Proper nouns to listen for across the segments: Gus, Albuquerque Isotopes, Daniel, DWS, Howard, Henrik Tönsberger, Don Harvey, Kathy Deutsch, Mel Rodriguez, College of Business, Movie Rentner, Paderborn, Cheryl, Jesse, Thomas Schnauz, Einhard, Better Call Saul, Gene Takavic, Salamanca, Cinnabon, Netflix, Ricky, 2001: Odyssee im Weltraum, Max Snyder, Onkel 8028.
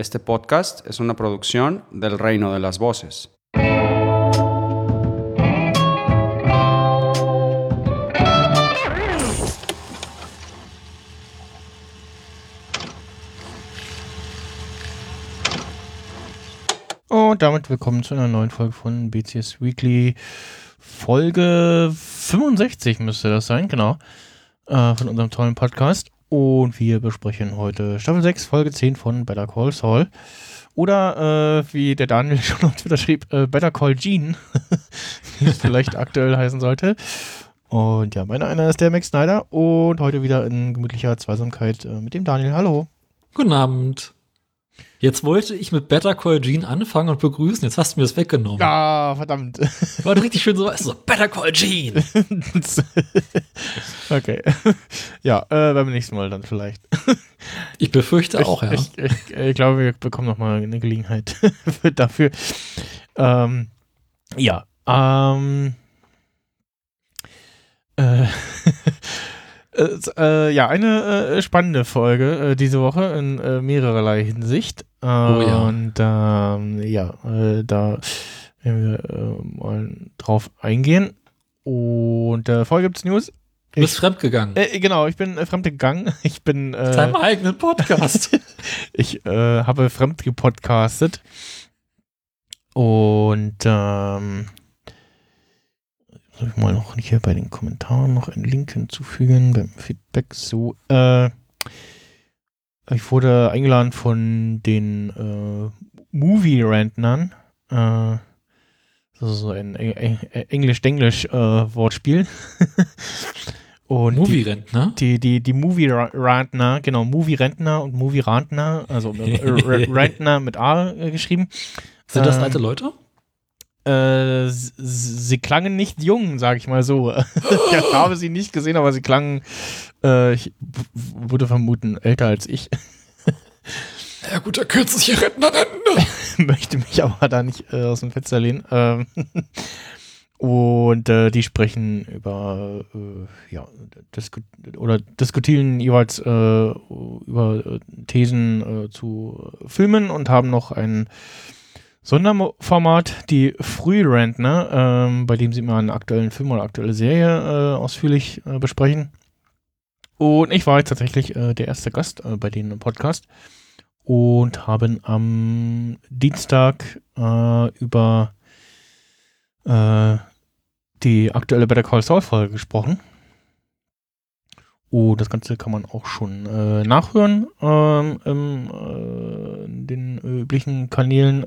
Este podcast es una producción del Reino de las Voces. Und damit willkommen zu einer neuen Folge von BCS Weekly. Folge 65 müsste das sein, genau, von unserem tollen Podcast. Und wir besprechen heute Staffel 6, Folge 10 von Better Call Saul. Oder, wie der Daniel schon auf Twitter schrieb, Better Call Gene, wie es vielleicht aktuell heißen sollte. Und ja, mein einer ist der Max Snyder und heute wieder in gemütlicher Zweisamkeit mit dem Daniel. Hallo. Guten Abend. Jetzt wollte ich mit Better Call Gene anfangen und begrüßen, jetzt hast du mir das weggenommen. Ah, verdammt. War richtig schön so Better Call Gene. Okay. Ja, beim nächsten Mal dann vielleicht. Ich befürchte auch, ja. Ich glaube, wir bekommen nochmal eine Gelegenheit dafür. Ja. Ja, eine spannende Folge diese Woche in mehrererlei Hinsicht. Oh, ja. Und ja, da werden wir mal drauf eingehen. Und vorher gibt's News. Du bist fremdgegangen. Genau, ich bin fremdgegangen. Ich bin mit deinem eigenen Podcast. Ich habe fremd gepodcastet. Und soll ich mal noch hier bei den Kommentaren noch einen Link hinzufügen, beim Feedback so. Ich wurde eingeladen von den Movie Rentnern. Das ist so ein Englisch-Denglisch Wortspiel. Und Movie Rentner? Die Movie Rentner, genau, Movie Rentner und Movie Rentner, also Rentner mit A geschrieben. Sind das alte Leute? Sie klangen nicht jung, sag ich mal so. Ich habe sie nicht gesehen, aber sie klangen, ich würde vermuten, älter als ich. Ja gut, der kürzliche Rentner. Möchte mich aber da nicht aus dem Fenster lehnen. Und die sprechen über, ja, diskutieren jeweils über Thesen zu Filmen und haben noch einen Sonderformat, die Frührentner, bei dem sie immer einen aktuellen Film oder aktuelle Serie ausführlich besprechen. Und ich war jetzt tatsächlich der erste Gast bei denen im Podcast und haben am Dienstag über die aktuelle Better Call Saul-Folge gesprochen. Oh, das Ganze kann man auch schon nachhören in den üblichen Kanälen.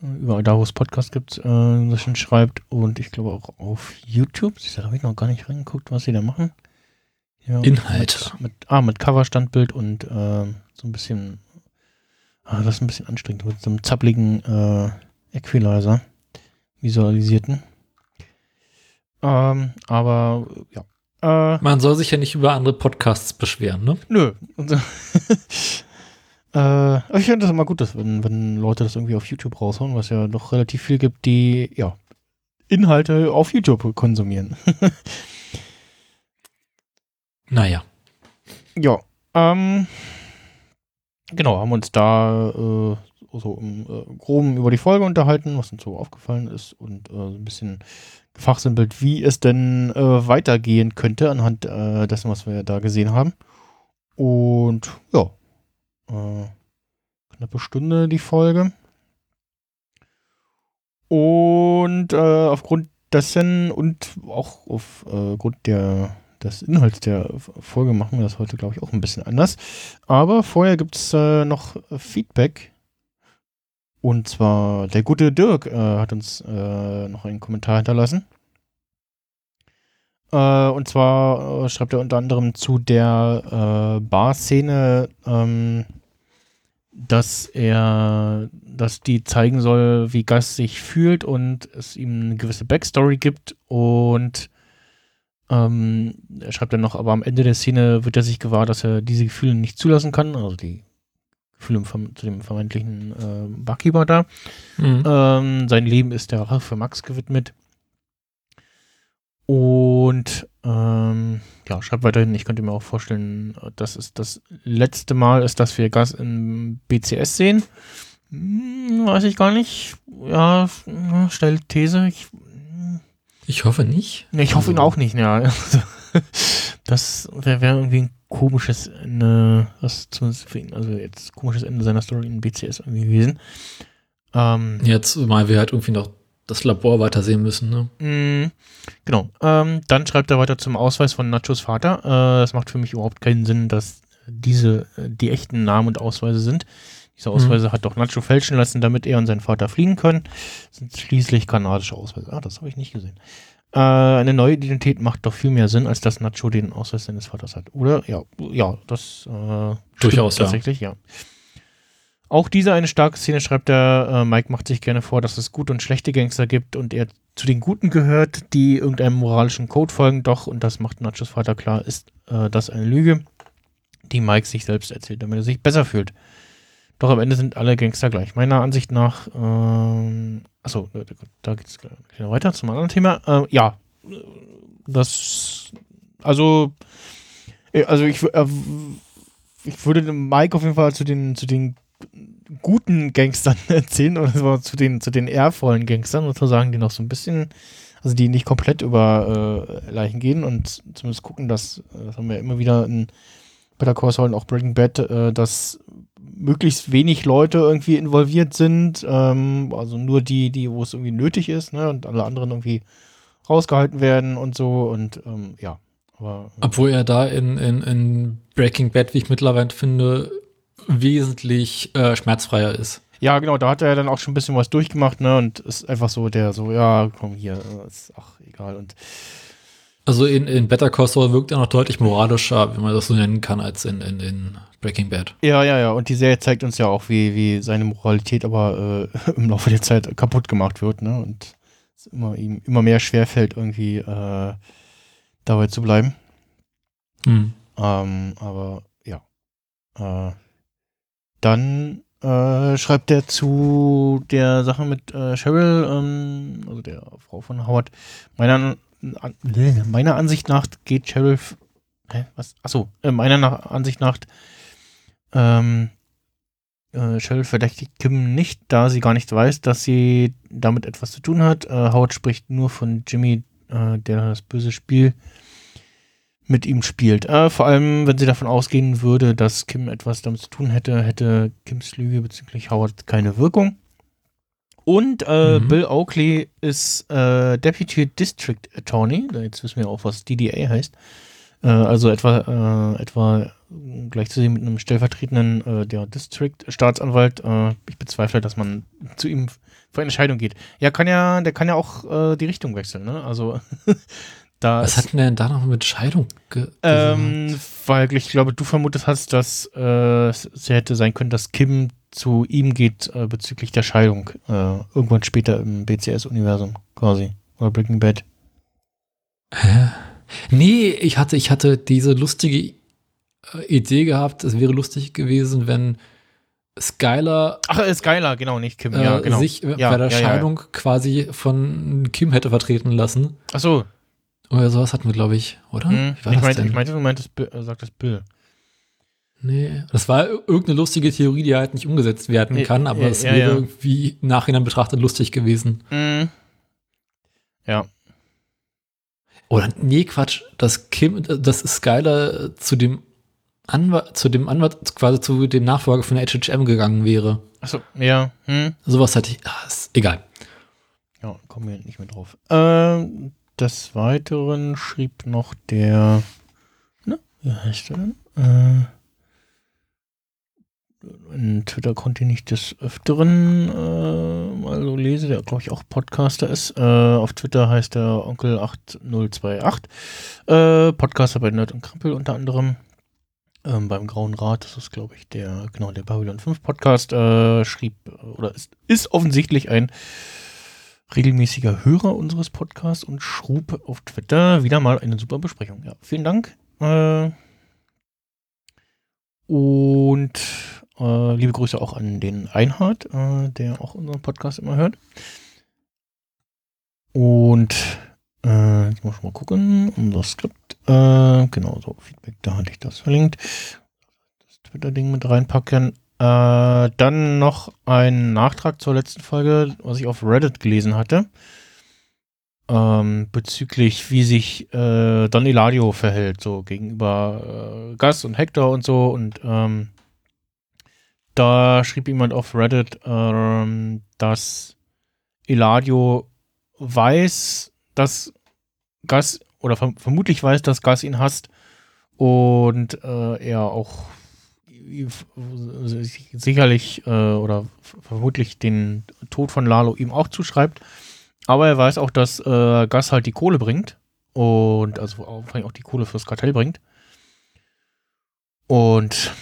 Überall da, wo es Podcasts gibt, das schon schreibt. Und ich glaube auch auf YouTube. Da habe ich noch gar nicht reingeguckt, was sie da machen. Ja, Inhalte. Mit Coverstandbild und so ein bisschen. Das ist ein bisschen anstrengend. Mit so einem zappligen Equalizer. Visualisierten. Aber ja. Man soll sich ja nicht über andere Podcasts beschweren, ne? Nö. Ich finde das immer gut, dass wenn Leute das irgendwie auf YouTube raushauen, was ja doch relativ viel gibt, die ja Inhalte auf YouTube konsumieren. Naja. Ja. Genau, haben uns da so im Groben über die Folge unterhalten, was uns so aufgefallen ist und so ein bisschen gefachsimpelt, wie es denn weitergehen könnte anhand dessen, was wir da gesehen haben. Und ja, knappe Stunde die Folge. Und aufgrund dessen und auch aufgrund des Inhalts der Folge machen wir das heute, glaube ich, auch ein bisschen anders. Aber vorher gibt es noch Feedback. Und zwar der gute Dirk hat uns noch einen Kommentar hinterlassen. Und zwar schreibt er unter anderem zu der Bar-Szene, dass die zeigen soll, wie Gus sich fühlt und es ihm eine gewisse Backstory gibt. Und er schreibt dann noch, aber am Ende der Szene wird er sich gewahr, dass er diese Gefühle nicht zulassen kann, also die zu dem vermeintlichen Barkeeper da. Mhm. Sein Leben ist der Rache für Max gewidmet. Und ja, schreibt weiterhin, ich könnte mir auch vorstellen, dass es das letzte Mal ist, dass wir Gus in BCS sehen. Weiß ich gar nicht. Ja, schnelle These. Ich hoffe nicht. Ich hoffe ihn auch nicht, ja. Das wäre irgendwie ein komisches Ende, was zumindest für ihn, also jetzt komisches Ende seiner Story in BCS irgendwie gewesen. Jetzt, weil wir halt irgendwie noch das Labor weitersehen müssen, ne? Genau. Dann schreibt er weiter zum Ausweis von Nachos Vater. Das macht für mich überhaupt keinen Sinn, dass diese die echten Namen und Ausweise sind. Diese Ausweise hat doch Nacho fälschen lassen, damit er und sein Vater fliegen können. Das sind schließlich kanadische Ausweise. Ah, das habe ich nicht gesehen. Eine neue Identität macht doch viel mehr Sinn, als dass Nacho den Ausweis seines Vaters hat, oder? Ja, das durchaus tatsächlich, ja. Auch diese eine starke Szene, schreibt er, Mike macht sich gerne vor, dass es gute und schlechte Gangster gibt und er zu den Guten gehört, die irgendeinem moralischen Code folgen, doch, und das macht Nachos Vater klar, ist das eine Lüge, die Mike sich selbst erzählt, damit er sich besser fühlt. Doch am Ende sind alle Gangster gleich. Meiner Ansicht nach, achso, da geht's weiter zum anderen Thema. Ja, das, also ich würde Mike auf jeden Fall zu den guten Gangstern erzählen, oder also zu den ehrvollen Gangstern, sozusagen, die noch so ein bisschen, also die nicht komplett über Leichen gehen und zumindest gucken, dass, das haben wir immer wieder in Better Call Saul und auch Breaking Bad, dass möglichst wenig Leute irgendwie involviert sind, also nur die, wo es irgendwie nötig ist, ne, und alle anderen irgendwie rausgehalten werden und so und ja. Aber, obwohl er da in Breaking Bad, wie ich mittlerweile finde, wesentlich schmerzfreier ist. Ja, genau, da hat er dann auch schon ein bisschen was durchgemacht, ne, und ist einfach so ja, komm hier, ist ach, egal. Und also in Better Call Saul wirkt er noch deutlich moralischer, wenn man das so nennen kann, als in Breaking Bad. Ja, und die Serie zeigt uns ja auch, wie seine Moralität aber im Laufe der Zeit kaputt gemacht wird, ne, und es ihm immer mehr schwerfällt, irgendwie dabei zu bleiben. Aber ja, dann schreibt er zu der Sache mit Cheryl, also der Frau von Howard. Meiner Ansicht nach geht Cheryl. Ansicht nach Cheryl verdächtigt Kim nicht, da sie gar nicht weiß, dass sie damit etwas zu tun hat. Howard spricht nur von Jimmy, der das böse Spiel mit ihm spielt. Vor allem, wenn sie davon ausgehen würde, dass Kim etwas damit zu tun hätte, hätte Kims Lüge bezüglich Howard keine Wirkung. Und Bill Oakley ist Deputy District Attorney, jetzt wissen wir auch, was DDA heißt, also etwa gleichzusehen mit einem stellvertretenden der District-Staatsanwalt. Ich bezweifle, dass man zu ihm für eine Entscheidung geht. Ja, der kann ja auch die Richtung wechseln, ne? Also was hatten wir denn da noch mit Scheidung gesagt? Weil ich glaube, du vermutet hast, dass es hätte sein können, dass Kim zu ihm geht bezüglich der Scheidung. Irgendwann später im BCS-Universum quasi. Oder Breaking Bad. Nee, ich hatte diese lustige Idee gehabt, es wäre lustig gewesen, wenn Skyler. Ach, Skyler, genau, nicht Kim. Ja, genau. Sich bei der Scheidung quasi von Kim hätte vertreten lassen. Ach so. Oder sowas hatten wir, glaube ich, oder? Ich meinte, du sagtest Bill. Nee, das war irgendeine lustige Theorie, die halt nicht umgesetzt werden kann, aber es wäre irgendwie im Nachhinein betrachtet lustig gewesen. Ja. Oder nee, Quatsch, dass Skyler zu dem Anwalt, quasi zu dem Nachfolger von der HHM gegangen wäre. Achso, ja. Sowas hatte ich, ist egal. Ja, kommen wir nicht mehr drauf. Des Weiteren schrieb noch der, ne, wie heißt er denn? In Twitter konnte ich nicht des Öfteren mal so lesen, der glaube ich auch Podcaster ist. Auf Twitter heißt er Onkel 8028. Podcaster bei Nerd und Krempel unter anderem. Beim Grauen Rat, das ist glaube ich der Babylon 5 Podcast, schrieb oder ist offensichtlich ein regelmäßiger Hörer unseres Podcasts und schrub auf Twitter wieder mal eine super Besprechung. Ja, vielen Dank. Und liebe Grüße auch an den Einhard, der auch unseren Podcast immer hört. Und Jetzt muss ich mal gucken. Unser Skript. Genau, so Feedback, da hatte ich das verlinkt. Das Twitter-Ding mit reinpacken. Dann noch ein Nachtrag zur letzten Folge, was ich auf Reddit gelesen hatte. Bezüglich, wie sich Don Eladio verhält, so gegenüber Gus und Hector und so. Und da schrieb jemand auf Reddit, dass Eladio weiß, dass Gus, oder vermutlich weiß, dass Gus ihn hasst und er auch sicherlich oder vermutlich den Tod von Lalo ihm auch zuschreibt. Aber er weiß auch, dass Gus halt die Kohle bringt und also vor allem auch die Kohle fürs Kartell bringt. Und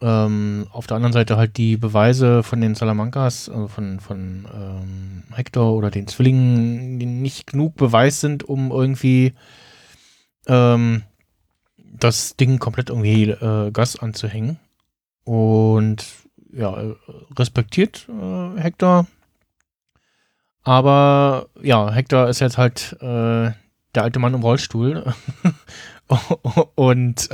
auf der anderen Seite halt die Beweise von den Salamancas, also von Hector oder den Zwillingen, die nicht genug Beweis sind, um irgendwie das Ding komplett irgendwie Gas anzuhängen. Und ja, respektiert Hector. Aber ja, Hector ist jetzt halt der alte Mann im Rollstuhl. Und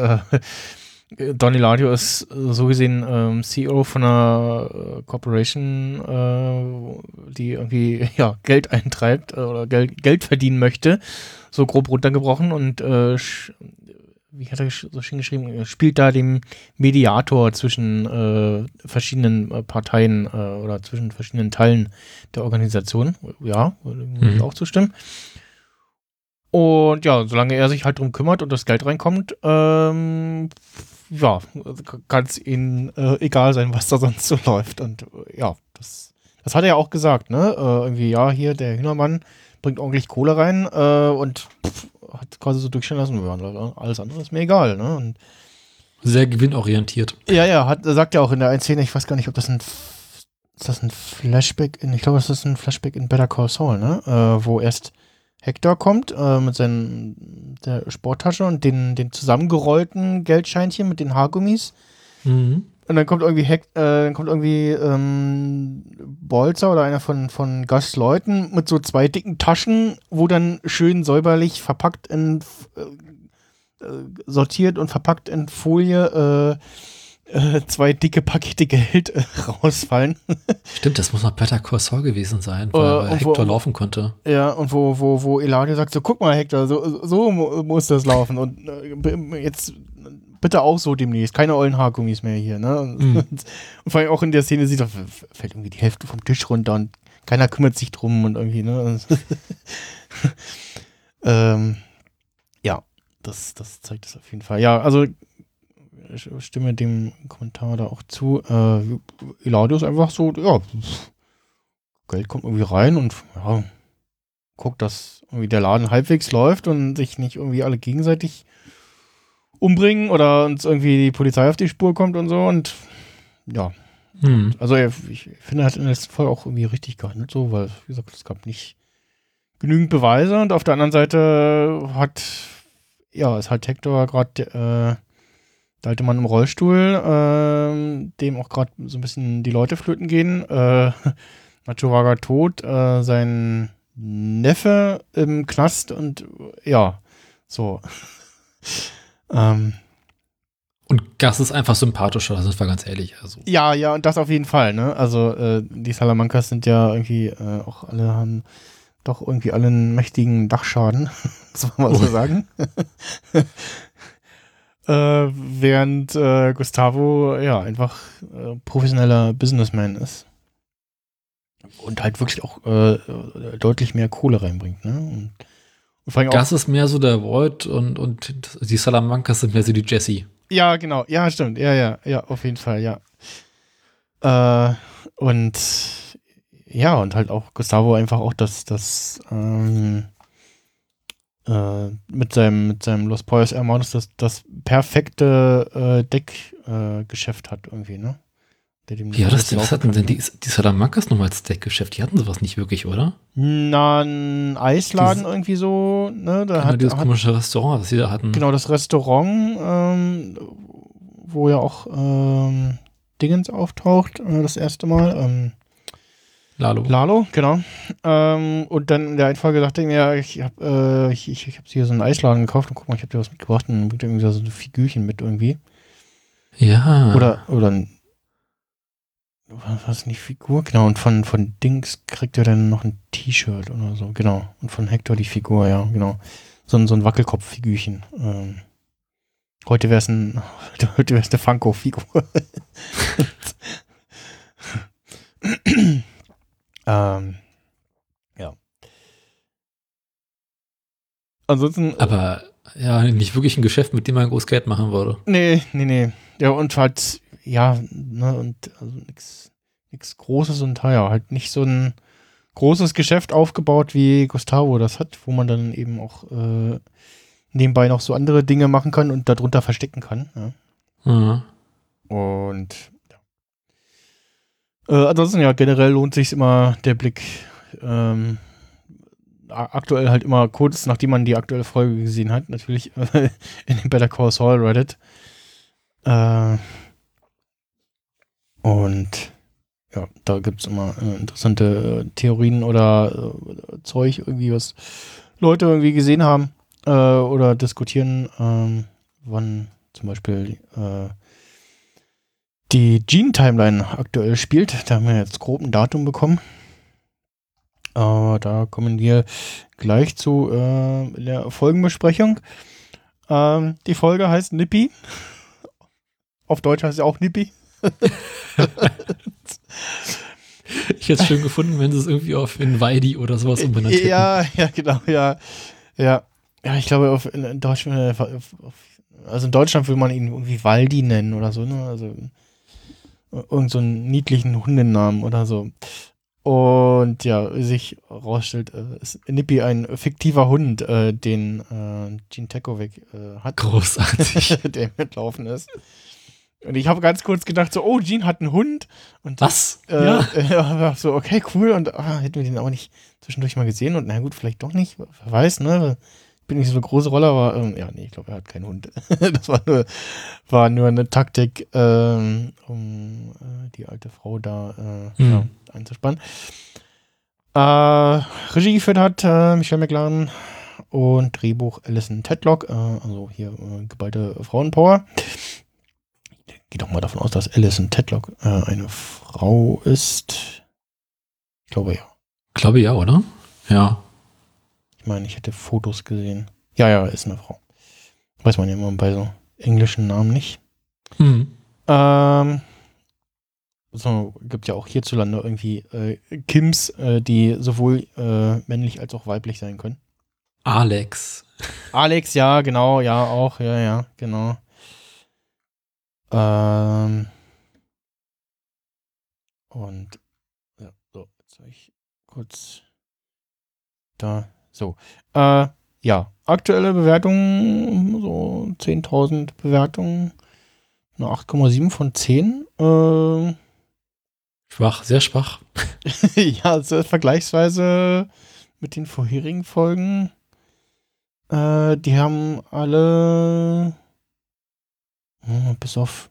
Don Eladio ist so gesehen CEO von einer Corporation, die irgendwie ja, Geld eintreibt oder Geld verdienen möchte. So grob runtergebrochen und wie hat er so schön geschrieben, spielt da den Mediator zwischen verschiedenen Parteien oder zwischen verschiedenen Teilen der Organisation. Ja, würde ich auch zustimmen. Und ja, solange er sich halt drum kümmert und das Geld reinkommt, ja, kann es ihnen egal sein, was da sonst so läuft. Und ja, das hat er ja auch gesagt, ne? Irgendwie, ja, hier, der Hühnermann bringt ordentlich Kohle rein und hat quasi so durchstehen lassen, alles andere ist mir egal, ne? Und sehr gewinnorientiert. Ja, ja, sagt ja auch in der einen Szene, ich weiß gar nicht, ob das ein Flashback in, ich glaube, das ist ein Flashback in Better Call Saul, ne? Wo erst Hector kommt mit der Sporttasche und den zusammengerollten Geldscheinchen mit den Haargummis. Mhm. Und dann kommt irgendwie Bolzer oder einer von Gus' Leuten mit so zwei dicken Taschen, wo dann schön säuberlich verpackt in sortiert und verpackt in Folie zwei dicke Pakete Geld rausfallen. Stimmt, das muss noch Better Call Saul gewesen sein, weil Hector laufen konnte. Ja, und wo Eladio sagt, so guck mal Hector, so muss das laufen und jetzt bitte auch so demnächst, keine ollen Haargummis mehr hier, ne? Mhm. Und vor allem auch in der Szene sieht er, fällt irgendwie die Hälfte vom Tisch runter und keiner kümmert sich drum und irgendwie, ne? Ja, das zeigt das auf jeden Fall. Ja, also ich stimme dem Kommentar da auch zu. Eladio ist einfach so, ja, Geld kommt irgendwie rein und ja, guckt, dass irgendwie der Laden halbwegs läuft und sich nicht irgendwie alle gegenseitig umbringen oder uns irgendwie die Polizei auf die Spur kommt und so und ja. Hm. Also ich finde, er hat in der letzten Folge auch irgendwie richtig gehandelt, so, weil, wie gesagt, es gab nicht genügend Beweise und auf der anderen Seite ist halt Hector gerade der alte Mann im Rollstuhl, dem auch gerade so ein bisschen die Leute flöten gehen. Nacho war gerade tot, sein Neffe im Knast und ja, so. Und Gas ist einfach sympathischer, das ist mal ganz ehrlich. Also. Ja, ja, und das auf jeden Fall, ne? Also die Salamancas sind ja irgendwie auch alle haben doch irgendwie alle einen mächtigen Dachschaden, soll man mal so sagen. Während Gustavo ja einfach professioneller Businessman ist. Und halt wirklich auch deutlich mehr Kohle reinbringt, ne? Und das ist mehr so der Void und die Salamancas sind mehr so die Jesse. Ja, genau. Ja, stimmt. Ja, auf jeden Fall, ja. Und halt auch Gustavo einfach auch mit seinem Los Pollos Hermanos das perfekte Deckgeschäft hat irgendwie, ne? Ja, was hatten denn die Salamancas nochmal als Deckgeschäft? Die hatten sowas nicht wirklich, oder? Na, ein Eisladen irgendwie so, ne? Da genau, dieses komische Restaurant, das sie da hatten. Genau, das Restaurant, wo ja auch Dingens auftaucht, das erste Mal. Lalo, genau. Und dann in der einen Folge dachte ich mir, ja, ich habe hier so einen Eisladen gekauft und guck mal, ich habe dir was mitgebracht und bringt irgendwie so ein Figürchen mit irgendwie. Ja. Oder ein, was nicht Figur, genau. Und von Dings kriegt er dann noch ein T-Shirt oder so, genau. Und von Hector die Figur, ja, genau. So ein Wackelkopf-Figürchen. Heute wäre es eine Funko-Figur. Ja. Ansonsten. Aber ja, nicht wirklich ein Geschäft, mit dem man groß Geld machen würde. Nee. Ja, und halt, ja, ne, und also nichts Großes und teuer. Halt nicht so ein großes Geschäft aufgebaut, wie Gustavo das hat, wo man dann eben auch nebenbei noch so andere Dinge machen kann und darunter verstecken kann. Ja. Mhm. Und ansonsten ja, generell lohnt sich immer der Blick aktuell halt immer kurz, nachdem man die aktuelle Folge gesehen hat, natürlich in den Better Call Saul Reddit. Und ja, da gibt es immer interessante Theorien oder Zeug irgendwie, was Leute irgendwie gesehen haben oder diskutieren, wann zum Beispiel die Gene-Timeline aktuell spielt. Da haben wir jetzt grob ein Datum bekommen. Da kommen wir gleich zu der Folgenbesprechung. Die Folge heißt Nippy. Auf Deutsch heißt sie auch Nippy. Ich hätte es schön gefunden, wenn sie es irgendwie auf Invalidi oder sowas umbenannt hätten. Ja, genau, ja. Ja, ich glaube, in Deutschland will man ihn irgendwie Waldi nennen oder so, ne? Also irgend so einen niedlichen Hundennamen oder so. Und ja, sich rausstellt, ist Nippy ein fiktiver Hund, den Gene Takavic hat. Großartig. Der mitlaufen ist. Und ich habe ganz kurz gedacht, so, oh, Gene hat einen Hund. Und was? Ja. So, okay, cool. Und hätten wir den auch nicht zwischendurch mal gesehen. Und na gut, vielleicht doch nicht. Wer weiß, ne? Bin nicht so eine große Rolle, aber ich glaube, er hat keinen Hund. Das war nur eine Taktik, um die alte Frau da einzuspannen. Regie geführt hat Michelle McLaren und Drehbuch Alison Tedlock, also hier geballte Frauenpower. Ich gehe doch mal davon aus, dass Alison Tedlock eine Frau ist. Ich glaube ja. Oder? Ja. Ich meine, ich hätte Fotos gesehen. Ja, ist eine Frau. Weiß man ja immer bei so englischen Namen nicht. Mhm. So gibt ja auch hierzulande irgendwie Kims, die sowohl männlich als auch weiblich sein können. Alex, ja, genau, ja, auch, ja, genau. Und ja, so, jetzt soll ich kurz da. So, ja, aktuelle Bewertungen, so 10.000 Bewertungen, eine 8,7 von 10. Schwach, sehr schwach. Ja, vergleichsweise mit den vorherigen Folgen, die haben alle, bis auf,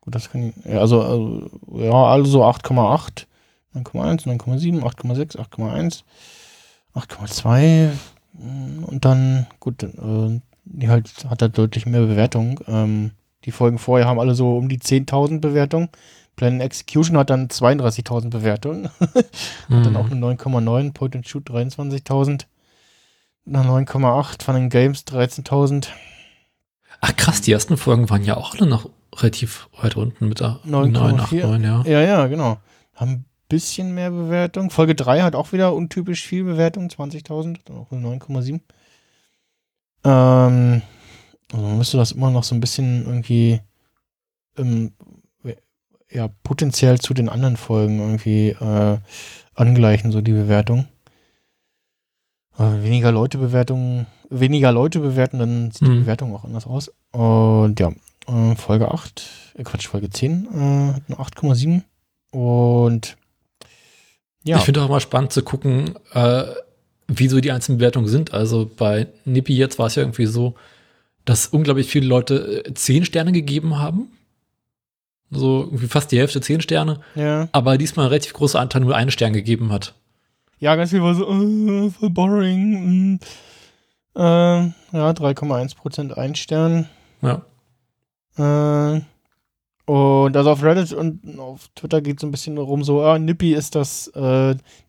gut, das kann ich, also 8,8, 9,1, 9,7, 8,6, 8,1. 8,2 und dann, gut, die halt hat er deutlich mehr Bewertungen. Die Folgen vorher haben alle so um die 10.000 Bewertungen. Plan Execution hat dann 32.000 Bewertungen. Hat dann auch eine 9,9, Point and Shoot 23.000. Eine 9,8 von den Games 13.000. Ach krass, die ersten Folgen waren ja auch alle noch relativ weit unten mit der 9,89, ja. Ja, genau. Haben bisschen mehr Bewertung. Folge 3 hat auch wieder untypisch viel Bewertung, 20.000, auch 9,7. Also man müsste das immer noch so ein bisschen irgendwie potenziell zu den anderen Folgen irgendwie angleichen, so die Bewertung. Weniger Leute bewerten, dann sieht die Bewertung auch anders aus. Und ja, Folge 10 hat eine 8,7 und ja. Ich finde auch immer spannend zu gucken, wie so die einzelnen Bewertungen sind. Also bei Nippy jetzt war es ja irgendwie so, dass unglaublich viele Leute 10 Sterne gegeben haben. so irgendwie fast die Hälfte 10 Sterne, ja. Aber diesmal ein relativ großer Anteil nur 1 Stern gegeben hat. Ja, ganz viel war so, voll boring. Ja, 3,1% 1 Stern. Ja. Und also auf Reddit und auf Twitter geht so ein bisschen rum so, Nippy ist das,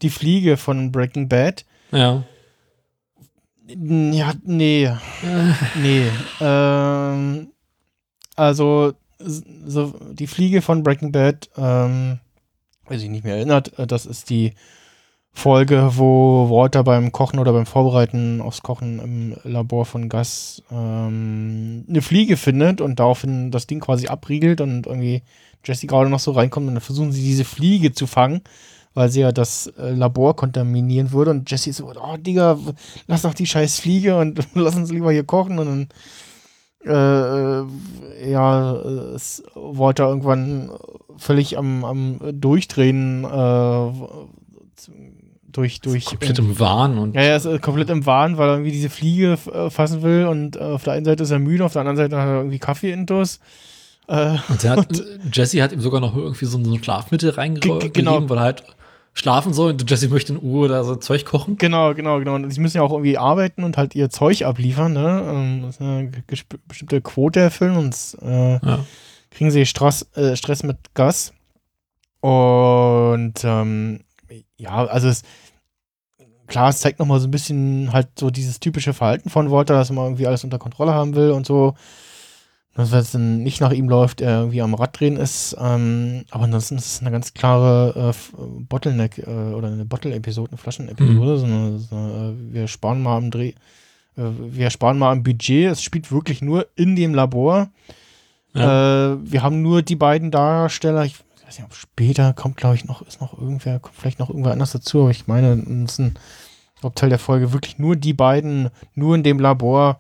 die Fliege von Breaking Bad. Ja. Ja, nee. Also, so die Fliege von Breaking Bad, weiß ich nicht mehr erinnert, das ist die Folge, wo Walter beim Kochen oder beim Vorbereiten aufs Kochen im Labor von Gus eine Fliege findet und daraufhin das Ding quasi abriegelt und irgendwie Jesse gerade noch so reinkommt und dann versuchen sie, diese Fliege zu fangen, weil sie ja das Labor kontaminieren würde und Jesse so, Digga, lass doch die scheiß Fliege und lass uns lieber hier kochen und dann ist Walter irgendwann völlig am Durchdrehen durch komplett im Wahn und ja, ist komplett im Wahn, weil er irgendwie diese Fliege fassen will und auf der einen Seite ist er müde, auf der anderen Seite hat er irgendwie Kaffee-Intus. Jesse hat ihm sogar noch irgendwie so ein Schlafmittel reingegeben, genau. Weil er halt schlafen soll und Jesse möchte in Uhr oder so Zeug kochen. Genau. Und sie müssen ja auch irgendwie arbeiten und halt ihr Zeug abliefern, ne? Das ist eine bestimmte Quote erfüllen und kriegen sie Stress mit Gas. Und es zeigt nochmal so ein bisschen halt so dieses typische Verhalten von Walter, dass man irgendwie alles unter Kontrolle haben will und so. Dass wenn es dann nicht nach ihm läuft, er irgendwie am Rad drehen ist. Aber ansonsten ist es eine ganz klare oder eine Bottle-Episode, eine Flaschen-Episode. Mhm. Wir sparen mal am Budget. Es spielt wirklich nur in dem Labor. Ja. Wir haben nur die beiden Darsteller. Ich weiß nicht, ob später kommt, glaube ich, kommt vielleicht noch irgendwer anders dazu. Aber ich meine, das ist ein Hauptteil der Folge. Wirklich nur die beiden, nur in dem Labor.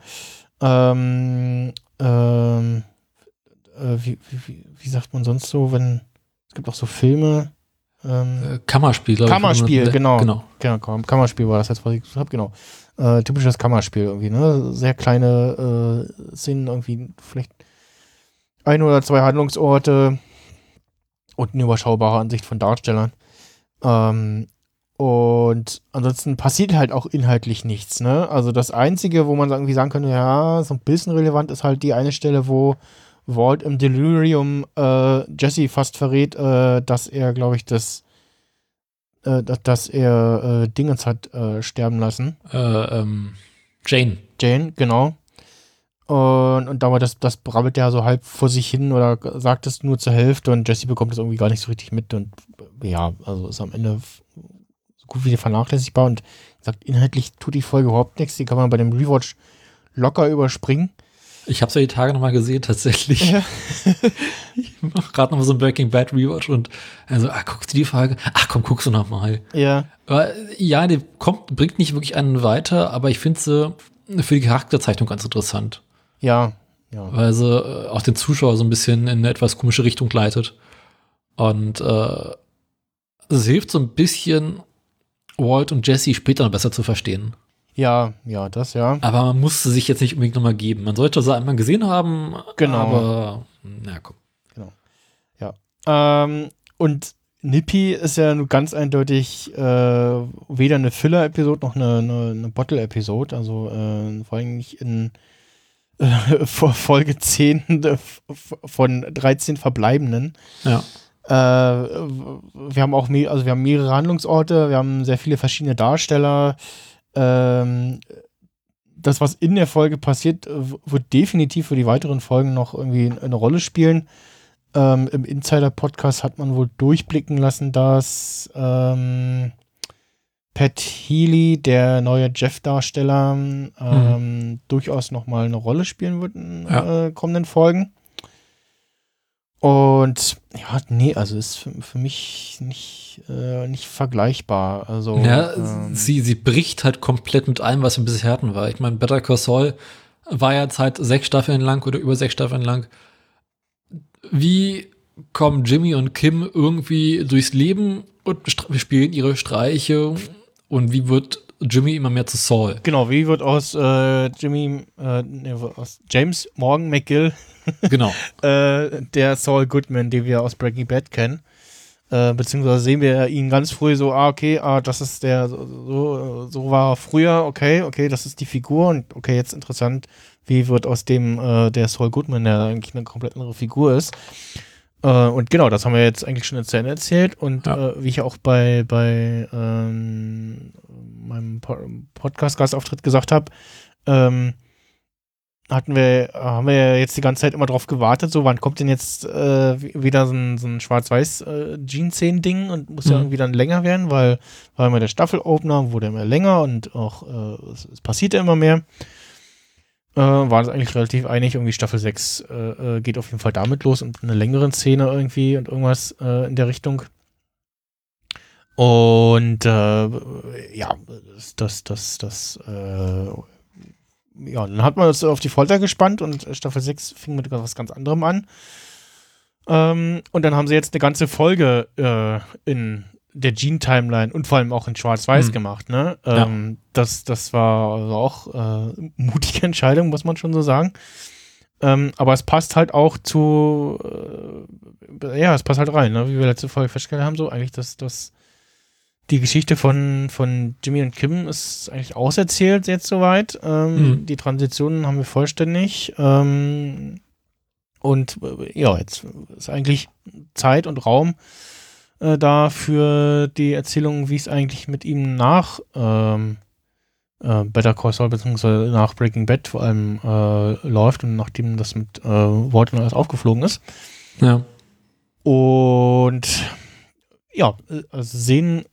Wie sagt man sonst so, wenn es gibt auch so Filme. Kammerspiel, glaube ich. Kammerspiel, genau. Kammerspiel war das jetzt, was ich gesagt habe, genau. Typisches Kammerspiel irgendwie, ne? Sehr kleine Szenen, irgendwie vielleicht 1 oder 2 Handlungsorte und eine überschaubare Ansicht von Darstellern. Und ansonsten passiert halt auch inhaltlich nichts, ne? Also das Einzige, wo man irgendwie sagen könnte, ja, so ein bisschen relevant ist halt die eine Stelle, wo Walt im Delirium Jesse fast verrät, dass er, glaube ich, dass er Dingens hat sterben lassen. Jane, genau. Und aber das brabbelt ja so halb vor sich hin oder sagt es nur zur Hälfte und Jesse bekommt das irgendwie gar nicht so richtig mit und ja, also ist am Ende so gut wie vernachlässigbar und sagt, inhaltlich tut die Folge überhaupt nichts, die kann man bei dem Rewatch locker überspringen. Ich hab's ja die Tage nochmal gesehen, tatsächlich. Ja. Ich mach gerade nochmal so ein Breaking Bad Rewatch und also, guckst du die Folge? Ach komm, guckst du nochmal. Ja. Aber, ja, die bringt nicht wirklich einen weiter, aber ich finde sie für die Charakterzeichnung ganz interessant. Ja. Weil sie auch den Zuschauer so ein bisschen in eine etwas komische Richtung leitet. Und es hilft so ein bisschen, Walt und Jesse später noch besser zu verstehen. Ja, das ja. Aber man musste sich jetzt nicht unbedingt nochmal geben. Man sollte sie einmal gesehen haben, genau. Aber na komm. Genau. Ja. Und Nippy ist ja nun ganz eindeutig weder eine Filler-Episode noch eine Bottle-Episode. Also vor allem nicht in Folge 10 von 13 Verbleibenden. Ja. Wir haben auch mehrere Handlungsorte, wir haben sehr viele verschiedene Darsteller. Das, was in der Folge passiert, wird definitiv für die weiteren Folgen noch irgendwie eine Rolle spielen. Im Insider-Podcast hat man wohl durchblicken lassen, dass Pat Healy, der neue Jeff-Darsteller, durchaus noch mal eine Rolle spielen wird in kommenden Folgen. Und ja, ist für mich nicht vergleichbar. Also, ja, sie bricht halt komplett mit allem, was wir bisher hatten. War. Ich meine, Better Call Saul war ja jetzt halt 6 Staffeln lang oder über 6 Staffeln lang. Wie kommen Jimmy und Kim irgendwie durchs Leben und spielen ihre Streiche und wie wird Jimmy immer mehr zu Saul. Genau, wie wird aus aus James Morgan McGill, genau, der Saul Goodman, den wir aus Breaking Bad kennen. Beziehungsweise sehen wir ihn ganz früh so, das ist der, so war er früher, okay, das ist die Figur und okay, jetzt interessant, wie wird aus dem der Saul Goodman, der eigentlich eine komplett andere Figur ist. Und genau, das haben wir jetzt eigentlich schon zu Ende erzählt und ja. Wie ich auch bei meinem Podcast-Gastauftritt gesagt habe, haben wir ja jetzt die ganze Zeit immer drauf gewartet, so wann kommt denn jetzt wieder so ein schwarz-weiß Gene-Szenen-Ding und muss ja irgendwie dann länger werden, weil war immer der Staffel-Opener, wurde immer länger und auch es passierte immer mehr. War das eigentlich relativ einig, irgendwie Staffel 6 geht auf jeden Fall damit los und eine längere Szene irgendwie und irgendwas in der Richtung. Und dann hat man das auf die Folter gespannt und Staffel 6 fing mit was ganz anderem an. Und dann haben sie jetzt eine ganze Folge in der Gene-Timeline und vor allem auch in Schwarz-Weiß gemacht. Ne? Das war also auch mutige Entscheidung, muss man schon so sagen. Aber es passt halt auch zu es passt halt rein, ne? Wie wir letzte Folge festgestellt haben, so eigentlich das die Geschichte von Jimmy und Kim ist eigentlich auserzählt jetzt soweit. Die Transitionen haben wir vollständig. Jetzt ist eigentlich Zeit und Raum da für die Erzählung, wie es eigentlich mit ihm nach Better Call Saul bzw. nach Breaking Bad vor allem läuft und nachdem das mit Walter alles aufgeflogen ist. Ja. Und ja, also sehen.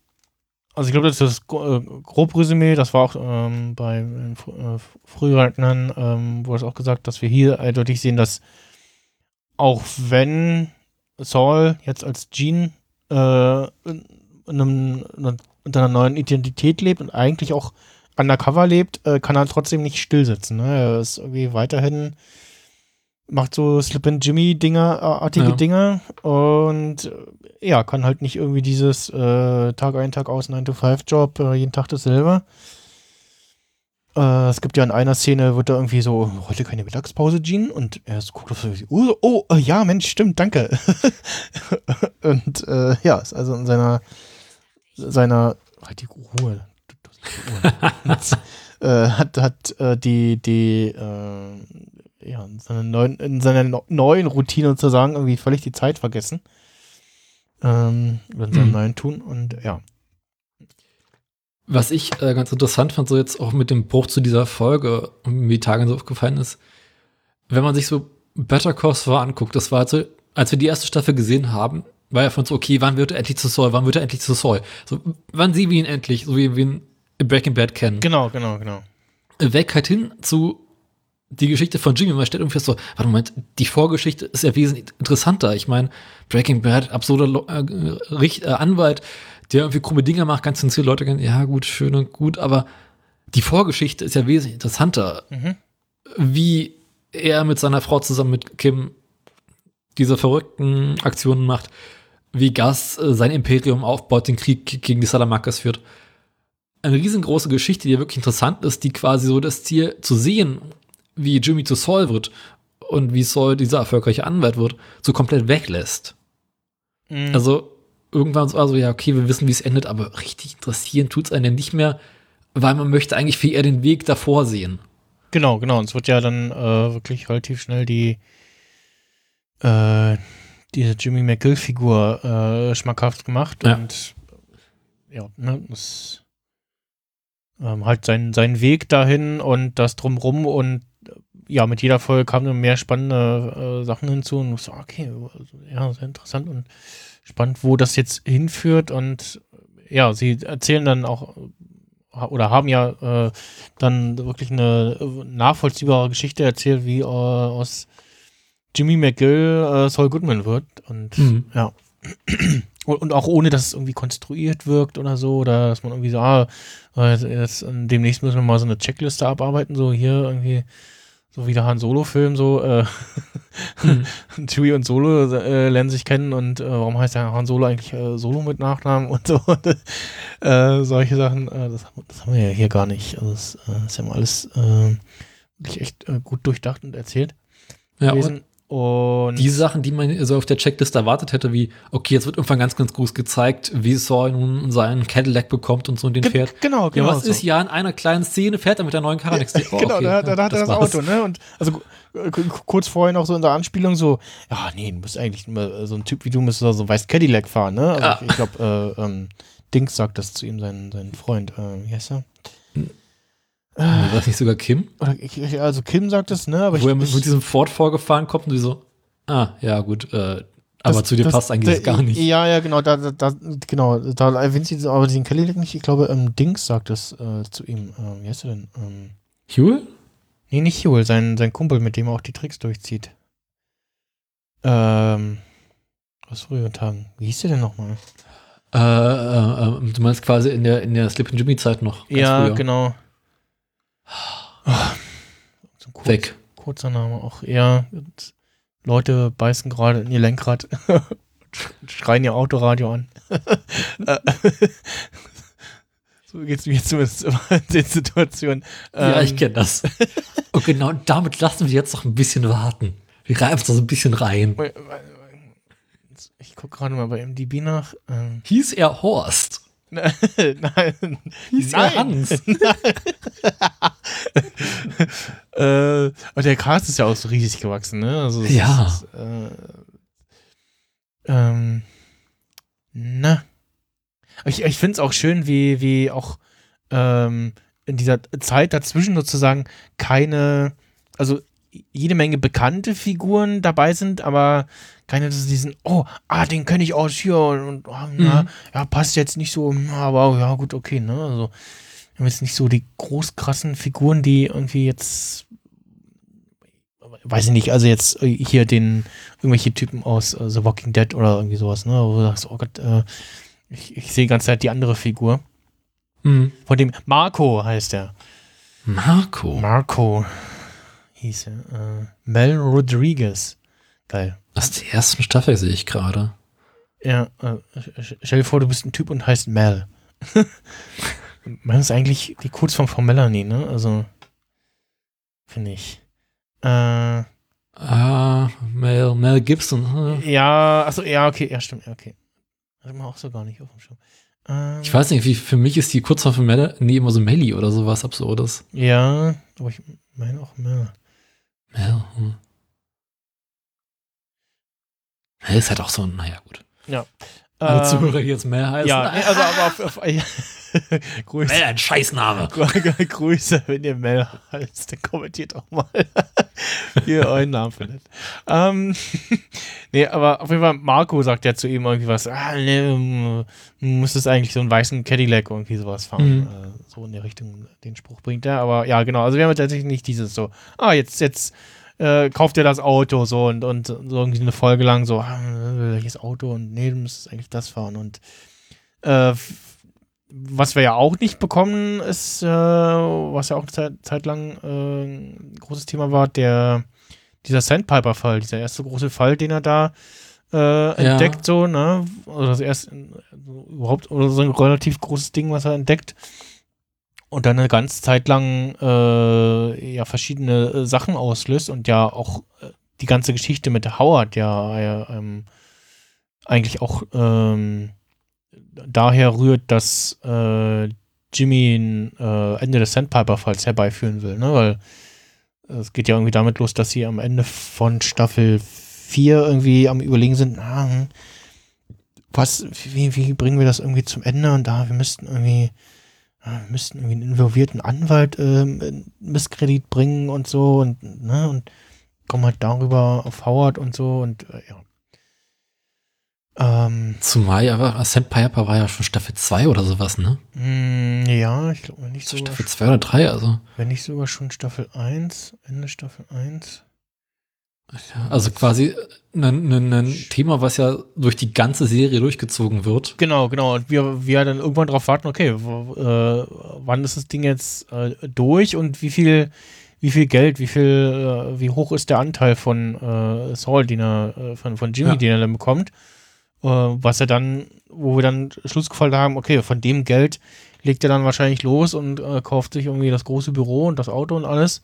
Also ich glaube, das ist Grob-Resümee, das war auch bei Frührentnern, wurde es auch gesagt, dass wir hier eindeutig sehen, dass auch wenn Saul jetzt als Gene unter einer neuen Identität lebt und eigentlich auch undercover lebt, kann er trotzdem nicht stillsitzen. Ne? Er ist irgendwie weiterhin, macht so Slip-and-Jimmy-Dinger-artige Dinge und kann halt nicht irgendwie dieses Tag ein, Tag aus, 9-to-5-Job, jeden Tag dasselbe. Es gibt ja in einer Szene, wird da irgendwie so, heute keine Mittagspause, Gene, und er so guckt auf die Uhr, ja, Mensch, stimmt, danke. Und ist also in seiner halt die Ruhe. In seiner neuen Routine sozusagen irgendwie völlig die Zeit vergessen. Oder in seinem neuen Tun und ja. Was ich ganz interessant fand, so jetzt auch mit dem Bruch zu dieser Folge, wie Tagen so aufgefallen ist, wenn man sich so Better Call Saul anguckt, das war halt so, als wir die erste Staffel gesehen haben, war ja von so, okay, wann wird er endlich zu Saul? So, wann sehen wir ihn endlich, so wie wir ihn in Breaking Bad kennen? Genau. Weg halt hin zu die Geschichte von Jimmy, man stellt irgendwie so, warte Moment, die Vorgeschichte ist ja wesentlich interessanter. Ich meine, Breaking Bad, absurder Anwalt, der irgendwie krumme Dinger macht, ganz viele Leute gehen, ja gut, schön und gut, aber die Vorgeschichte ist ja wesentlich interessanter, wie er mit seiner Frau zusammen mit Kim diese verrückten Aktionen macht, wie Gus sein Imperium aufbaut, den Krieg gegen die Salamakas führt. Eine riesengroße Geschichte, die ja wirklich interessant ist, die quasi so das Ziel zu sehen, wie Jimmy zu Saul wird und wie Saul dieser erfolgreiche Anwalt wird, so komplett weglässt. Also irgendwann war so, wir wissen, wie es endet, aber richtig interessieren tut es einen ja nicht mehr, weil man möchte eigentlich viel eher den Weg davor sehen. Genau. Und es wird ja dann wirklich relativ schnell diese Jimmy McGill-Figur schmackhaft gemacht und das halt seinen Weg dahin und das Drumrum und ja, mit jeder Folge kamen mehr spannende Sachen hinzu und ich so, sehr interessant und spannend, wo das jetzt hinführt und ja, sie erzählen dann auch oder haben ja dann wirklich eine nachvollziehbare Geschichte erzählt, wie aus Jimmy McGill Saul Goodman wird und und auch ohne, dass es irgendwie konstruiert wirkt oder so, oder dass man irgendwie so, demnächst müssen wir mal so eine Checkliste abarbeiten, so hier irgendwie So wie der Han Solo-Film, so Chewie und Solo lernen sich kennen und warum heißt der Han Solo eigentlich Solo mit Nachnamen und so. Solche Sachen, das haben wir ja hier gar nicht. Also das ist ja mal alles wirklich echt gut durchdacht und erzählt. Ja, und die Sachen, die man so also auf der Checkliste erwartet hätte, wie, okay, jetzt wird irgendwann ganz, ganz groß gezeigt, wie Saul nun seinen Cadillac bekommt und so und den fährt. Genau. Ja, was so ist ja in einer kleinen Szene, fährt er mit der neuen Karre nichts. Oh, genau, okay, da hat er das Auto, ne? Und also kurz vorher noch so in der Anspielung so, ja, nee, du bist eigentlich immer so ein Typ wie du, müsstest so weißt Cadillac fahren, ne? Also ja. Ich glaube, Dings sagt das zu ihm, sein Freund. Wie heißt er? War das nicht sogar Kim? Also Kim sagt es, ne? Aber wo er mit diesem Ford vorgefahren kommt und die so, ja gut, aber zu dir passt eigentlich gar nicht. Ja, genau, da erwähnt sie aber den Cadillac nicht. Ich glaube, Dings sagt es zu ihm. Wie heißt er denn? Huel? Nee, nicht Huel, sein Kumpel, mit dem er auch die Tricks durchzieht. Aus früheren Tagen. Wie hieß der denn nochmal? Du meinst quasi in der Slippin' Jimmy-Zeit noch. Ja, früher. Genau. So weg. Kurzer Name auch. Ja, Leute beißen gerade in ihr Lenkrad und schreien ihr Autoradio an. So geht's mir zumindest immer in den Situationen. Ja, ich kenne das. Und genau damit lassen wir jetzt noch ein bisschen warten. Wir reiben uns noch so ein bisschen rein. Ich gucke gerade mal bei MDB nach. Hieß er Horst? Nein. Hieß er Hans? Und der Cast ist ja auch so riesig gewachsen, ne? Also, ja. Ich finde es auch schön, wie auch in dieser Zeit dazwischen sozusagen also jede Menge bekannte Figuren dabei sind, aber keine, dass sie diesen, den kenne ich aus hier und ja, passt jetzt nicht so, aber ja, gut, okay, ne, also wir haben jetzt nicht so die groß krassen Figuren, die irgendwie jetzt, weiß ich nicht, also jetzt hier irgendwelche Typen aus The Walking Dead oder irgendwie sowas, ne, wo du sagst, oh Gott, ich sehe die ganze Zeit die andere Figur. Mhm. Von dem Marco heißt der. Marco. Hieß er. Mel Rodriguez. Geil. Aus der ersten Staffel sehe ich gerade. Ja, stell dir vor, du bist ein Typ und heißt Mel. Mel ist eigentlich die Kurzform von Melanie, ne? Also, finde ich. Mel Gibson. Ja, achso, ja, okay, ja, stimmt, okay. Hat man auch so gar nicht auf dem Schirm. Ich weiß nicht, für mich ist die Kurzform von Melanie immer so Melly oder sowas Absurdes. Ja, aber ich meine auch Mel. Mel, Mel ist halt auch so, naja, gut. Ja. Alle Zuhörer, die jetzt Mel heißen. Ja, also aber Grüße. Mel, ein Scheißname. Grüße, wenn ihr Mel heißt, dann kommentiert auch mal, wie ihr euren Namen findet. Nee, aber auf jeden Fall, Marco sagt ja zu ihm irgendwie was, nee, muss das eigentlich so einen weißen Cadillac irgendwie sowas fahren. Mhm. So in der Richtung, den Spruch bringt er. Aber ja, genau, also wir haben tatsächlich nicht dieses so, jetzt kauft ihr das Auto so und so irgendwie eine Folge lang so, welches Auto und nee, du müsstest eigentlich das fahren und was wir ja auch nicht bekommen ist, was ja auch eine Zeit lang ein großes Thema war, dieser Sandpiper-Fall, dieser erste große Fall, den er da entdeckt, so, ne, oder das erste, überhaupt, oder so ein relativ großes Ding, was er entdeckt. Und dann eine ganze Zeit lang verschiedene Sachen auslöst und ja auch die ganze Geschichte mit Howard eigentlich auch daher rührt, dass Jimmy ein Ende des Sandpiper-Falls herbeiführen will, ne? Weil es geht ja irgendwie damit los, dass sie am Ende von Staffel 4 irgendwie am Überlegen sind, wie bringen wir das irgendwie zum Ende und wir müssten irgendwie einen involvierten Anwalt Misskredit bringen und so und kommen halt darüber auf Howard und so und ja. Zumal aber Sandpiper war ja schon Staffel 2 oder sowas, ne? Ja, ich glaube nicht so. Staffel 2 oder 3, also. Wenn nicht sogar schon Staffel 1, Ende Staffel 1. Ja, also quasi ein Thema, was ja durch die ganze Serie durchgezogen wird. Genau. Und wir dann irgendwann drauf warten, okay, wann ist das Ding jetzt durch und wie viel wie viel Geld, wie hoch ist der Anteil von Saul, den er, von Jimmy, den er dann bekommt, was er dann, wo wir dann Schluss gefallen haben, okay, von dem Geld legt er dann wahrscheinlich los und kauft sich irgendwie das große Büro und das Auto und alles.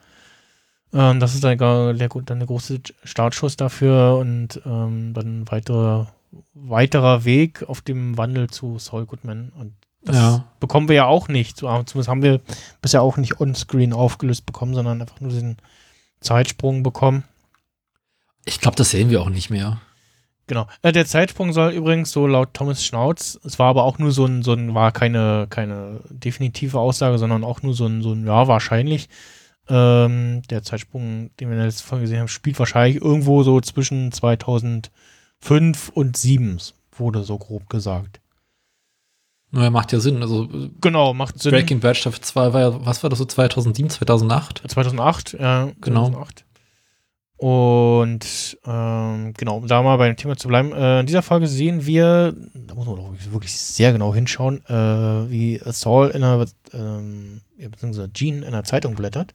Das ist dann der große Startschuss dafür und dann weiterer Weg auf dem Wandel zu Saul Goodman. Und das bekommen wir ja auch nicht. Zumindest haben wir bisher auch nicht on-screen aufgelöst bekommen, sondern einfach nur diesen Zeitsprung bekommen. Ich glaube, das sehen wir auch nicht mehr. Genau. Der Zeitsprung soll übrigens, so laut Thomas Schnauz, es war aber auch nur war keine definitive Aussage, sondern auch nur so ein ja, wahrscheinlich. Der Zeitsprung, den wir in der letzten Folge gesehen haben, spielt wahrscheinlich irgendwo so zwischen 2005 und 2007, wurde so grob gesagt. Naja, macht ja Sinn. Also, genau, macht Sinn. Breaking Bad Staffel 2 war ja, was war das so, 2007, 2008? 2008, ja. Genau. 2008. Und genau, um da mal bei dem Thema zu bleiben, in dieser Folge sehen wir, da muss man doch wirklich sehr genau hinschauen, wie Saul beziehungsweise Gene in einer Zeitung blättert.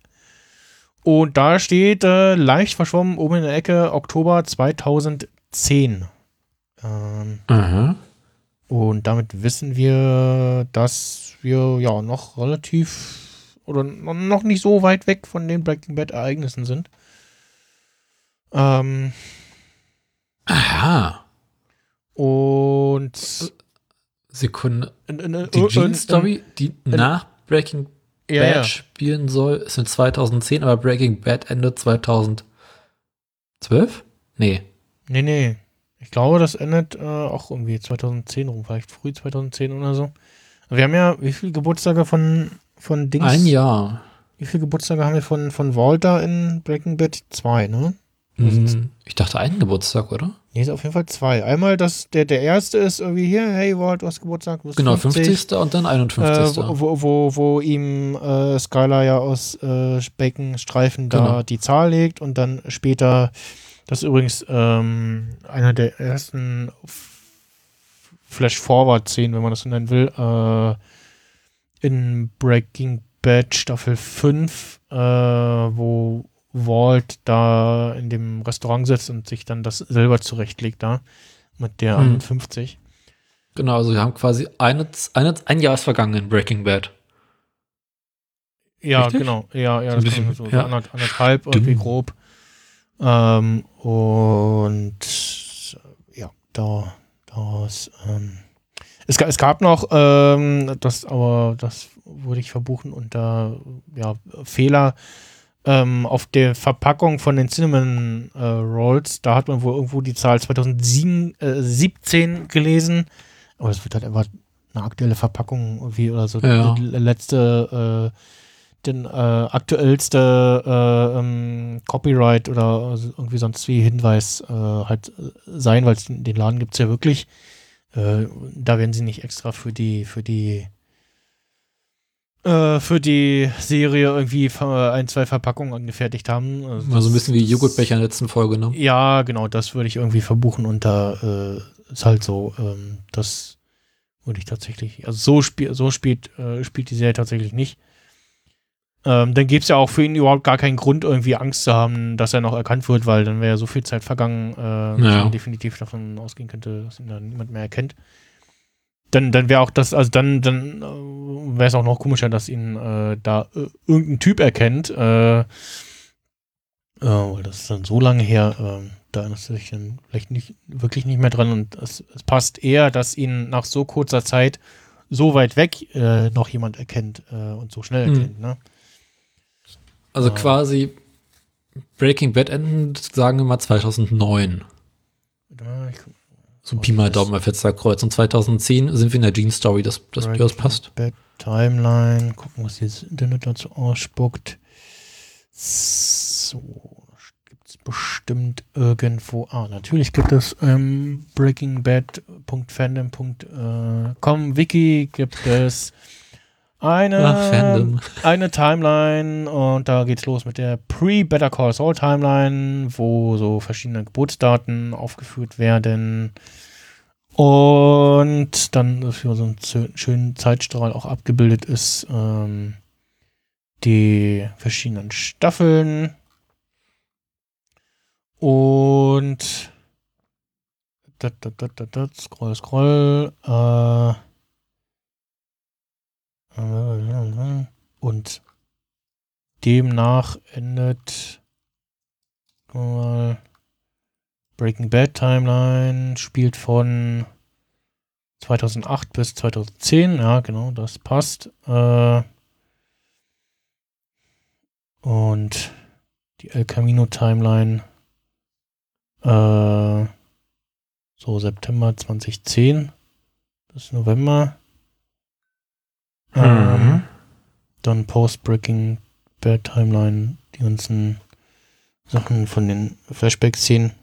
Und da steht leicht verschwommen oben in der Ecke Oktober 2010. Mhm. Und damit wissen wir, dass wir ja noch relativ oder noch nicht so weit weg von den Breaking Bad Ereignissen sind. Aha. Und Sekunde. Die Gene-Story, die nach Breaking Bad spielen soll, ist in 2010, aber Breaking Bad endet 2012? Nee. Ich glaube, das endet auch irgendwie 2010 rum, vielleicht früh 2010 oder so. Wir haben ja, wie viele Geburtstage von Dings? Ein Jahr. Wie viele Geburtstage haben wir von Walter in Breaking Bad? 2, ne? Ich dachte einen Geburtstag, oder? Nee, ist auf jeden Fall 2. Einmal, dass der erste ist irgendwie hier, hey Walt, du hast Geburtstag. Du bist genau, 50. und dann 51. Wo ihm Skyler ja aus Beckenstreifen da die Zahl legt und dann später, das ist übrigens einer der ersten Flash-Forward-Szenen, wenn man das so nennen will, in Breaking Bad Staffel 5, wo Walt da in dem Restaurant sitzt und sich dann das selber zurechtlegt da mit der 51. Genau, also wir haben quasi ein Jahr ist vergangen in Breaking Bad. Ja, richtig? Genau. Ja, so das bisschen, so anderthalb irgendwie grob. Und ja, daraus es gab noch, das würde ich verbuchen unter Fehler, auf der Verpackung von den Cinnamon Rolls, da hat man wohl irgendwo die Zahl 2017 gelesen, aber es wird halt einfach eine aktuelle Verpackung irgendwie oder so, die letzte, aktuellste Copyright oder irgendwie sonst wie Hinweis halt sein, weil den Laden gibt es ja wirklich, da werden sie nicht extra für die Serie irgendwie ein, zwei Verpackungen angefertigt haben. Also ein bisschen wie Joghurtbecher in der letzten Folge, ne? Ja, genau, das würde ich irgendwie verbuchen unter ist halt so, das würde ich tatsächlich, also spielt die Serie tatsächlich nicht. Dann gäbe es ja auch für ihn überhaupt gar keinen Grund, irgendwie Angst zu haben, dass er noch erkannt wird, weil dann wäre ja so viel Zeit vergangen, dass man definitiv davon ausgehen könnte, dass ihn dann niemand mehr erkennt. Dann wäre auch das, also dann wäre es auch noch komischer, dass ihn da irgendein Typ erkennt. Das ist dann so lange her, da erinnert er sich dann vielleicht nicht, wirklich nicht mehr dran. Und es passt eher, dass ihn nach so kurzer Zeit so weit weg noch jemand erkennt und so schnell erkennt. Ne? Also quasi Breaking Bad enden, sagen wir mal 2009. So ein Pi mal Daumen, Fetzerkreuz. Und 2010 sind wir in der Gene-Story, das passt. Bad Timeline, gucken, was dieses Internet dazu ausspuckt. So, gibt es bestimmt irgendwo. Ah, natürlich gibt es breakingbad.fandom.com Wiki, gibt es eine Timeline und da geht's los mit der Pre-Better Call Saul Timeline, wo so verschiedene Geburtsdaten aufgeführt werden und dann für so einen schönen Zeitstrahl auch abgebildet ist, die verschiedenen Staffeln. Und scroll. Und demnach endet Breaking Bad Timeline, spielt von 2008 bis 2010. Ja, genau, das passt. Und die El Camino Timeline so September 2010 bis November. Dann Post-Breaking Bad Timeline, die ganzen Sachen von den Flashback-Szenen.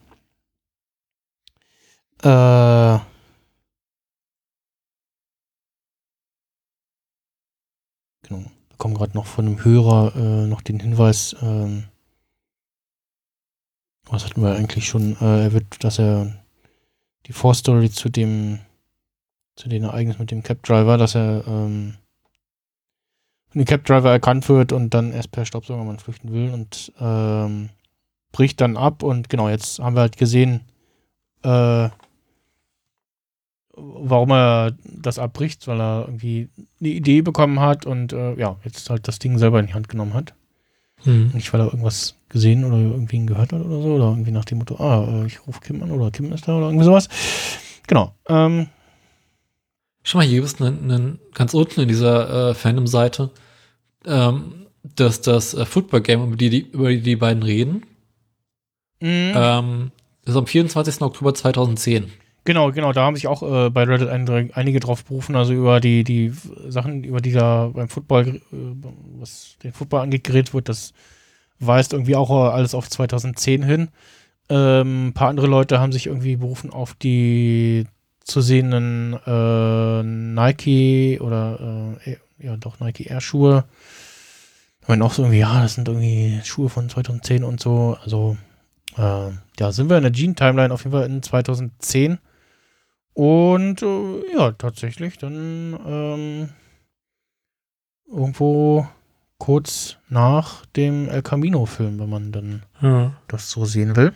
Genau, da kommt gerade noch von einem Hörer noch den Hinweis, was hatten wir eigentlich schon, dass er die Vorstory zu den Ereignissen mit dem Cab-Driver, dass er wenn der Cab-Driver erkannt wird und dann erst per Staubsaugermann flüchten will und bricht dann ab. Und genau, jetzt haben wir halt gesehen, warum er das abbricht, weil er irgendwie eine Idee bekommen hat und ja, jetzt halt das Ding selber in die Hand genommen hat. Nicht, weil er irgendwas gesehen oder irgendwie gehört hat oder so, oder irgendwie nach dem Motto, ich rufe Kim an oder Kim ist da oder irgendwie sowas. Genau. Schau mal, hier gibt es ganz unten in dieser Fandom-Seite das Football-Game, über die beiden reden. Das ist am 24. Oktober 2010. Genau, da haben sich auch bei Reddit einige drauf berufen, also über die Sachen, über die da beim Football, was den Football angeht, geredet wird, das weist irgendwie auch alles auf 2010 hin. Ein paar andere Leute haben sich irgendwie berufen auf die zu sehenden Nike oder Nike Air Schuhe. Ich meine auch so irgendwie, ja, das sind irgendwie Schuhe von 2010 und so. Also ja, sind wir in der Gene Timeline auf jeden Fall in 2010 und ja, tatsächlich dann irgendwo kurz nach dem El Camino Film, wenn man dann das so sehen will.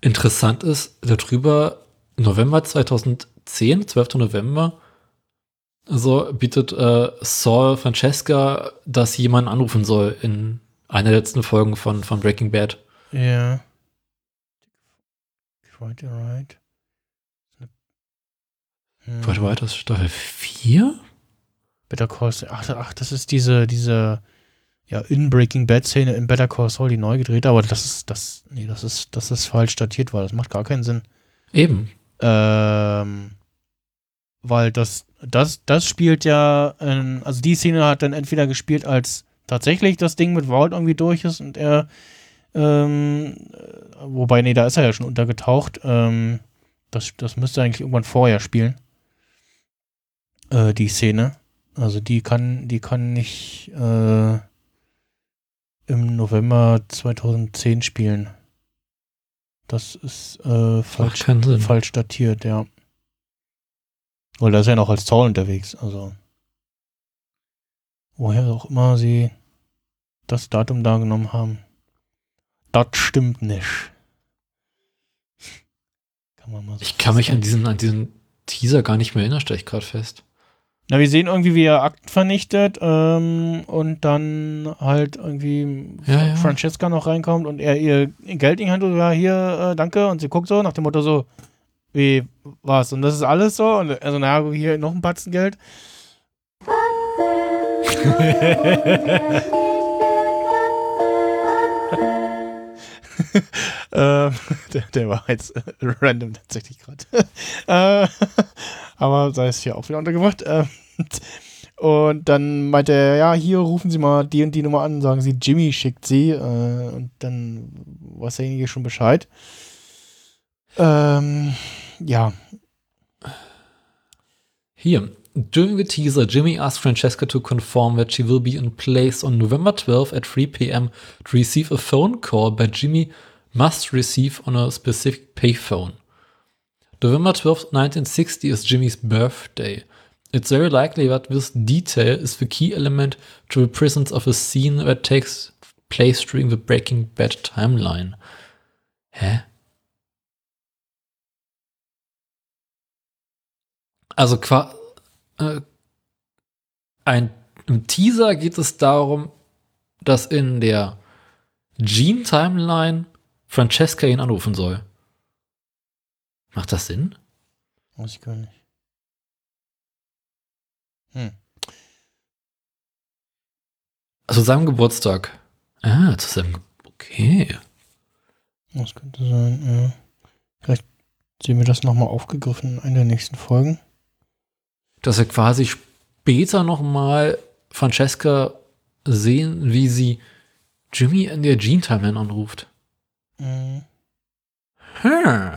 Interessant ist, darüber November 2010, 12. November, also bietet Saul Francesca, dass jemand anrufen soll in einer der letzten Folgen von Breaking Bad. Ja. Yeah. Right. Warte, war das Staffel 4? Better Call Saul. Ach, das ist diese ja, in Breaking Bad Szene in Better Call Saul, die neu gedreht, aber das ist falsch datiert, weil das macht gar keinen Sinn. Eben. Weil das spielt ja, also die Szene hat dann entweder gespielt, als tatsächlich das Ding mit Walt irgendwie durch ist und er, wobei, nee, da ist er ja schon untergetaucht, das müsste eigentlich irgendwann vorher spielen, die Szene. Also die kann nicht im November 2010 spielen. Das ist falsch datiert, ja. Weil da ist ja noch als Saul unterwegs, also. Woher auch immer sie das Datum da genommen haben. Das stimmt nicht. Kann man mal so ich kann mich an diesen Teaser gar nicht mehr erinnern, stelle ich gerade fest. Na, wir sehen irgendwie, wie er Akten vernichtet und dann halt irgendwie ja. Francesca noch reinkommt und er ihr Geld in die Hand und ja, hier, danke. Und sie guckt so nach dem Motto so, wie, was? Und das ist alles so? Und also, naja, hier noch ein Batzen Geld. der war jetzt random tatsächlich gerade. Aber sei es hier auch wieder untergebracht. Und dann meinte er, ja, hier rufen Sie mal die und die Nummer an, sagen Sie, Jimmy schickt sie. Und dann weiß derjenige schon Bescheid. Ja. Hier. During the teaser, Jimmy asks Francesca to confirm that she will be in place on November 12th at 3 p.m. to receive a phone call that Jimmy must receive on a specific payphone. November 12th, 1960 is Jimmy's birthday. It's very likely that this detail is the key element to the presence of a scene that takes place during the Breaking Bad timeline. Hä? Also im Teaser geht es darum, dass in der Gene-Timeline Francesca ihn anrufen soll. Macht das Sinn? Weiß ich gar nicht. Also seinem Geburtstag. Ah, zu seinem okay. Das könnte sein, ja. Vielleicht sehen wir das nochmal aufgegriffen in einer der nächsten Folgen. Dass wir quasi später nochmal Francesca sehen, wie sie Jimmy in der Gene-Timeline anruft. Mhm. Hm.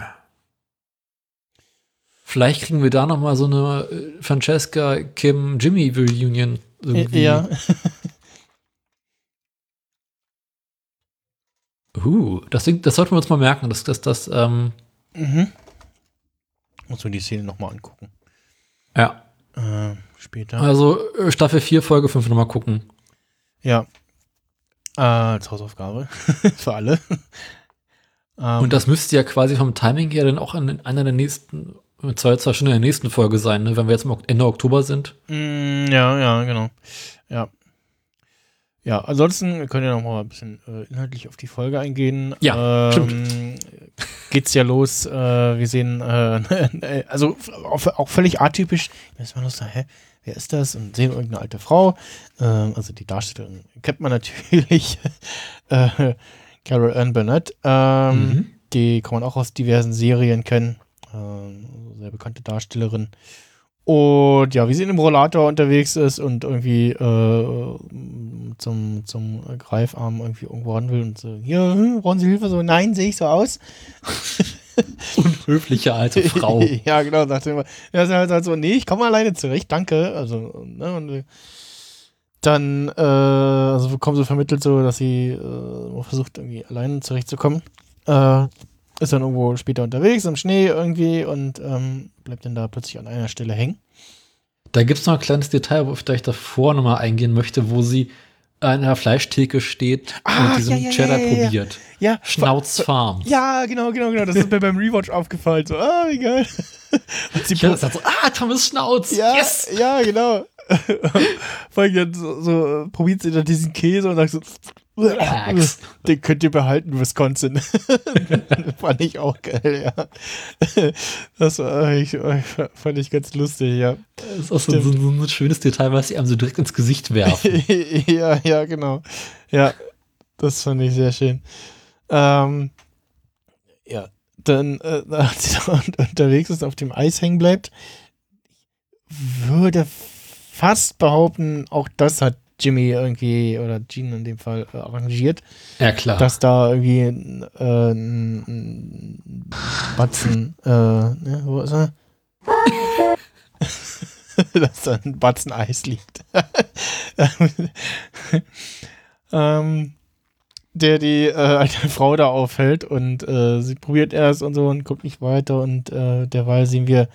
Vielleicht kriegen wir da nochmal so eine Francesca-Kim-Jimmy-Reunion irgendwie. Ja. Das sollten wir uns mal merken, Muss man die Szene nochmal angucken. Ja. Später. Also Staffel 4, Folge 5 nochmal gucken. Ja. Als Hausaufgabe. Für alle. Und das müsste ja quasi vom Timing her dann auch in einer der nächsten, zwar schon in der nächsten Folge sein, ne? Wenn wir jetzt Ende Oktober sind. Ja, genau. Ja. Ja, ansonsten, wir können ja noch mal ein bisschen inhaltlich auf die Folge eingehen. Ja, stimmt. Geht's ja los, wir sehen, also auch völlig atypisch, weiß man noch so, wer ist das? Und sehen irgendeine alte Frau, also die Darstellerin kennt man natürlich, Carol Ann Burnett, die kann man auch aus diversen Serien kennen, sehr bekannte Darstellerin. Und ja, wie sie in einem Rollator unterwegs ist und irgendwie zum Greifarm irgendwie irgendwo ran will und so, hier, brauchen Sie Hilfe? So, nein, sehe ich so aus? Unhöfliche alte Frau. Ja, genau, sagt sie immer. Ja, sie halt so, nee, ich komme alleine zurecht, danke. Also, ne, und dann also bekommen sie vermittelt so, dass sie versucht, irgendwie alleine zurechtzukommen. Ist dann irgendwo später unterwegs, im Schnee irgendwie und bleibt dann da plötzlich an einer Stelle hängen. Da gibt es noch ein kleines Detail, wo ich vielleicht davor nochmal eingehen möchte, wo sie an einer Fleischtheke steht und diesen Cheddar probiert. Ja. Schnauz Farm. Ja, genau. Das ist mir beim Rewatch aufgefallen. So, wie geil. Und sie sagt so, Thomas Schnauz. Ja, yes. Ja, genau. Vor allem so probiert sie dann diesen Käse und sagt so, den könnt ihr behalten, Wisconsin. Fand ich auch geil, ja. Das fand ich ganz lustig, ja. Das ist auch so ein schönes Detail, was sie einem so direkt ins Gesicht werfen. Ja, genau. Ja, das fand ich sehr schön. Ja, dann, als sie da unterwegs ist, auf dem Eis hängen bleibt, würde fast behaupten, auch das hat Jimmy irgendwie, oder Gene in dem Fall, arrangiert. Ja, klar. Dass da irgendwie ein Batzen, ne, wo ist er? Dass da ein Batzen Eis liegt. Der die alte Frau da aufhält und sie probiert erst und so und kommt nicht weiter und derweil sehen wir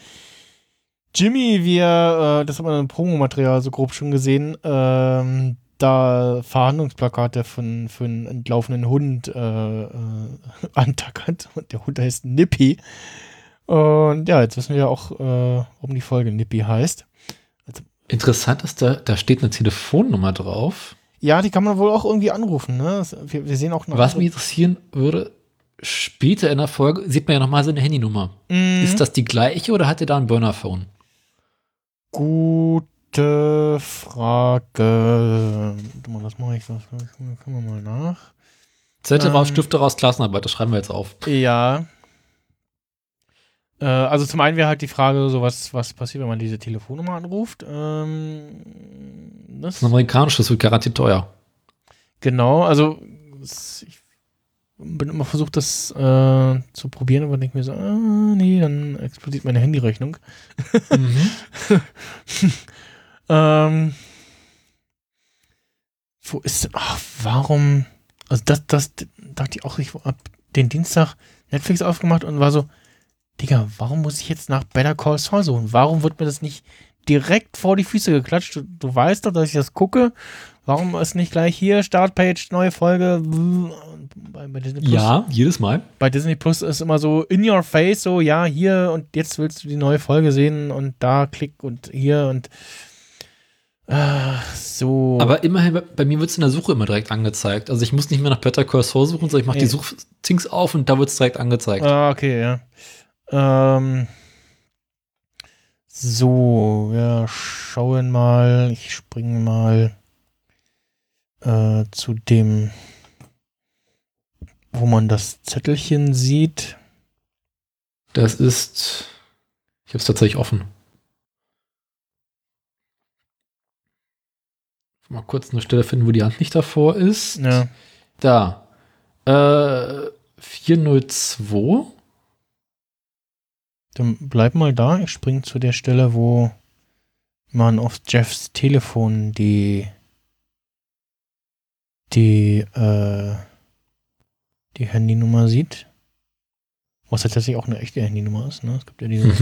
Jimmy, das hat man im Promomaterial so grob schon gesehen, da Verhandlungsplakate für einen entlaufenden Hund antackert. Und der Hund heißt Nippy. Und ja, jetzt wissen wir ja auch, warum die Folge Nippy heißt. Also, interessant ist, da steht eine Telefonnummer drauf. Ja, die kann man wohl auch irgendwie anrufen. Ne? Wir sehen auch noch was mich interessieren würde, später in der Folge sieht man ja nochmal seine Handynummer. Ist das die gleiche oder hat er da ein Burner-Phone? Gute Frage. Das mache ich. Das können wir mal nach. Zettel raus, Stifte raus, Klassenarbeit. Das schreiben wir jetzt auf. Ja. Also zum einen wäre halt die Frage, so was passiert, wenn man diese Telefonnummer anruft. Das ist ein amerikanisches, wird garantiert teuer. Genau, also ich bin immer versucht, das zu probieren, aber denke mir so, nee, dann explodiert meine Handyrechnung. Wo ist denn, warum, also das dachte ich auch, ich habe den Dienstag Netflix aufgemacht und war so, Digga, warum muss ich jetzt nach Better Call Saul suchen? Warum wird mir das nicht direkt vor die Füße geklatscht. Du weißt doch, dass ich das gucke. Warum ist nicht gleich hier Startpage, neue Folge bei Disney Plus? Ja, jedes Mal. Bei Disney Plus ist immer so in your face, so ja, hier und jetzt willst du die neue Folge sehen und da klick und hier und so. Aber immerhin, bei mir wird es in der Suche immer direkt angezeigt. Also ich muss nicht mehr nach Better Call Saul suchen, sondern ich mache die Suchtings auf und da wird es direkt angezeigt. Ah, okay, ja. So, wir schauen mal, ich springe mal zu dem, wo man das Zettelchen sieht. Das ist, ich habe es tatsächlich offen. Mal kurz eine Stelle finden, wo die Hand nicht davor ist. Ja. Da. 402. Dann bleib mal da. Ich springe zu der Stelle, wo man auf Jeffs Telefon die Handynummer sieht. Was tatsächlich auch eine echte Handynummer ist, ne? Es gibt ja dieses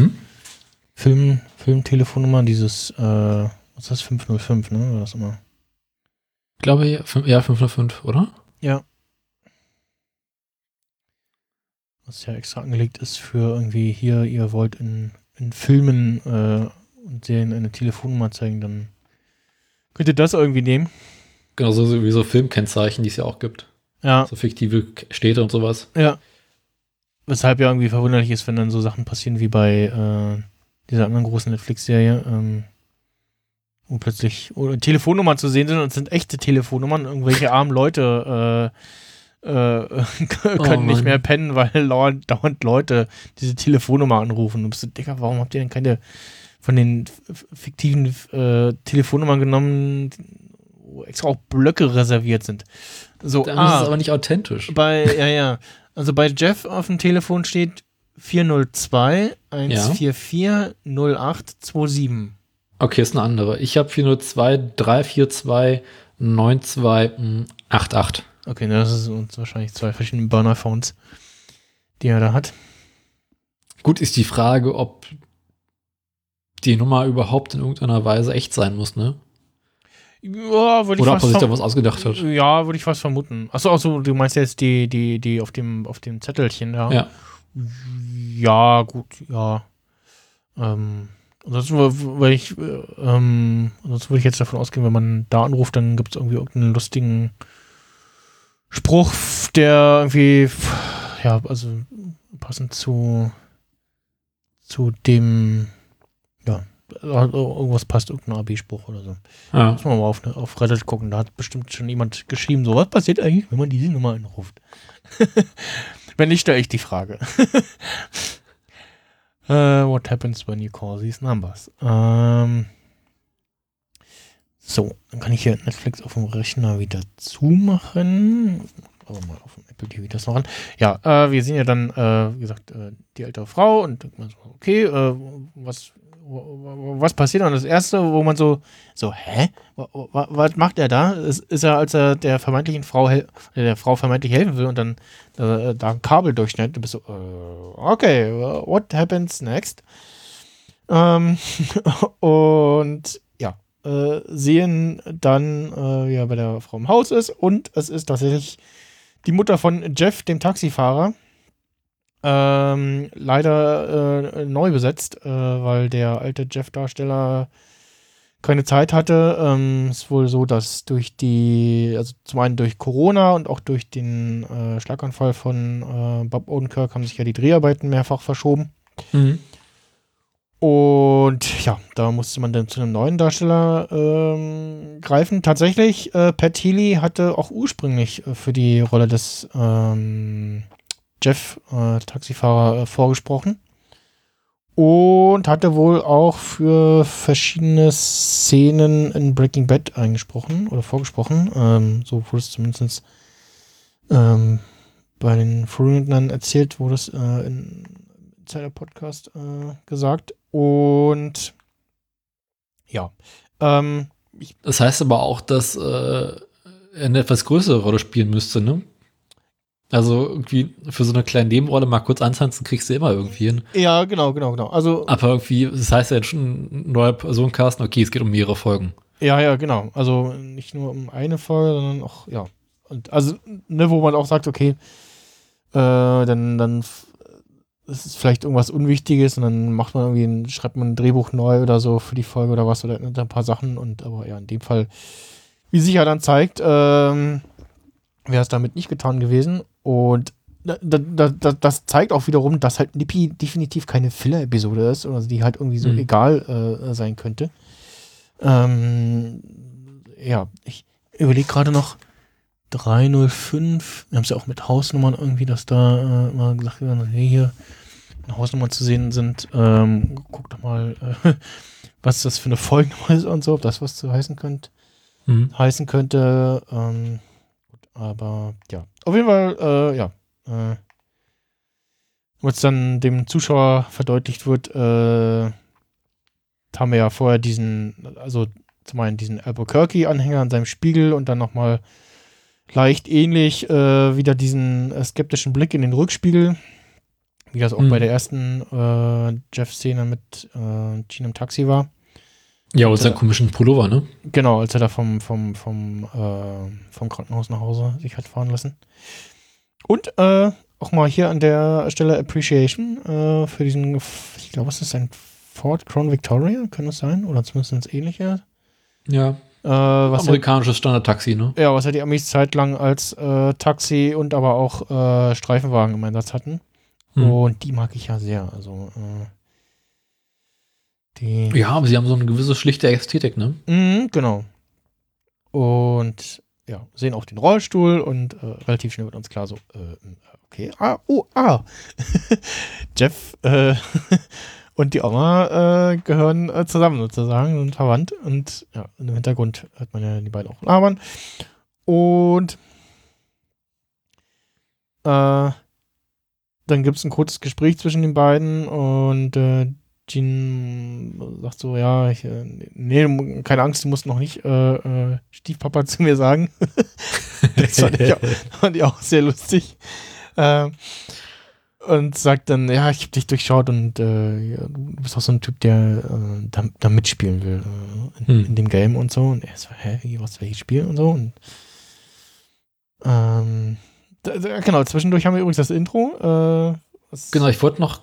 Film-Telefonnummer, dieses, was ist das? 505, ne? War das immer? Ich glaube, ja, 505, oder? Ja. Was ja extra angelegt ist für irgendwie hier, ihr wollt in Filmen und Serien eine Telefonnummer zeigen, dann könnt ihr das irgendwie nehmen. Genau, so wie so Filmkennzeichen, die es ja auch gibt. Ja. So fiktive Städte und sowas. Ja. Weshalb ja irgendwie verwunderlich ist, wenn dann so Sachen passieren wie bei dieser anderen großen Netflix-Serie, und plötzlich Telefonnummern zu sehen sind und es sind echte Telefonnummern. Irgendwelche armen Leute können nicht mehr pennen, weil dauernd Leute diese Telefonnummer anrufen. Du bist so, Digga, warum habt ihr denn keine von den fiktiven Telefonnummern genommen, wo extra auch Blöcke reserviert sind? So, dann ist es aber nicht authentisch. Ja. Also bei Jeff auf dem Telefon steht 402 144 0827. Okay, ist eine andere. Ich habe 402-342-9288. Okay, das ist uns wahrscheinlich zwei verschiedene Burner-Phones, die er da hat. Gut, ist die Frage, ob die Nummer überhaupt in irgendeiner Weise echt sein muss, ne? Ja, würde ich. Oder ob er sich da was ausgedacht hat. Ja, würde ich fast vermuten. Achso, du meinst jetzt die auf dem Zettelchen, ja? Ja. Ja, gut, ja. Ansonsten würde ich jetzt davon ausgehen, wenn man da anruft, dann gibt es irgendwie irgendeinen lustigen Spruch, der irgendwie, ja, also passend zu dem, ja, also irgendwas passt, irgendein AB-Spruch oder so. Ja. Muss man mal auf Reddit gucken, da hat bestimmt schon jemand geschrieben, so, was passiert eigentlich, wenn man diese Nummer anruft? Wenn nicht, stelle ich die Frage. What happens when you call these numbers? So, dann kann ich hier Netflix auf dem Rechner wieder zumachen. Also mal auf dem Apple TV das noch an. Ja, wir sehen ja dann, wie gesagt, die ältere Frau und denkt man so, okay, was passiert? Und das Erste, wo man so, hä? Was macht er da? Ist er, als er der vermeintlichen Frau, der Frau vermeintlich helfen will und dann da ein Kabel durchschneidet, du bist so, okay, what happens next? Und ja, sehen dann, wie er bei der Frau im Haus ist und es ist tatsächlich die Mutter von Jeff, dem Taxifahrer. Leider neu besetzt, weil der alte Jeff-Darsteller keine Zeit hatte. Es ist wohl so, dass also zum einen durch Corona und auch durch den Schlaganfall von Bob Odenkirk haben sich ja die Dreharbeiten mehrfach verschoben. Mhm. Und ja, da musste man dann zu einem neuen Darsteller greifen. Tatsächlich, Pat Healy hatte auch ursprünglich für die Rolle des Jeff, Taxifahrer, vorgesprochen und hatte wohl auch für verschiedene Szenen in Breaking Bad eingesprochen oder vorgesprochen. So wurde es zumindest bei den Frühlingsern erzählt, wurde es in seiner Podcast gesagt. Und ja. Das heißt aber auch, dass er eine etwas größere Rolle spielen müsste, ne? Also irgendwie für so eine kleine Nebenrolle mal kurz antanzen, kriegst du immer irgendwie hin. Ja, genau. Also, aber irgendwie, das heißt ja jetzt schon, neuer Personencasten, okay, es geht um mehrere Folgen. Ja, genau. Also nicht nur um eine Folge, sondern auch, ja. Und also, ne, wo man auch sagt, okay, dann ist es vielleicht irgendwas Unwichtiges und dann macht man irgendwie, schreibt man ein Drehbuch neu oder so für die Folge oder was oder ein paar Sachen und aber ja, in dem Fall, wie sich ja dann zeigt, wäre es damit nicht getan gewesen. Und das zeigt auch wiederum, dass halt Nippy definitiv keine Filler-Episode ist, also die halt irgendwie so egal sein könnte. Ja, ich überlege gerade noch 305, wir haben es ja auch mit Hausnummern irgendwie, dass da mal gesagt wird, hier Hausnummern zu sehen sind. Guck doch mal, was das für eine Folgennummer ist und so, ob das was zu heißen könnte. Aber ja, auf jeden Fall, wo es dann dem Zuschauer verdeutlicht wird, haben wir ja vorher diesen Albuquerque-Anhänger an seinem Spiegel und dann nochmal leicht ähnlich wieder diesen skeptischen Blick in den Rückspiegel, wie das auch bei der ersten Jeff-Szene mit Gene im Taxi war. Ja, und seinen komischen Pullover, ne? Genau, als er da vom Krankenhaus nach Hause sich hat fahren lassen. Und auch mal hier an der Stelle Appreciation für diesen, ich glaube, es ist ein Ford Crown Victoria, kann das sein? Oder zumindest ähnlicher. Ja, amerikanisches Standard-Taxi, ne? Ja, was ja die Amis zeitlang als Taxi und aber auch Streifenwagen im Einsatz hatten. Und die mag ich ja sehr, also ja, aber sie haben so eine gewisse schlichte Ästhetik, ne? Genau. Und ja, sehen auch den Rollstuhl und relativ schnell wird uns klar so, okay, Jeff und die Oma gehören zusammen sozusagen, sind verwandt und ja, im Hintergrund hört man ja die beiden auch labern. Und dann gibt es ein kurzes Gespräch zwischen den beiden und Gene sagt so, ja, nee, keine Angst, du musst noch nicht Stiefpapa zu mir sagen. Das fand ich auch sehr lustig. Und sagt dann, ja, ich hab dich durchschaut und du bist auch so ein Typ, der da mitspielen will in dem Game und so. Und er so, hä, was, welches Spiel und so. Und genau, zwischendurch haben wir übrigens das Intro. Genau, ich wollte noch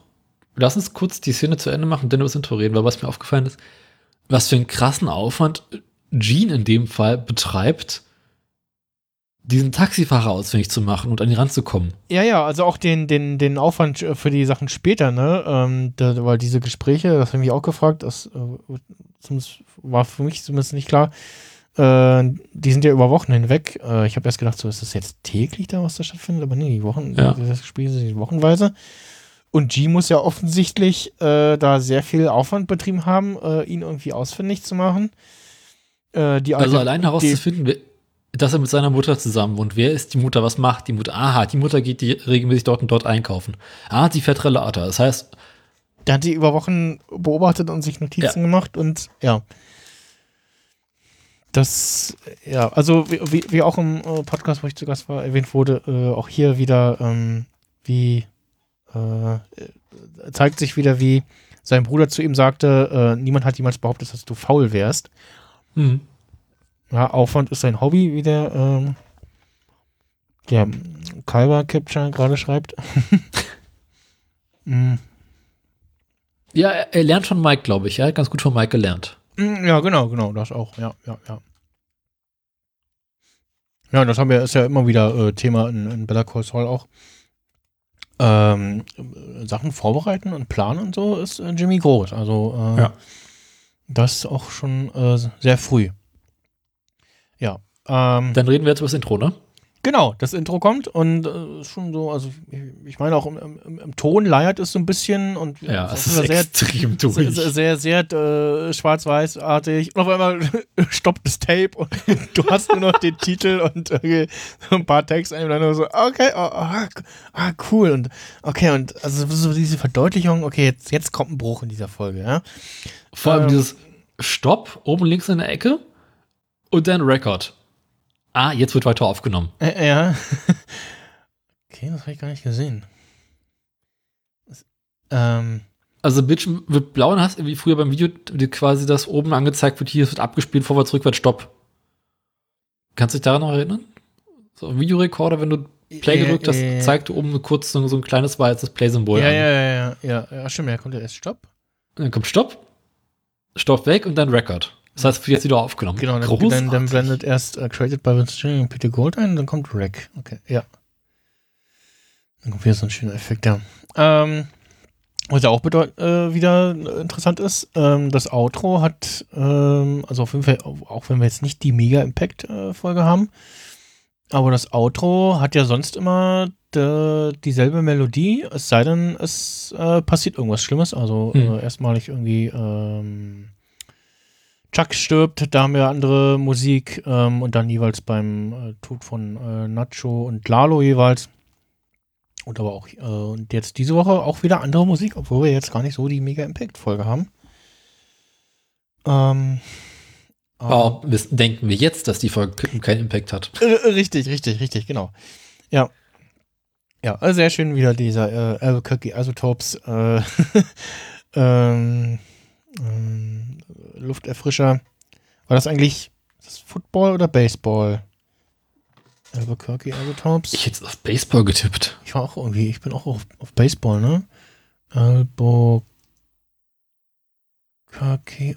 lass uns kurz die Szene zu Ende machen und dann über das Intro reden, weil was mir aufgefallen ist, was für einen krassen Aufwand Gene in dem Fall betreibt, diesen Taxifahrer ausfindig zu machen und an ihn ranzukommen. Ja, also auch den Aufwand für die Sachen später, ne? Weil diese Gespräche, das habe ich auch gefragt, das war für mich zumindest nicht klar, die sind ja über Wochen hinweg. Ich habe erst gedacht, so ist das jetzt täglich da, was da stattfindet, aber nee, die Wochen, ja. Das Gespräch sind wochenweise. Und Gene muss ja offensichtlich da sehr viel Aufwand betrieben haben, ihn irgendwie ausfindig zu machen. Allein herauszufinden, dass er mit seiner Mutter zusammen wohnt. Wer ist die Mutter? Was macht die Mutter? Aha, die Mutter geht regelmäßig dort und dort einkaufen. Ah, sie fährt Rollator. Das heißt, da hat die über Wochen beobachtet und sich Notizen gemacht und ja. Das, ja, also wie auch im Podcast, wo ich zu Gast war, erwähnt wurde, auch hier wieder zeigt sich wieder, wie sein Bruder zu ihm sagte, niemand hat jemals behauptet, dass du faul wärst. Ja, Aufwand ist sein Hobby, wie der Kalber Capture gerade schreibt. Ja, er lernt von Mike, glaube ich. Er hat ganz gut von Mike gelernt. Ja, genau, das auch. Ja. Ja, das ist ja immer wieder Thema in Better Call Saul auch. Sachen vorbereiten und planen und so ist Jimmy groß. Also das auch schon sehr früh. Ja. Dann reden wir jetzt über das Intro, ne? Genau, das Intro kommt und schon so, also ich meine auch im Ton leiert es so ein bisschen und ja, es ist sehr, extrem durch. Sehr, sehr, schwarz-weiß-artig. Und auf einmal stoppt das Tape und du hast nur noch den Titel und ein paar Texte und dann nur so, okay, cool. Und okay, und also so diese Verdeutlichung, okay, jetzt kommt ein Bruch in dieser Folge, ja. Vor allem dieses Stopp, oben links in der Ecke und dann Record. Ah, jetzt wird weiter aufgenommen. Ja. Okay, das habe ich gar nicht gesehen. Also Bildschirm wird blau und hast irgendwie früher beim Video quasi, das oben angezeigt wird, hier, es wird abgespielt, vorwärts, rückwärts, stopp. Kannst du dich daran noch erinnern? So ein Videorekorder, wenn du Play gedrückt hast, zeigt oben kurz so ein kleines weißes Play-Symbol an. Ja, stimmt, ja, kommt ja erst Stopp. Und dann kommt Stopp, Stopp weg und dann Record. Das heißt, jetzt wieder aufgenommen. Genau, dann blendet erst Created by Streaming Peter Gold ein und dann kommt Rec. Okay, ja. Dann kommt wieder so ein schöner Effekt, ja. Was ja auch wieder interessant ist, das Outro hat, also auf jeden Fall, auch wenn wir jetzt nicht die Mega-Impact-Folge haben, aber das Outro hat ja sonst immer dieselbe Melodie, es sei denn, es passiert irgendwas Schlimmes. Also erstmalig irgendwie Chuck stirbt, da haben wir andere Musik und dann jeweils beim Tod von Nacho und Lalo jeweils. Und aber auch und jetzt diese Woche auch wieder andere Musik, obwohl wir jetzt gar nicht so die Mega-Impact-Folge haben. Warum denken wir jetzt, dass die Folge keinen Impact hat? Richtig, genau. Ja, also sehr schön wieder dieser Albuquerque Isotopes Lufterfrischer. War das eigentlich das Football oder Baseball? Albuquerque Isotopes. Ich hätte es auf Baseball getippt. Ich bin auch auf Baseball, ne? Albuquerque,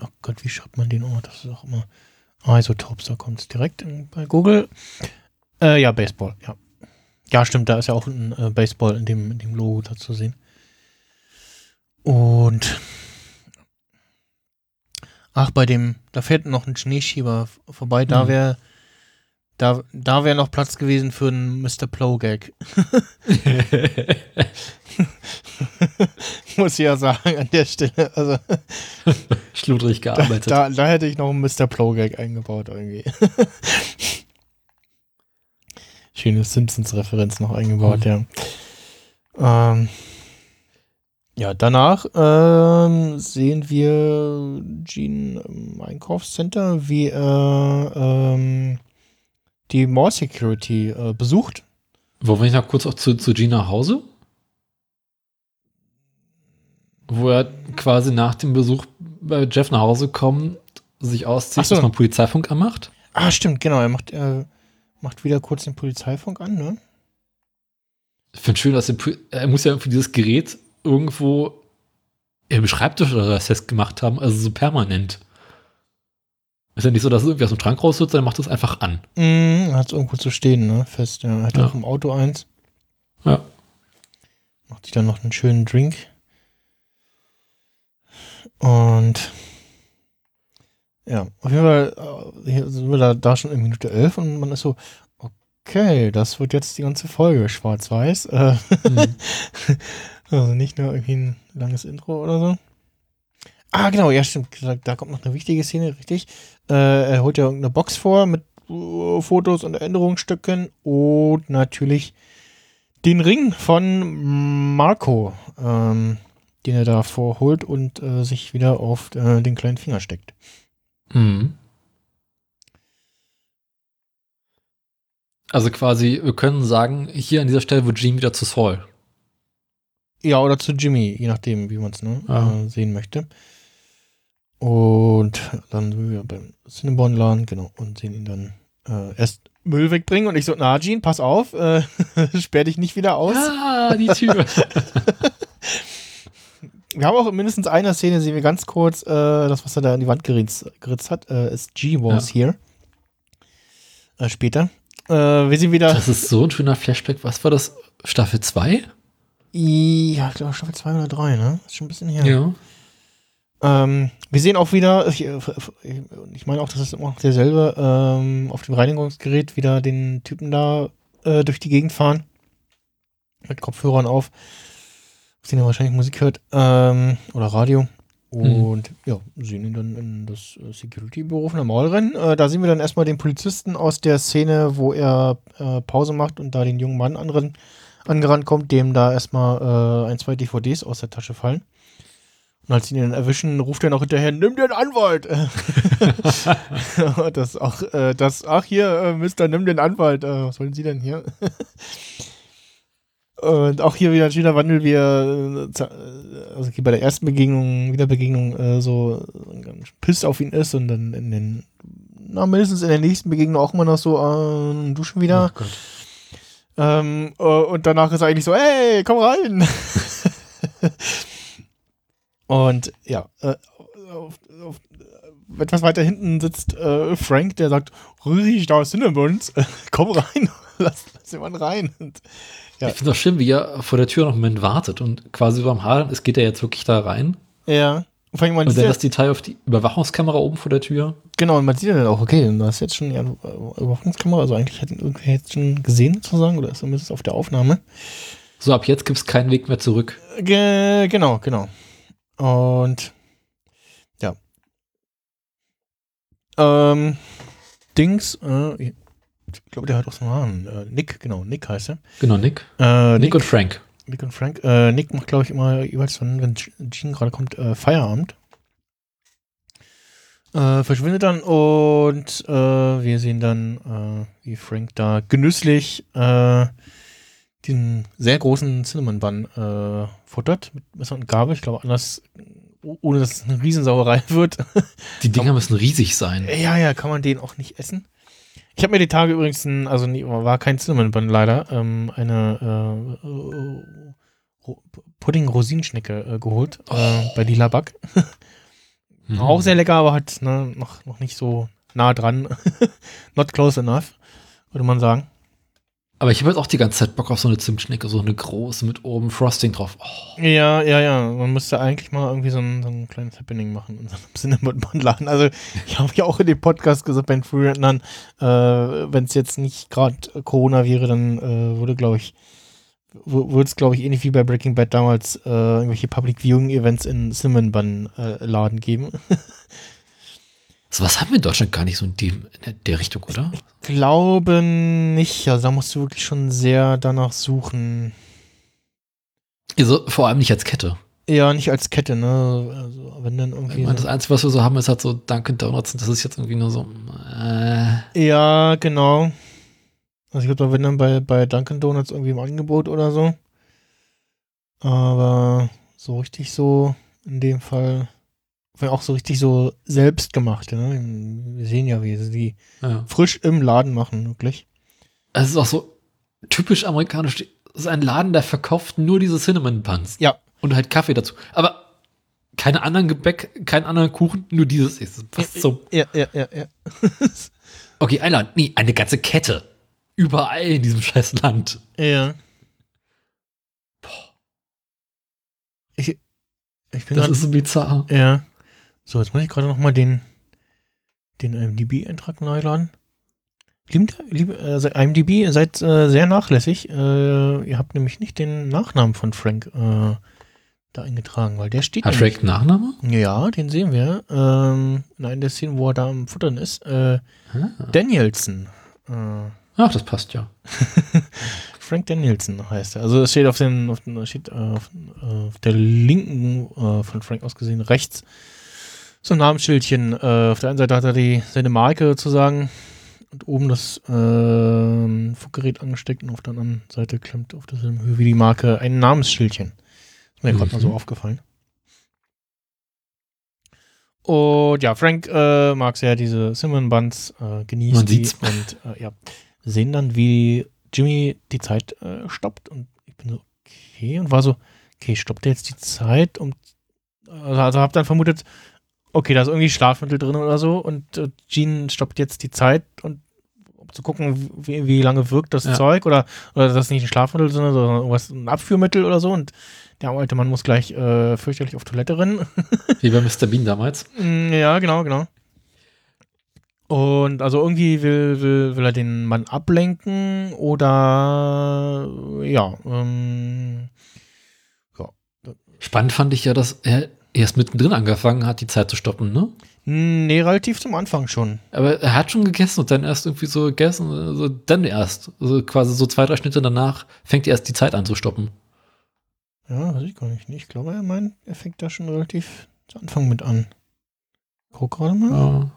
oh Gott, wie schreibt man den? Oh, das ist auch immer Isotopes, da kommt es direkt bei Google. Ja, Baseball, ja. Ja, stimmt, da ist ja auch ein Baseball in dem Logo da zu sehen. Und da fährt noch ein Schneeschieber vorbei, da wäre noch Platz gewesen für einen Mr. Plow-Gag. Muss ich ja sagen, an der Stelle. Also, schludrig gearbeitet. Da hätte ich noch einen Mr. Plow-Gag eingebaut irgendwie. Schöne Simpsons-Referenz noch eingebaut, ja. Danach sehen wir Gene im Einkaufscenter, wie er die Mall Security besucht. Wollen wir noch kurz auch zu Gene nach Hause? Wo er quasi nach dem Besuch bei Jeff nach Hause kommt, sich auszieht, dass man Polizeifunk anmacht. Ah, stimmt, genau. Er macht wieder kurz den Polizeifunk an, ne? Ich finde schön, dass er muss ja für dieses Gerät irgendwo im Schreibtisch oder Test gemacht haben, also so permanent. Ist ja nicht so, dass es irgendwie aus dem Schrank raus wird, sondern macht es einfach an. Hat es irgendwo zu stehen, ne? Fest, ja. Hat auch im Auto eins. Ja. Macht sich dann noch einen schönen Drink. Und ja, auf jeden Fall hier sind wir da schon in Minute 11 und man ist so, okay, das wird jetzt die ganze Folge schwarz-weiß. Also nicht nur irgendwie ein langes Intro oder so. Ah, genau, ja, stimmt. Da kommt noch eine wichtige Szene, richtig. Er holt ja irgendeine Box vor mit Fotos und Erinnerungsstücken und natürlich den Ring von Marco, den er da vorholt und sich wieder auf den kleinen Finger steckt. Mhm. Also quasi, wir können sagen, hier an dieser Stelle wird Gene wieder zu Saul. Ja, oder zu Jimmy, je nachdem, wie man es sehen möchte. Und dann sind wir beim Cinnabon-Laden, genau, und sehen ihn dann erst Müll wegbringen. Und ich so, na, Gene, pass auf, sperr dich nicht wieder aus. Ah, die Tür. Wir haben auch in mindestens einer Szene, sehen wir ganz kurz, das, was er da an die Wand geritzt hat, ist G was here. Später. Wir sehen wieder. Das ist so ein schöner Flashback. Was war das? Staffel 2? Ja, ich glaube Staffel 2 oder 3, ne? Ist schon ein bisschen her. Ja. Wir sehen auch wieder, ich meine auch, das ist immer noch derselbe, auf dem Reinigungsgerät wieder den Typen da durch die Gegend fahren. Mit Kopfhörern auf denen er wahrscheinlich Musik hört, oder Radio. Und sehen ihn dann in das Security-Büro von der Mall rennen. Da sehen wir dann erstmal den Polizisten aus der Szene, wo er Pause macht und da den jungen Mann angerannt kommt, dem da erstmal 1, 2 DVDs aus der Tasche fallen. Und als sie ihn dann erwischen, ruft er noch hinterher, nimm den Anwalt! Mr., nimm den Anwalt, was wollen Sie denn hier? Und auch hier wieder ein schöner Wandel, wie er also bei der ersten Begegnung, so pisst auf ihn ist und dann in den, mindestens in der nächsten Begegnung auch immer noch so duschen wieder. Oh Gott. Und danach ist er eigentlich so, hey, komm rein! Und ja, auf etwas weiter hinten sitzt Frank, der sagt, riesig, da ist Cinnabons, komm rein, lass jemand rein. Und, ja. Ich finde es auch schlimm, wie er vor der Tür noch einen Moment wartet und quasi über dem Haar ist, geht er jetzt wirklich da rein. Ja. Und dann das Detail auf die Überwachungskamera oben vor der Tür. Genau, und man sieht ja dann auch, okay, du hast jetzt schon die Überwachungskamera, also eigentlich hätten irgendwie jetzt schon gesehen, sozusagen, oder ist zumindest auf der Aufnahme. So, ab jetzt gibt es keinen Weg mehr zurück. Genau. Und ja. Ich glaube, der hört auch so einen Namen. Nick heißt er. Genau, Nick. Nick und Frank. Nick macht, glaube ich, immer jeweils, wenn Gene gerade kommt, Feierabend. Verschwindet dann und wir sehen dann, wie Frank da genüsslich den sehr großen Cinnamon-Bun futtert mit Messer und Gabel. Ich glaube, anders, ohne dass es eine Riesensauerei wird. Die Dinger müssen riesig sein. Ja, kann man den auch nicht essen. Ich habe mir die Tage übrigens, war kein Cinnamon-Bun leider, eine Pudding-Rosinenschnecke geholt bei Lila Back. Auch sehr lecker, aber halt noch nicht so nah dran. Not close enough, würde man sagen. Aber ich habe jetzt auch die ganze Zeit Bock auf so eine Zimtschnecke, so eine große mit oben Frosting drauf. Oh. Ja. Man müsste eigentlich mal irgendwie so ein kleines Happening machen in so einem Cinnamon-Bun-Laden. Also, ich habe ja auch in dem Podcast gesagt, bei den Free Rentnern, wenn es jetzt nicht gerade Corona wäre, dann würde es, glaube ich, ähnlich wie bei Breaking Bad damals irgendwelche Public-Viewing-Events in Cinnamon-Bun-Laden geben. Was haben wir in Deutschland gar nicht so in der Richtung, oder? Ich glaube nicht. Also da musst du wirklich schon sehr danach suchen. Also vor allem nicht als Kette. Ja, nicht als Kette, ne? Also, wenn dann irgendwie. Ich meine, das Einzige, was wir so haben, ist halt so Dunkin' Donuts und das ist jetzt irgendwie nur so. Ja, genau. Also ich glaube, wenn dann bei Dunkin' Donuts irgendwie im Angebot oder so. Aber so richtig so in dem Fall. Auch so richtig so selbstgemacht. Ne? Wir sehen ja, wie sie die frisch im Laden machen, wirklich. Es ist auch so typisch amerikanisch. Es ist ein Laden, der verkauft nur diese Cinnamon Buns. Ja. Und halt Kaffee dazu. Aber keine anderen Gebäck, keinen anderen Kuchen, nur dieses. Fast so. Ja. Okay, ein Laden. Nee, eine ganze Kette. Überall in diesem scheiß Land. Ja. Boah. Das ist so bizarr. Ja. So, jetzt muss ich gerade noch mal den IMDb-Eintrag neu laden. IMDb, ihr seid sehr nachlässig. Ihr habt nämlich nicht den Nachnamen von Frank da eingetragen, weil der steht. Hat Frank einen Nachnamen? Ja, den sehen wir. In einer der Szenen, wo er da am Futtern ist. Danielson. Ach, das passt ja. Frank Danielson heißt er. Also es steht auf der linken von Frank aus gesehen rechts so ein Namensschildchen. Auf der einen Seite hat er seine Marke sozusagen und oben das Funkgerät angesteckt und auf der anderen Seite klemmt auf derselben Höhe wie die Marke ein Namensschildchen. Ist mir gerade mal so aufgefallen. Und ja, Frank mag sehr diese Cinnamon Buns, genießt man die und sehen dann, wie Jimmy die Zeit stoppt und ich bin so, okay, und war so, okay, stoppt er jetzt die Zeit? Also hab dann vermutet, okay, da ist irgendwie Schlafmittel drin oder so und Gene stoppt jetzt die Zeit und um zu gucken, wie lange wirkt das Zeug oder das ist nicht ein Schlafmittel, sondern irgendwas, ein Abführmittel oder so und der alte Mann muss gleich fürchterlich auf Toilette rennen. Wie bei Mr. Bean damals. Ja, genau. Und also irgendwie will er den Mann ablenken oder Spannend fand ich ja, dass er erst mittendrin angefangen hat, die Zeit zu stoppen, ne? Nee, relativ zum Anfang schon. Aber er hat schon gegessen und dann erst irgendwie so gegessen, also dann erst. Also quasi so 2, 3 Schnitte danach fängt erst die Zeit an zu stoppen. Ja, weiß ich gar nicht. Ich glaube, er fängt da schon relativ zu Anfang mit an. Guck gerade mal. Ja.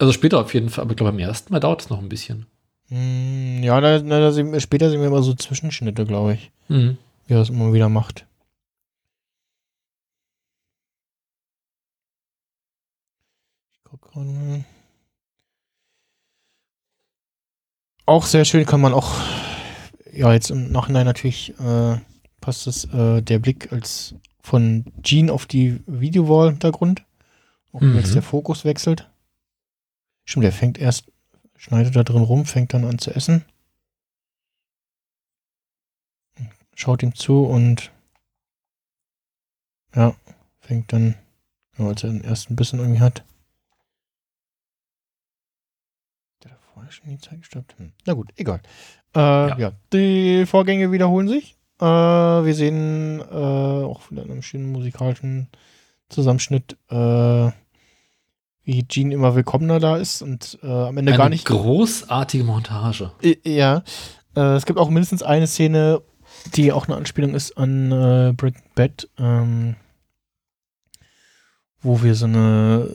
Also später auf jeden Fall, aber ich glaube, beim ersten Mal dauert es noch ein bisschen. Ja, später sehen wir immer so Zwischenschnitte, glaube ich. Mhm. Wie er das immer wieder macht. Ich gucke gerade mal. Auch sehr schön kann man auch, ja, jetzt im Nachhinein natürlich passt es, der Blick als von Gene auf die Videowall im Hintergrund. Auch jetzt der Fokus wechselt. Stimmt, der fängt erst, schneidet da drin rum, fängt dann an zu essen. Schaut ihm zu und ja, fängt dann, ja, als er den ersten Bissen irgendwie hat. Der da vorne schon die Zeit gestoppt. Na gut, egal. Ja, die Vorgänge wiederholen sich. Wir sehen auch wieder in einem schönen musikalischen Zusammenschnitt, wie Gene immer willkommener da ist und am Ende gar nicht. Eine großartige Montage. Ja. Es gibt auch mindestens eine Szene, die auch eine Anspielung ist an Breaking Bad, wo wir so eine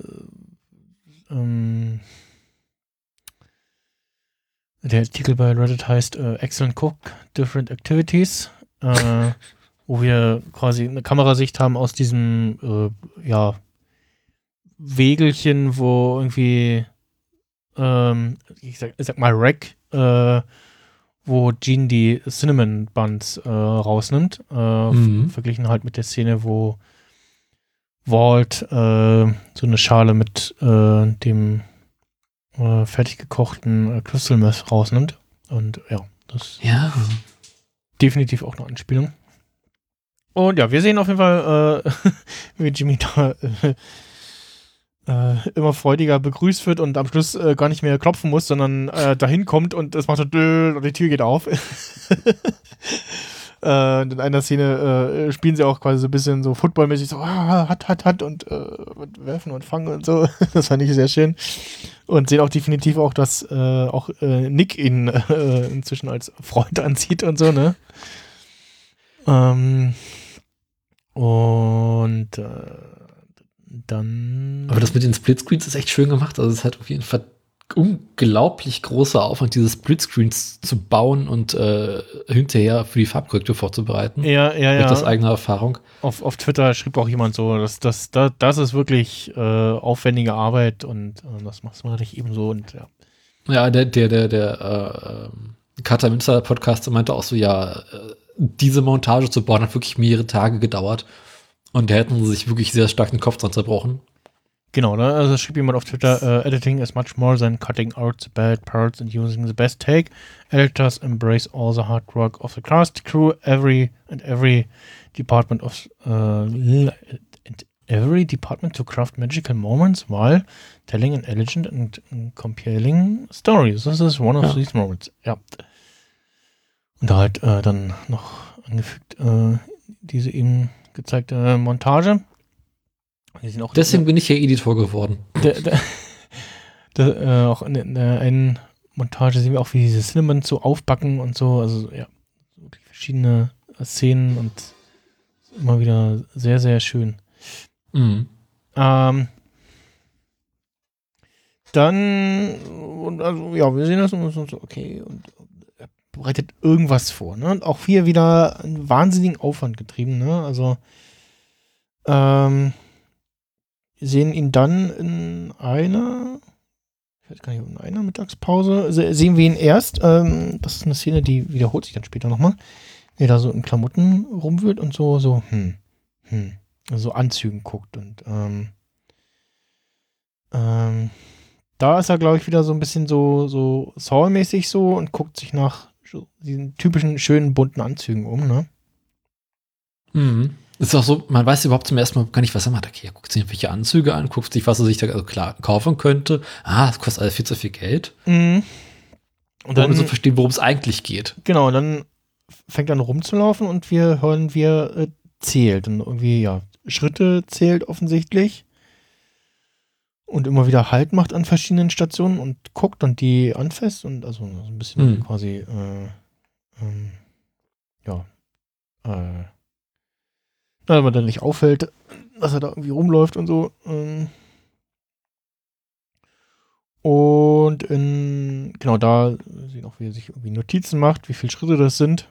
der Artikel bei Reddit heißt Excellent Cook, Different Activities, wo wir quasi eine Kamerasicht haben aus diesem Wägelchen, wo irgendwie ich sag mal Rack, wo Gene die Cinnamon Buns rausnimmt, verglichen halt mit der Szene, wo Walt so eine Schale mit dem fertig gekochten Crystal Meth rausnimmt. Und ja, das ist definitiv auch eine Anspielung. Und ja, wir sehen auf jeden Fall, wie Jimmy da immer freudiger begrüßt wird und am Schluss gar nicht mehr klopfen muss, sondern dahin kommt und es macht so und die Tür geht auf. In einer Szene spielen sie auch quasi so ein bisschen so footballmäßig, so hat und werfen und fangen und so. Das fand ich sehr schön. Und sehen auch definitiv auch, dass Nick ihn inzwischen als Freund anzieht und so, ne? Dann. Aber das mit den Splitscreens ist echt schön gemacht. Also es hat auf jeden Fall unglaublich großer Aufwand, diese Splitscreens zu bauen und hinterher für die Farbkorrektur vorzubereiten. Ja. Durch das eigene Erfahrung. Auf Twitter schrieb auch jemand so, das ist wirklich aufwendige Arbeit und das machst du mal nicht eben so und ja. Ja, der Carter Münster Podcast meinte auch so, ja, diese Montage zu bauen hat wirklich mehrere Tage gedauert. Und da hätten sie sich wirklich sehr stark den Kopf dran zerbrochen. Genau, ne? Also schrieb jemand auf Twitter, editing is much more than cutting out the bad parts and using the best take. Editors embrace all the hard work of the cast, crew, every department of every department to craft magical moments while telling an elegant and compelling stories. This is one of these moments. Ja. Und da halt dann noch angefügt diese eben gezeigte Montage. Auch deswegen bin ich ja Editor geworden. Auch in der einen Montage sehen wir auch, wie diese Cinnamon so aufbacken und so. Also ja, verschiedene Szenen und immer wieder sehr, sehr schön. Mhm. Wir sehen das und so, okay, und bereitet irgendwas vor, ne? Und auch hier wieder einen wahnsinnigen Aufwand getrieben, ne? Also sehen ihn dann in einer Mittagspause, sehen wir ihn erst, das ist eine Szene, die wiederholt sich dann später nochmal, der da so in Klamotten rumwühlt und so Anzügen guckt und da ist er, glaube ich, wieder so ein bisschen so Saul-mäßig so und guckt sich nach diesen typischen, schönen, bunten Anzügen um, ne? Mhm. Das ist auch so, man weiß überhaupt zum ersten Mal gar nicht, was er macht. Okay, er guckt sich welche Anzüge an, guckt sich, was er sich da kaufen könnte. Das kostet alles viel zu viel Geld. Mhm. Und dann so verstehen, worum es eigentlich geht. Genau, dann fängt er an rumzulaufen und wir hören, wie er zählt. Und irgendwie, ja, Schritte zählt offensichtlich. Und immer wieder Halt macht an verschiedenen Stationen und guckt und die anfasst und also so ein bisschen quasi dass man dann nicht auffällt, dass er da irgendwie rumläuft und so. Und da sehen auch, wie er sich irgendwie Notizen macht, wie viele Schritte das sind.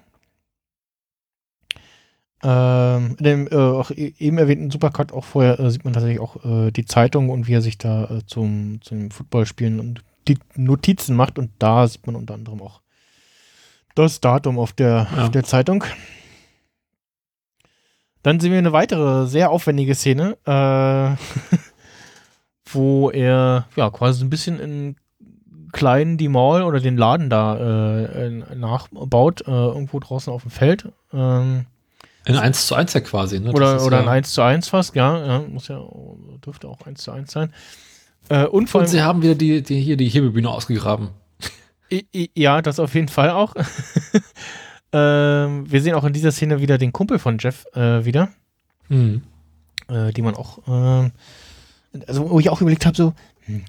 In dem auch eben erwähnten Supercut auch vorher sieht man tatsächlich auch die Zeitung und wie er sich da zum Footballspielen und die Notizen macht, und da sieht man unter anderem auch das Datum auf der Zeitung. Dann sehen wir eine weitere sehr aufwendige Szene, wo er ja quasi so ein bisschen in klein die Mall oder den Laden da nachbaut, irgendwo draußen auf dem Feld. In 1:1 ja quasi, ne? Oder in 1:1 fast, ja, dürfte auch 1:1 sein. Und vor allem, sie haben wieder die Hebebühne ausgegraben. Ja, das auf jeden Fall auch. Wir sehen auch in dieser Szene wieder den Kumpel von Jeff wieder. Mhm. Die man auch, also wo ich auch überlegt habe, so,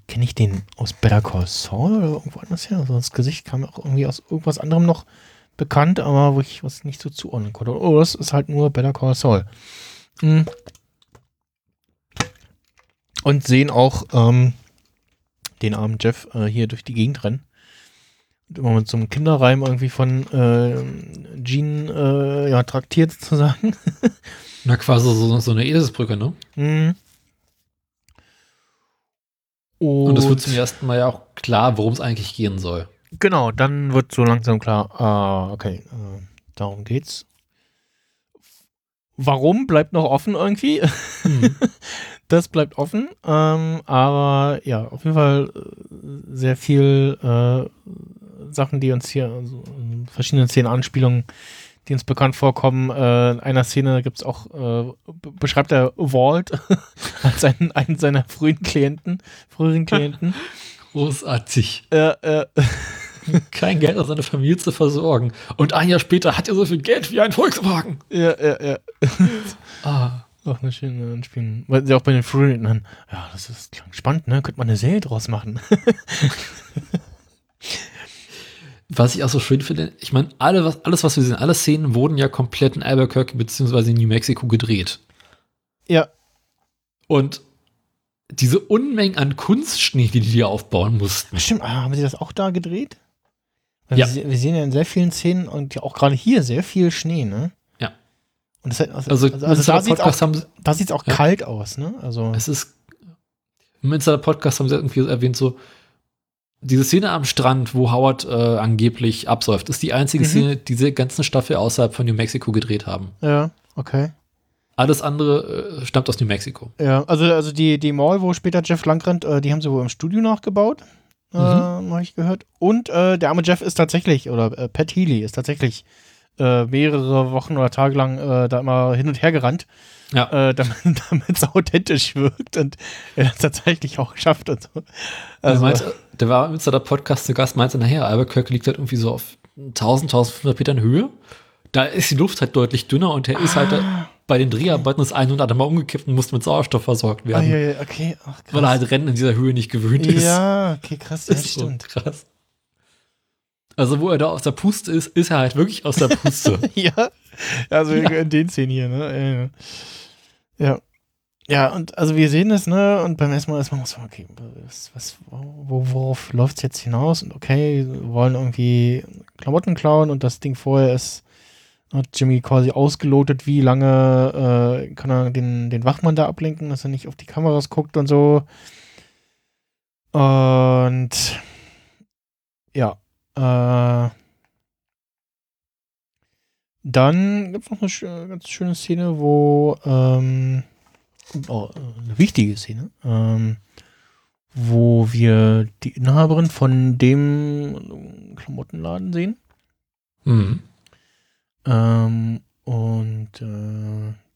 kenne ich den aus Better Call Saul oder irgendwo anders her? Also das Gesicht kam auch irgendwie aus irgendwas anderem noch bekannt, aber wo ich was nicht so zuordnen konnte. Oh, das ist halt nur Better Call Saul. Mhm. Und sehen auch den armen Jeff hier durch die Gegend rennen. Und immer mit so einem Kinderreim irgendwie von Gene traktiert sozusagen. Na, quasi so eine Eselsbrücke, ne? Mhm. Und das wird zum ersten Mal ja auch klar, worum es eigentlich gehen soll. Genau, dann wird so langsam klar, darum geht's. Warum bleibt noch offen irgendwie? Mhm. Das bleibt offen, aber ja, auf jeden Fall sehr viel Sachen, die uns hier, also verschiedene Szenen, Anspielungen, die uns bekannt vorkommen. In einer Szene gibt's auch, beschreibt er Walt als einen seiner früheren Klienten. Großartig. Kein Geld aus seiner Familie zu versorgen. Und ein Jahr später hat er so viel Geld wie ein Volkswagen. Ja. Ah. Auch eine schöne Anspielung. Weil sie auch bei den Frühlingsrentnern. Ja, das ist spannend, ne? Könnte man eine Serie draus machen. Was ich auch so schön finde, ich meine, alles, was wir sehen, alle Szenen wurden ja komplett in Albuquerque bzw. in New Mexico gedreht. Ja. Und diese Unmengen an Kunstschnee, die die aufbauen mussten. Stimmt, haben sie das auch da gedreht? Weil ja. Wir sehen ja in sehr vielen Szenen und ja auch gerade hier sehr viel Schnee, ne? Ja. Und das, also da sieht es auch kalt aus, ne? Also es ist, im Insider-Podcast haben sie irgendwie erwähnt, so diese Szene am Strand, wo Howard angeblich absäuft, ist die einzige Szene, die diese ganzen Staffel außerhalb von New Mexico gedreht haben. Ja, okay. Alles andere stammt aus New Mexico. Ja, also die Mall, wo später Jeff langrennt, die haben sie wohl im Studio nachgebaut, habe ich gehört. Und der arme Jeff ist tatsächlich, oder Pat Healy ist tatsächlich mehrere Wochen oder Tage lang da immer hin und her gerannt, ja. Damit es authentisch wirkt und er das tatsächlich auch geschafft und so. Also, der war im Insider-Podcast zu Gast, meinte nachher, Albuquerque liegt halt irgendwie so auf 1.500 Metern Höhe. Da ist die Luft halt deutlich dünner und er ist halt bei den Dreharbeiten das ein oder andere Mal umgekippt und musste mit Sauerstoff versorgt werden. Okay. Ach, krass. Weil er halt Rennen in dieser Höhe nicht gewöhnt ist. Ja, okay, krass, das stimmt. So krass. Also, wo er da aus der Puste ist, ist er halt wirklich aus der Puste. Ja, also in den Szenen hier, ne? Ja. Ja, und also wir sehen das, ne? Und beim ersten Mal ist man so, okay, worauf läuft's jetzt hinaus? Und okay, wir wollen irgendwie Klamotten klauen und das Ding vorher ist, hat Jimmy quasi ausgelotet, wie lange kann er den Wachmann da ablenken, dass er nicht auf die Kameras guckt und so. Und ja, dann gibt es noch eine ganz schöne Szene, wo eine wichtige Szene, wo wir die Inhaberin von dem Klamottenladen sehen. Mhm.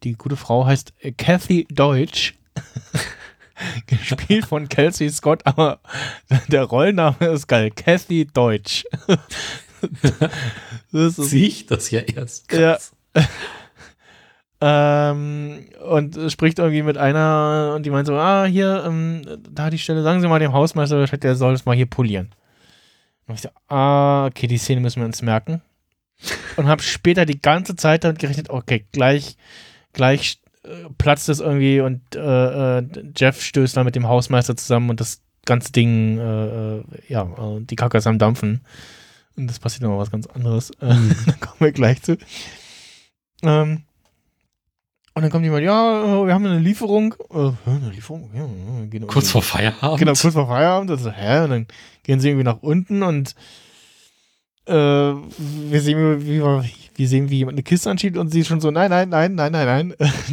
Die gute Frau heißt Kathy Deutsch, gespielt von Kelsey Scott, aber der Rollname ist geil, Kathy Deutsch. Sehe ich das ja erst. Krass. Ja. Und spricht irgendwie mit einer und die meint so, hier, da die Stelle, sagen Sie mal dem Hausmeister Bescheid, der soll das mal hier polieren. Und ich so, okay, die Szene müssen wir uns merken. Und habe später die ganze Zeit damit gerechnet, okay, gleich platzt es irgendwie und Jeff stößt dann mit dem Hausmeister zusammen und das ganze Ding, die Kacke ist am Dampfen. Und das passiert nochmal was ganz anderes. Da kommen wir gleich zu. Und dann kommt jemand, ja, wir haben eine Lieferung. Eine Lieferung? Ja, gehen kurz vor Feierabend. Genau, kurz vor Feierabend. Also, hä? Und dann gehen sie irgendwie nach unten und wir sehen, wie jemand eine Kiste anschiebt und sie schon so, nein.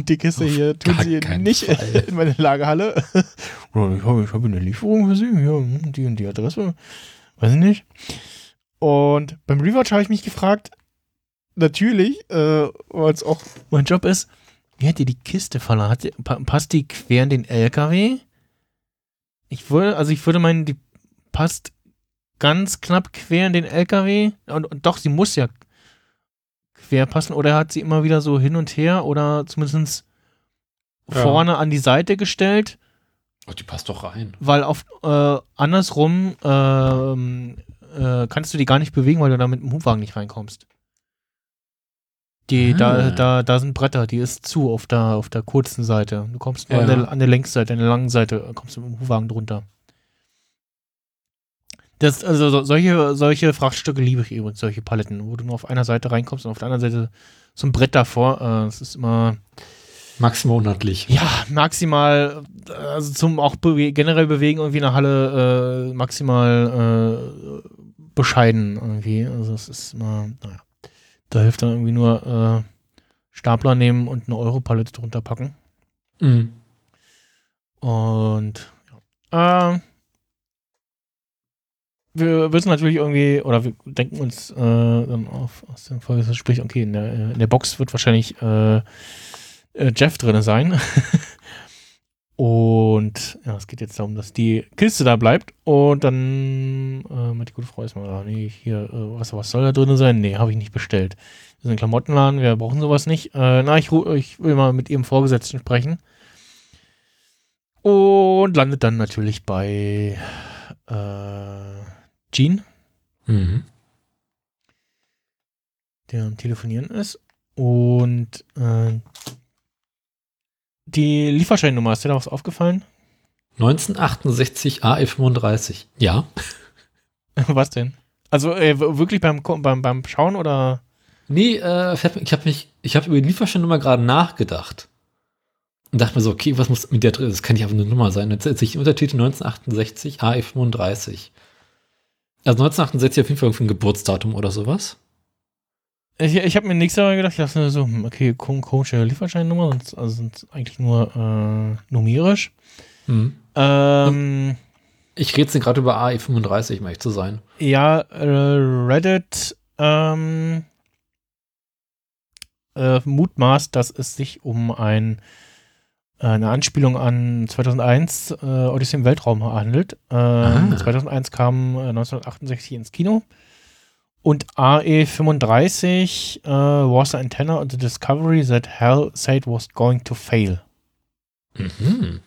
Die Kiste hier tun sie nicht in meine Lagerhalle. Ich habe eine Lieferung für sie, ja, die und die Adresse. Weiß ich nicht. Und beim Rewatch habe ich mich gefragt, natürlich, weil es auch mein Job ist, wie hat ihr die Kiste verladen? Passt die quer in den LKW? Ich würde meinen, die passt ganz knapp quer in den LKW. Und doch, sie muss ja quer passen. Oder hat sie immer wieder so hin und her oder zumindest vorne an die Seite gestellt? Ach, die passt doch rein. Weil andersrum kannst du die gar nicht bewegen, weil du da mit dem Hubwagen nicht reinkommst. Da sind Bretter, die ist zu auf der kurzen Seite. Du kommst nur an der Längsseite, an der langen Seite, kommst du mit dem Hubwagen drunter. Das, also solche Frachtstücke liebe ich übrigens, solche Paletten, wo du nur auf einer Seite reinkommst und auf der anderen Seite so ein Brett davor. Das ist immer monatlich. Ja, maximal, also zum auch generell bewegen irgendwie in der Halle maximal bescheiden irgendwie. Also es ist immer, naja. Da hilft dann irgendwie nur Stapler nehmen und eine Europalette drunter packen. Mhm. Und ja. Wir wissen natürlich irgendwie, oder wir denken uns dann aus dem vorgestern Gespräch, okay, in der Box wird wahrscheinlich Jeff drin sein. Und ja, es geht jetzt darum, dass die Kiste da bleibt und dann die gute Frau erstmal, nee, hier, was soll da drin sein? Nee, habe ich nicht bestellt. Wir sind ein Klamottenladen, wir brauchen sowas nicht. Ich will mal mit ihrem Vorgesetzten sprechen. Und landet dann natürlich bei Gene, der am Telefonieren ist und die Lieferscheinnummer, ist dir da was aufgefallen? 1968 AE35, ja. Was denn? Also wirklich beim Schauen oder? Nee, ich habe über die Lieferscheinnummer gerade nachgedacht. Und dachte mir so, okay, was muss mit der drin? Das kann nicht einfach eine Nummer sein. Jetzt sehe ich den Untertitel 1968 AE35. Also 1968 auf jeden Fall ein Geburtsdatum oder sowas. Ich habe mir nichts dabei gedacht, ich dachte so, okay, komische Lieferscheinnummer, also sind eigentlich nur numerisch. Hm. Ich rätsel gerade über AE35, um ehrlich zu sein. Ja, Reddit mutmaßt, dass es sich um eine Anspielung an 2001 Odyssee im Weltraum handelt. 2001 kam 1968 ins Kino. Und AE35 was an antenna on the discovery that Hal said was going to fail. Mhm.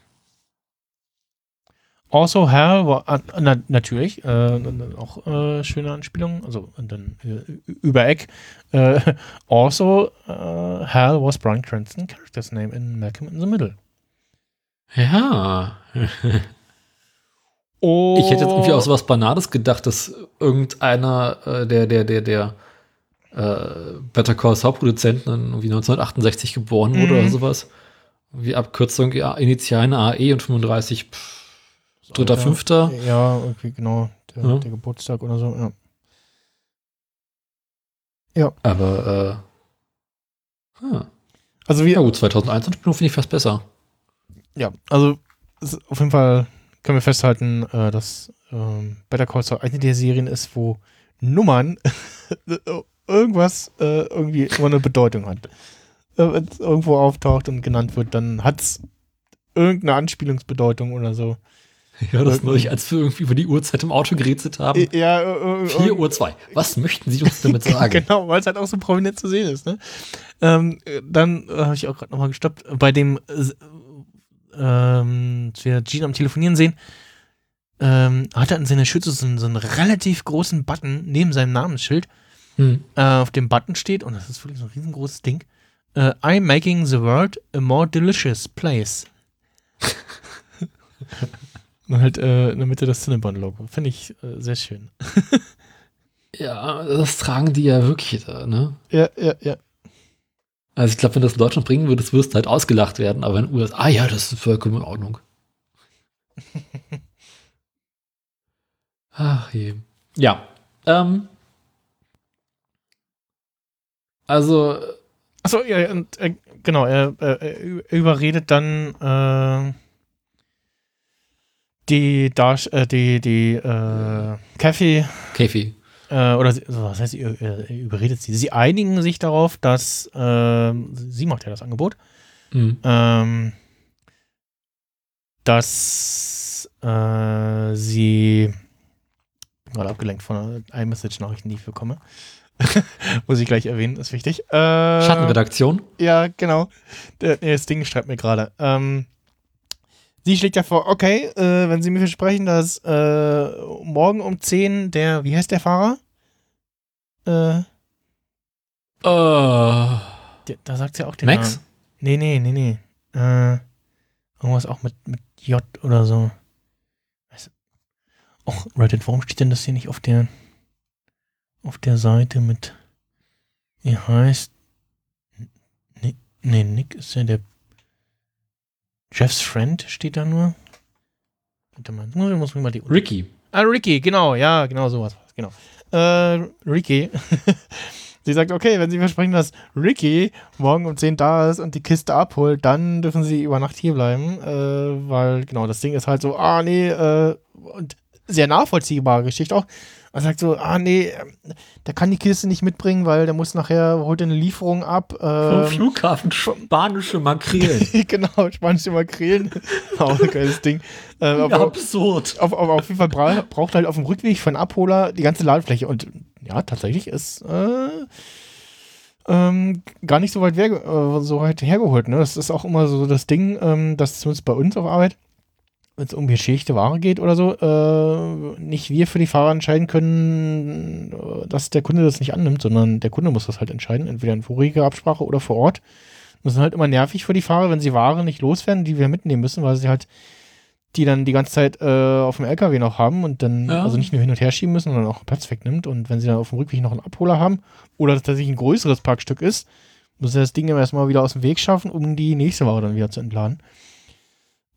Also Hal war, natürlich, auch schöne Anspielung, also dann über Eck. Hal was Brian Cranston character's name in Malcolm in the Middle. Ja. Oh. Ich hätte jetzt irgendwie auch sowas Banales gedacht, dass irgendeiner der Better Call Saul Produzenten irgendwie 1968 geboren wurde oder sowas. Wie Abkürzung, ja, Initialen AE und 35, 3.5. Ja, okay, genau, der Geburtstag oder so, ja. Ja. Aber, Also wie. Na gut, 2001 finde ich fast besser. Ja, also auf jeden Fall können wir festhalten, dass Better Call Saul eine der Serien ist, wo Nummern irgendwas irgendwie immer eine Bedeutung hat. Wenn es irgendwo auftaucht und genannt wird, dann hat es irgendeine Anspielungsbedeutung oder so. Ja, das neulich, als wir irgendwie über die Uhrzeit im Auto gerätselt haben. Ja, 4:02 Uhr. Was möchten Sie uns damit sagen? Genau, weil es halt auch so prominent zu sehen ist. Ne? Dann habe ich auch gerade nochmal gestoppt. Bei dem wir Gene am Telefonieren sehen, hat er in seiner Schürze so einen relativ großen Button neben seinem Namensschild. Auf dem Button steht, und das ist wirklich so ein riesengroßes Ding, I'm making the world a more delicious place. Und halt in der Mitte das Cinnabon-Logo. Finde ich sehr schön. Ja, das tragen die ja wirklich da, ne? Ja. Also ich glaube, wenn du das in Deutschland bringen würdest, würdest du halt ausgelacht werden. Aber in den USA, ja, das ist vollkommen in Ordnung. Ach je. Ja. Also. Achso, ja, und, genau. Er überredet dann die Kathy. Oder was heißt, überredet sie. Sie einigen sich darauf, dass sie macht ja das Angebot, dass sie gerade abgelenkt von einer iMessage-Nachricht, die ich bekomme. Muss ich gleich erwähnen, ist wichtig. Schattenredaktion? Ja, genau. Das Ding schreibt mir gerade. Sie schlägt ja vor, okay, wenn Sie mir versprechen, dass morgen um 10 der, wie heißt der Fahrer? Da sagt sie ja auch den Max? Namen. Nee. Irgendwas auch mit J oder so. Och, Reddit, warum steht denn das hier nicht auf der Seite mit, wie heißt, nee, Nick ist ja der Jeffs Friend steht da nur. Warte mal, muss ich mal die Ricky. Ricky, genau, ja, genau sowas. Genau. Ricky. Sie sagt, okay, wenn Sie versprechen, dass Ricky morgen um 10 da ist und die Kiste abholt, dann dürfen Sie über Nacht hier bleiben, weil, genau, das Ding ist halt so, und sehr nachvollziehbare Geschichte auch. Man sagt so, der kann die Kiste nicht mitbringen, weil der muss nachher, holt eine Lieferung ab. Vom Flughafen, spanische Makrelen. Genau, spanische Makrelen. Auch ein geiles Ding. Absurd. Auf jeden Fall braucht halt auf dem Rückweg von Abholer die ganze Ladefläche. Und ja, tatsächlich ist gar nicht so weit, so weit hergeholt. Ne? Das ist auch immer so das Ding, dass zumindest bei uns auf Arbeit, wenn es um beschädigte Ware geht oder so, nicht wir für die Fahrer entscheiden können, dass der Kunde das nicht annimmt, sondern der Kunde muss das halt entscheiden, entweder in voriger Absprache oder vor Ort. Das ist halt immer nervig für die Fahrer, wenn sie Ware nicht loswerden, die wir mitnehmen müssen, weil sie halt die dann die ganze Zeit auf dem LKW noch haben und dann also nicht nur hin und her schieben müssen, sondern auch Platz wegnimmt. Und wenn sie dann auf dem Rückweg noch einen Abholer haben oder dass tatsächlich ein größeres Parkstück ist, muss er das Ding erstmal wieder aus dem Weg schaffen, um die nächste Ware dann wieder zu entladen.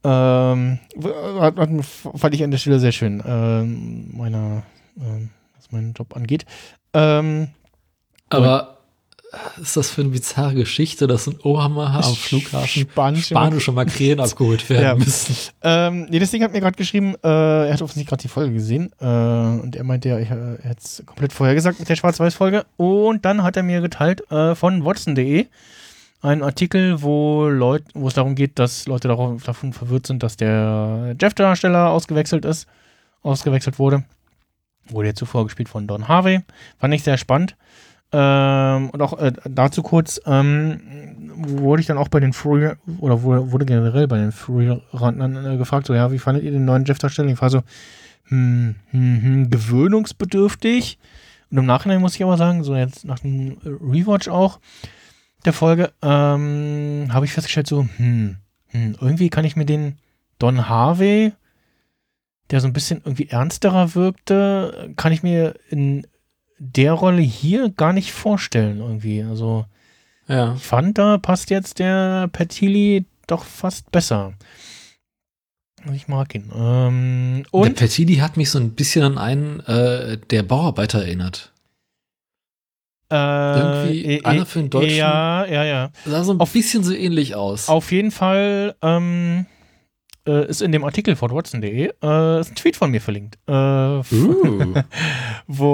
Fand ich an der Stelle sehr schön, was meinen Job angeht. Aber ist das für eine bizarre Geschichte, dass ein Ohammer am Flughafen spanische Makrelen abgeholt werden müssen? Nee, das Ding hat mir gerade geschrieben, er hat offensichtlich gerade die Folge gesehen und er meinte ja, er hat es komplett vorhergesagt mit der Schwarz-Weiß-Folge und dann hat er mir geteilt von watson.de einen Artikel, wo es darum geht, dass Leute davon verwirrt sind, dass der Jeff-Darsteller ausgewechselt wurde. Wurde ja zuvor gespielt von Don Harvey. Fand ich sehr spannend. Und auch dazu kurz, wurde generell bei den Free-Rentnern gefragt, so, ja, wie fandet ihr den neuen Jeff-Darsteller? Ich war so, gewöhnungsbedürftig. Und im Nachhinein muss ich aber sagen, so jetzt nach dem Rewatch auch, der Folge, habe ich festgestellt, so, irgendwie kann ich mir den Don Harvey, der so ein bisschen irgendwie ernsterer wirkte, kann ich mir in der Rolle hier gar nicht vorstellen, irgendwie. Also, ja. Ich fand, da passt jetzt der Pat Healy doch fast besser. Ich mag ihn. Und der Pat Healy hat mich so ein bisschen an einen der Bauarbeiter erinnert. Irgendwie einer für den Deutschen. Ja. Sah so ein bisschen so ähnlich aus. Auf jeden Fall ist in dem Artikel von watson.de ist ein Tweet von mir verlinkt. Wo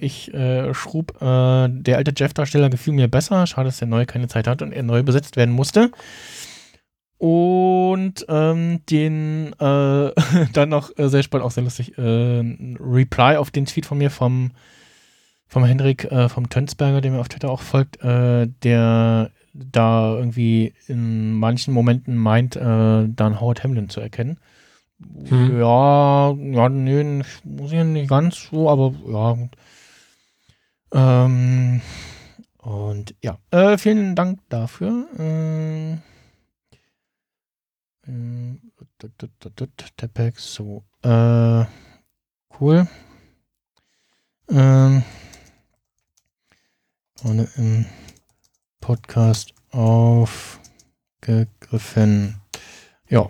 ich schrub, der alte Jeff-Darsteller gefiel mir besser. Schade, dass der neue keine Zeit hat und er neu besetzt werden musste. Und den dann noch sehr spannend, auch sehr lustig, Reply auf den Tweet von mir vom Henrik vom Tönsberger, dem mir auf Twitter auch folgt, der da irgendwie in manchen Momenten meint, dann Howard Hamlin zu erkennen. Ja, nee, muss ich nicht ganz so, aber ja. Und ja, vielen Dank dafür. Cool. Vorne im Podcast aufgegriffen. Ja.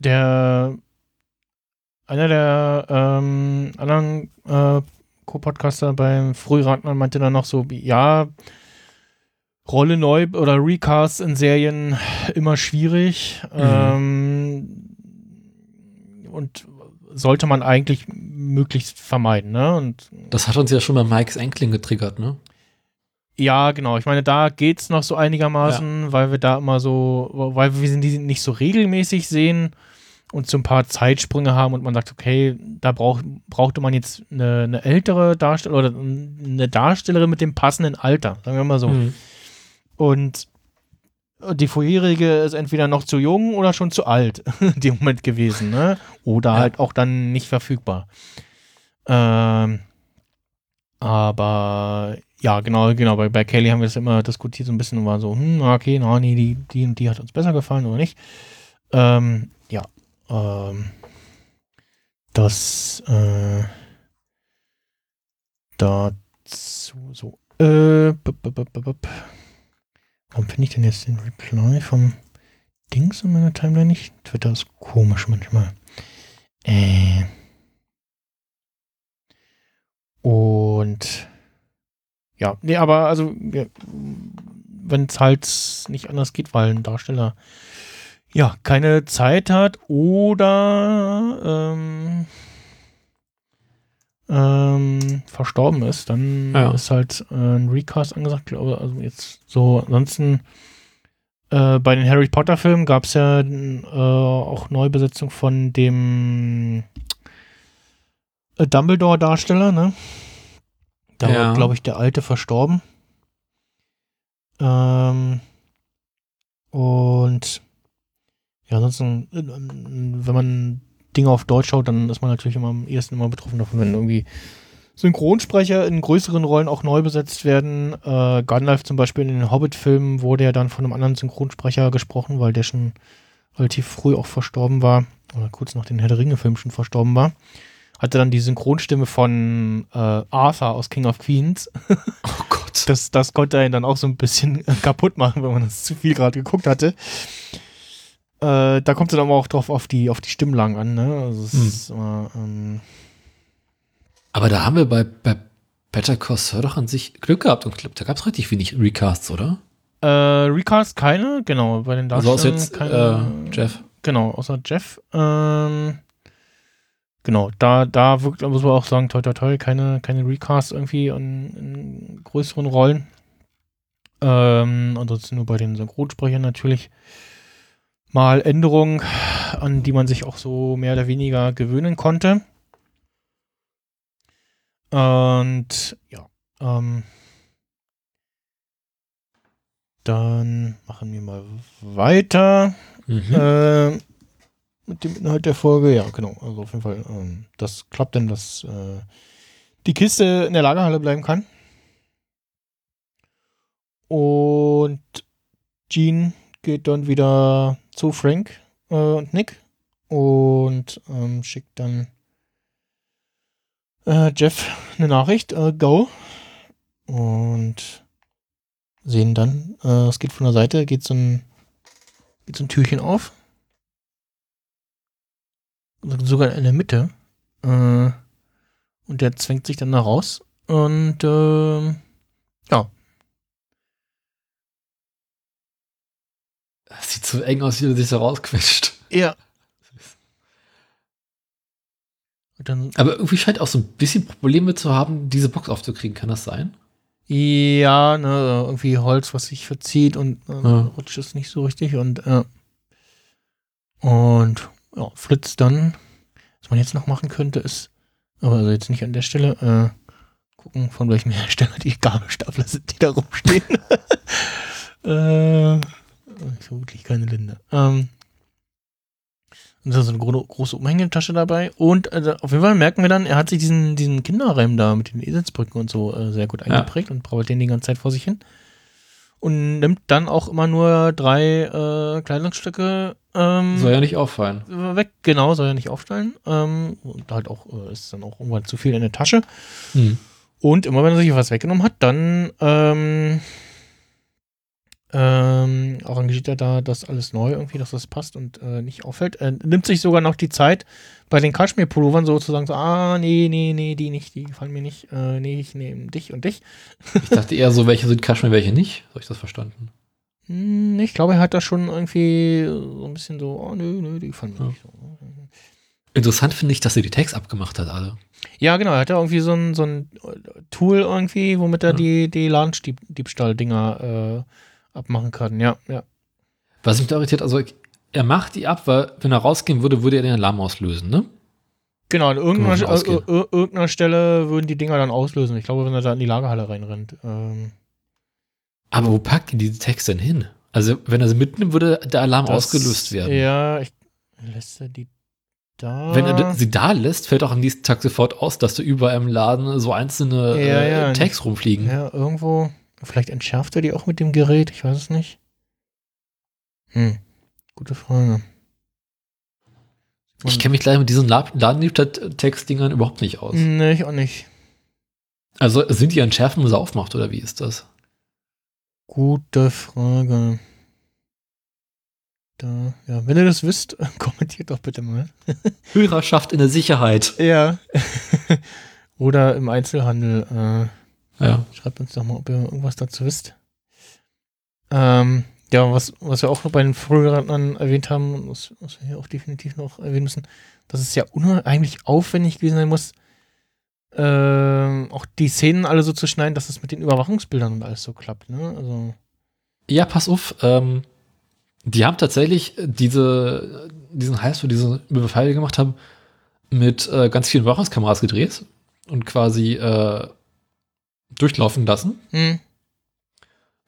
Einer der anderen Co-Podcaster beim Frühratmann meinte dann noch so, ja, Rolle neu oder Recasts in Serien immer schwierig. Und sollte man eigentlich möglichst vermeiden, ne? Und das hat uns ja schon mal Mikes Enkelin getriggert, ne? Ja, genau. Ich meine, da geht's noch so einigermaßen, ja, weil wir da immer so, weil wir die nicht so regelmäßig sehen und so ein paar Zeitsprünge haben und man sagt, okay, da brauchte man jetzt eine ältere Darstellerin oder eine Darstellerin mit dem passenden Alter, sagen wir mal so. Mhm. Und die vorherige ist entweder noch zu jung oder schon zu alt in dem Moment gewesen, ne? Oder ja, halt auch dann nicht verfügbar. Aber ja, genau. Bei Kelly haben wir das immer diskutiert so ein bisschen und waren so, okay, na, nee, die und die hat uns besser gefallen oder nicht. Dazu so. Warum finde ich denn jetzt den Reply vom Dings in meiner Timeline nicht? Twitter ist komisch manchmal. Und ja, nee, aber also ja, wenn es halt nicht anders geht, weil ein Darsteller ja keine Zeit hat oder verstorben ist, dann ist halt ein Recast angesagt. Also jetzt so, ansonsten bei den Harry Potter Filmen gab es ja auch Neubesetzung von dem Dumbledore Darsteller, ne? Da war, glaube ich, der Alte verstorben. Und ja, ansonsten, wenn man Dinge auf Deutsch schaut, dann ist man natürlich immer am ehesten immer betroffen davon, wenn irgendwie Synchronsprecher in größeren Rollen auch neu besetzt werden. Gandalf zum Beispiel in den Hobbit-Filmen wurde ja dann von einem anderen Synchronsprecher gesprochen, weil der schon relativ früh auch verstorben war, oder kurz nach den Herr der Ringe-Filmen schon verstorben war. Hatte dann die Synchronstimme von Arthur aus King of Queens. Oh Gott. Das konnte einen dann auch so ein bisschen kaputt machen, wenn man das zu viel gerade geguckt hatte. Da kommt es dann aber auch drauf auf die Stimmlagen an, ne? Also es ist, aber da haben wir bei Better Call Saul doch an sich Glück gehabt und da gab es richtig wenig Recasts, oder? Recasts keine, genau. Bei den Darstellern also jetzt keine, Jeff. Genau, außer Jeff. Genau, da wirkt, muss man auch sagen, toi toi toi, keine Recasts irgendwie in größeren Rollen. Ansonsten nur bei den Synchronsprechern natürlich mal Änderungen, an die man sich auch so mehr oder weniger gewöhnen konnte. Und ja, dann machen wir mal weiter mit dem Inhalt der Folge. Ja, genau, also auf jeden Fall, das klappt denn, dass die Kiste in der Lagerhalle bleiben kann. Und Gene geht dann wieder zu Frank und Nick und schickt dann Jeff eine Nachricht, go, und sehen dann, es geht von der Seite, geht so ein Türchen auf, sogar in der Mitte, und der zwängt sich dann da raus und ja. Das sieht so eng aus, wie er sich so rausquetscht. Ja. Und dann, aber irgendwie scheint auch so ein bisschen Probleme zu haben, diese Box aufzukriegen. Kann das sein? Ja, ne, irgendwie Holz, was sich verzieht und rutscht es nicht so richtig. Und ja, flitzt dann. Was man jetzt noch machen könnte, ist, aber also jetzt nicht an der Stelle, gucken, von welchem Hersteller die Gabelstapler sind, die da rumstehen. So wirklich keine Linde. Und da ist so eine große Umhängetasche dabei. Und auf jeden Fall merken wir dann, er hat sich diesen Kinderreim da mit den Eselsbrücken und so sehr gut eingeprägt und braut den die ganze Zeit vor sich hin. und nimmt dann auch immer nur 3 Kleidungsstücke. Soll ja nicht auffallen. Weg, genau, soll ja nicht auffallen. Und halt auch, ist dann auch irgendwann zu viel in der Tasche. Hm. Und immer wenn er sich was weggenommen hat, dann arrangiert er da das alles neu irgendwie, dass das passt und nicht auffällt. Nimmt sich sogar noch die Zeit bei den Kaschmir-Pullovern sozusagen so, nee, die nicht, die gefallen mir nicht, nee, ich nehme dich und dich. Ich dachte eher so, welche sind Kaschmir, welche nicht. Habe ich das verstanden? Ich glaube, er hat da schon irgendwie so ein bisschen so, nö, die gefallen mir nicht. So. Interessant finde ich, dass er die Tags abgemacht hat, alle. Ja, genau, er hat ja irgendwie so ein Tool irgendwie, womit er die Ladendiebstahl-Dinger abmachen kann, ja. Was mich da irritiert, also er macht die ab, weil wenn er rausgehen würde, würde er den Alarm auslösen, ne? Genau, an irgendeiner Stelle würden die Dinger dann auslösen. Ich glaube, wenn er da in die Lagerhalle reinrennt. Aber wo packt er diese Tags denn hin? Also wenn er sie mitnimmt, würde der Alarm ausgelöst werden. Ja, lässt er die da? Wenn er sie da lässt, fällt auch am nächsten Tag sofort aus, dass da überall im Laden so einzelne Tags rumfliegen. Ja, irgendwo... Vielleicht entschärft er die auch mit dem Gerät, ich weiß es nicht. Gute Frage. Ich kenne mich gleich mit diesen Ladendiebstahl-Textdingern überhaupt nicht aus. Nee, ich auch nicht. Also sind die entschärfen, wenn man sie aufmacht, oder wie ist das? Gute Frage. Wenn ihr das wisst, kommentiert doch bitte mal. Hörerschaft in der Sicherheit. Ja. Oder im Einzelhandel, ja. Schreibt uns doch mal, ob ihr irgendwas dazu wisst. Was wir auch noch bei den Frühratern erwähnt haben, was wir hier auch definitiv noch erwähnen müssen, dass es ja eigentlich aufwendig gewesen sein muss, auch die Szenen alle so zu schneiden, dass es mit den Überwachungsbildern und alles so klappt. Ne? Also ja, pass auf. Die haben tatsächlich diesen Heist, wo diese Überfall gemacht haben, mit ganz vielen Überwachungskameras gedreht und quasi durchlaufen lassen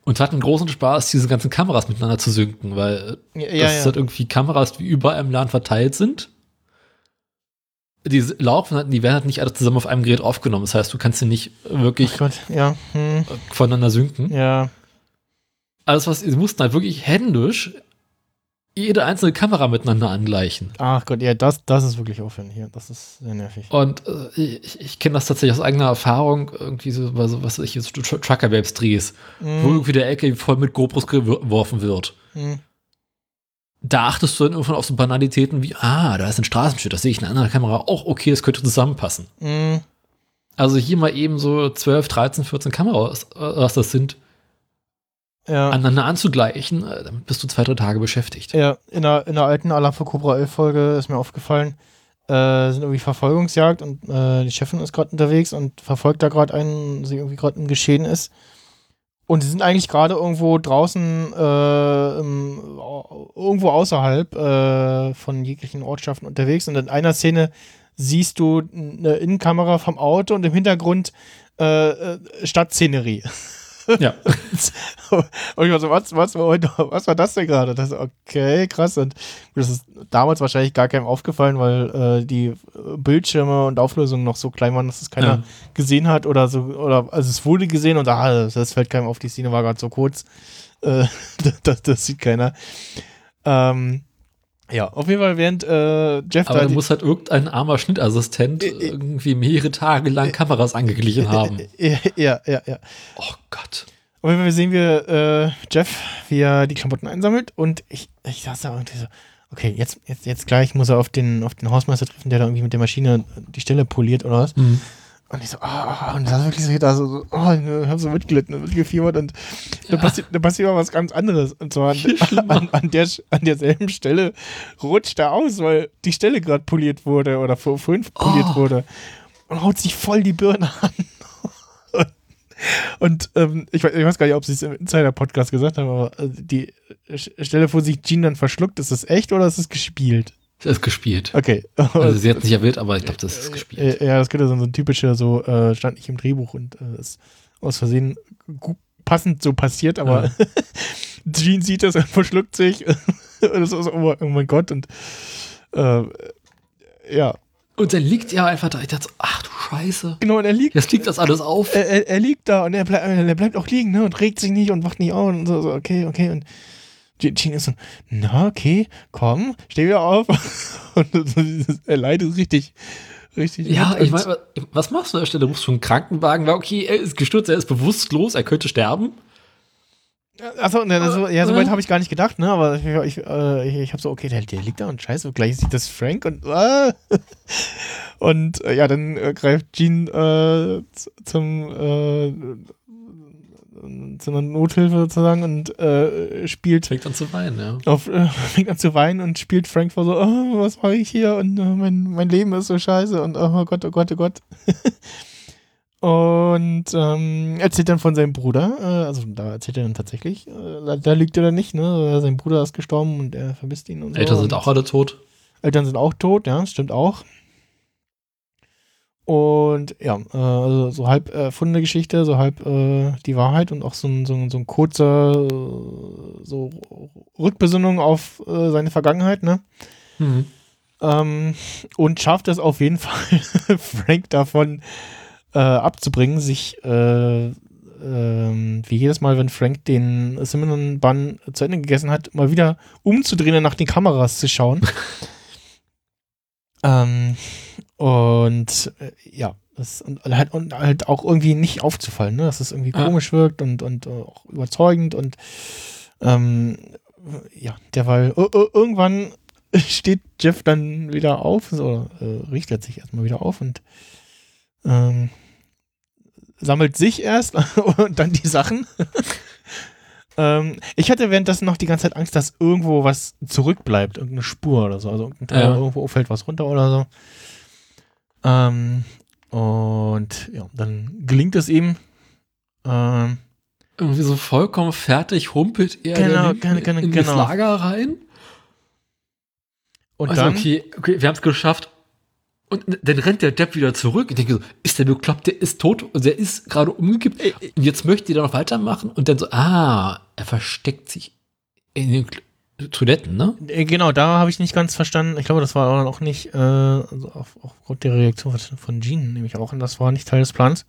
und hatten großen Spaß, diese ganzen Kameras miteinander zu synken, weil das halt irgendwie Kameras, die überall im Laden verteilt sind. Die laufen halt, die werden halt nicht alle zusammen auf einem Gerät aufgenommen. Das heißt, du kannst sie nicht wirklich voneinander synken. Ja. Also sie mussten halt wirklich händisch jede einzelne Kamera miteinander angleichen. Ach Gott, ja, das ist wirklich aufwendig. Ja, das ist sehr nervig. Und ich kenne das tatsächlich aus eigener Erfahrung, irgendwie so, was ich jetzt Trucker-Babes-Drehs, wo irgendwie der LKW voll mit GoPros geworfen wird. Da achtest du dann irgendwann auf so Banalitäten wie, da ist ein Straßenschild, das sehe ich in einer anderen Kamera auch, okay, das könnte zusammenpassen. Also hier mal eben so 12, 13, 14 Kameras, was das sind, aneinander anzugleichen, damit bist du 2, 3 Tage beschäftigt. Ja, in der alten Alarm für Cobra 11 Folge ist mir aufgefallen, sind irgendwie Verfolgungsjagd und die Chefin ist gerade unterwegs und verfolgt da gerade einen, sie irgendwie gerade im Geschehen ist. Und sie sind eigentlich gerade irgendwo draußen, irgendwo außerhalb von jeglichen Ortschaften unterwegs. Und in einer Szene siehst du eine Innenkamera vom Auto und im Hintergrund Stadtszenerie. Ja. Und ich war so, was war das denn gerade? Das okay, krass. Und das ist damals wahrscheinlich gar keinem aufgefallen, weil die Bildschirme und Auflösungen noch so klein waren, dass es keiner gesehen hat oder so, oder also es wurde gesehen und das fällt keinem auf, die Szene war gerade so kurz. Das sieht keiner. Ja, auf jeden Fall, während Jeff da muss halt irgendein armer Schnittassistent irgendwie mehrere Tage lang Kameras angeglichen haben. Ja. Oh Gott. Auf jeden Fall sehen wir Jeff, wie er die Klamotten einsammelt und ich saß da irgendwie so, okay, jetzt gleich muss er auf den Hausmeister treffen, der da irgendwie mit der Maschine die Stelle poliert oder was. Und ich so, und das wirklich so, ich hab so mitgefiebert und da passiert mal was ganz anderes. Und zwar an derselben Stelle rutscht er aus, weil die Stelle gerade poliert wurde oder vorhin poliert wurde und haut sich voll die Birne an. Und ich weiß gar nicht, ob sie es im Insider-Podcast gesagt haben, aber die Stelle, wo sich Gene dann verschluckt, ist das echt oder ist es gespielt? Das ist gespielt. Okay. Also sie hat es nicht erwähnt, aber ich glaube, das ist gespielt. Ja, das könnte so ein typischer, so stand nicht im Drehbuch und ist aus Versehen passend so passiert, aber Gene sieht das und verschluckt sich. Und das ist so, oh mein Gott. Und ja. Und dann liegt er einfach da. Ich dachte so, ach du Scheiße. Genau, und er liegt. Jetzt liegt das alles auf. Er liegt da und er bleibt auch liegen, ne? Und regt sich nicht und wacht nicht auf. Und so, okay. Und Gene ist so, na, okay, komm, steh wieder auf. Und so, er leidet richtig. Ja, ich meine, was machst du an der Stelle? Rufst du einen Krankenwagen? Okay, er ist gestürzt, er ist bewusstlos, er könnte sterben. Achso, ja, so weit habe ich gar nicht gedacht, ne? Aber ich habe so, okay, der liegt da und scheiße, gleich sieht das Frank und und ja, dann greift Gene zu einer Nothilfe sozusagen und spielt. Fängt an zu weinen, ja. Fängt an zu weinen und spielt Frank vor so, oh, was mache ich hier und mein Leben ist so scheiße und oh Gott. Und erzählt dann von seinem Bruder, also da erzählt er dann tatsächlich, da liegt er dann nicht, ne? Sein Bruder ist gestorben und er vermisst ihn und so. Eltern sind auch alle tot. Eltern sind auch tot, ja, stimmt auch. Und ja, also so halb erfundene Geschichte, so halb die Wahrheit und auch so ein kurzer so Rückbesinnung auf seine Vergangenheit, ne? Mhm. Und schafft es auf jeden Fall, Frank davon abzubringen, sich wie jedes Mal, wenn Frank den Cinnabon-Bun zu Ende gegessen hat, mal wieder umzudrehen und nach den Kameras zu schauen. Und ja, das, und halt auch irgendwie nicht aufzufallen, ne? Dass es irgendwie komisch wirkt und auch überzeugend und ja, derweil irgendwann steht Jeff dann wieder auf, so, richtet sich erstmal wieder auf und sammelt sich erst und dann die Sachen. Ich hatte währenddessen noch die ganze Zeit Angst, dass irgendwo was zurückbleibt, irgendeine Spur oder so, also irgendein Teil, irgendwo fällt was runter oder so. Und ja, dann gelingt es ihm. Irgendwie so vollkommen fertig humpelt er in das Lager rein. Und also dann okay, wir haben es geschafft. Und dann rennt der Depp wieder zurück. Ich denke so, ist der bekloppt, der ist tot und der ist gerade umgekippt. Und jetzt möchte er noch weitermachen. Und dann so, er versteckt sich in den Toiletten, ne? Genau, da habe ich nicht ganz verstanden. Ich glaube, das war auch nicht, also aufgrund der Reaktion von Gene nehme ich auch an, das war nicht Teil des Plans.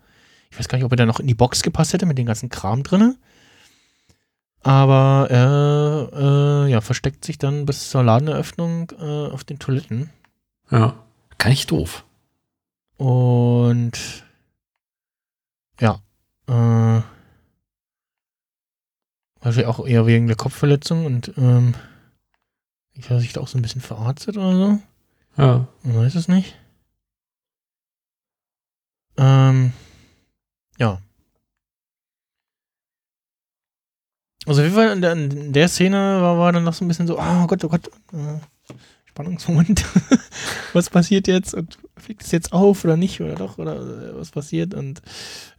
Ich weiß gar nicht, ob er da noch in die Box gepasst hätte mit dem ganzen Kram drin. Aber er ja, versteckt sich dann bis zur Ladeneröffnung auf den Toiletten. Ja. Gar nicht doof. Und ja, also auch eher wegen der Kopfverletzung und ich weiß nicht, auch so ein bisschen verarztet oder so. Ja. Man weiß es nicht. Ja. Also auf jeden Fall in der Szene war dann noch so ein bisschen so, oh Gott. Spannungsmoment. Was passiert jetzt? Und fliegt es jetzt auf oder nicht? Oder doch? Oder was passiert? Und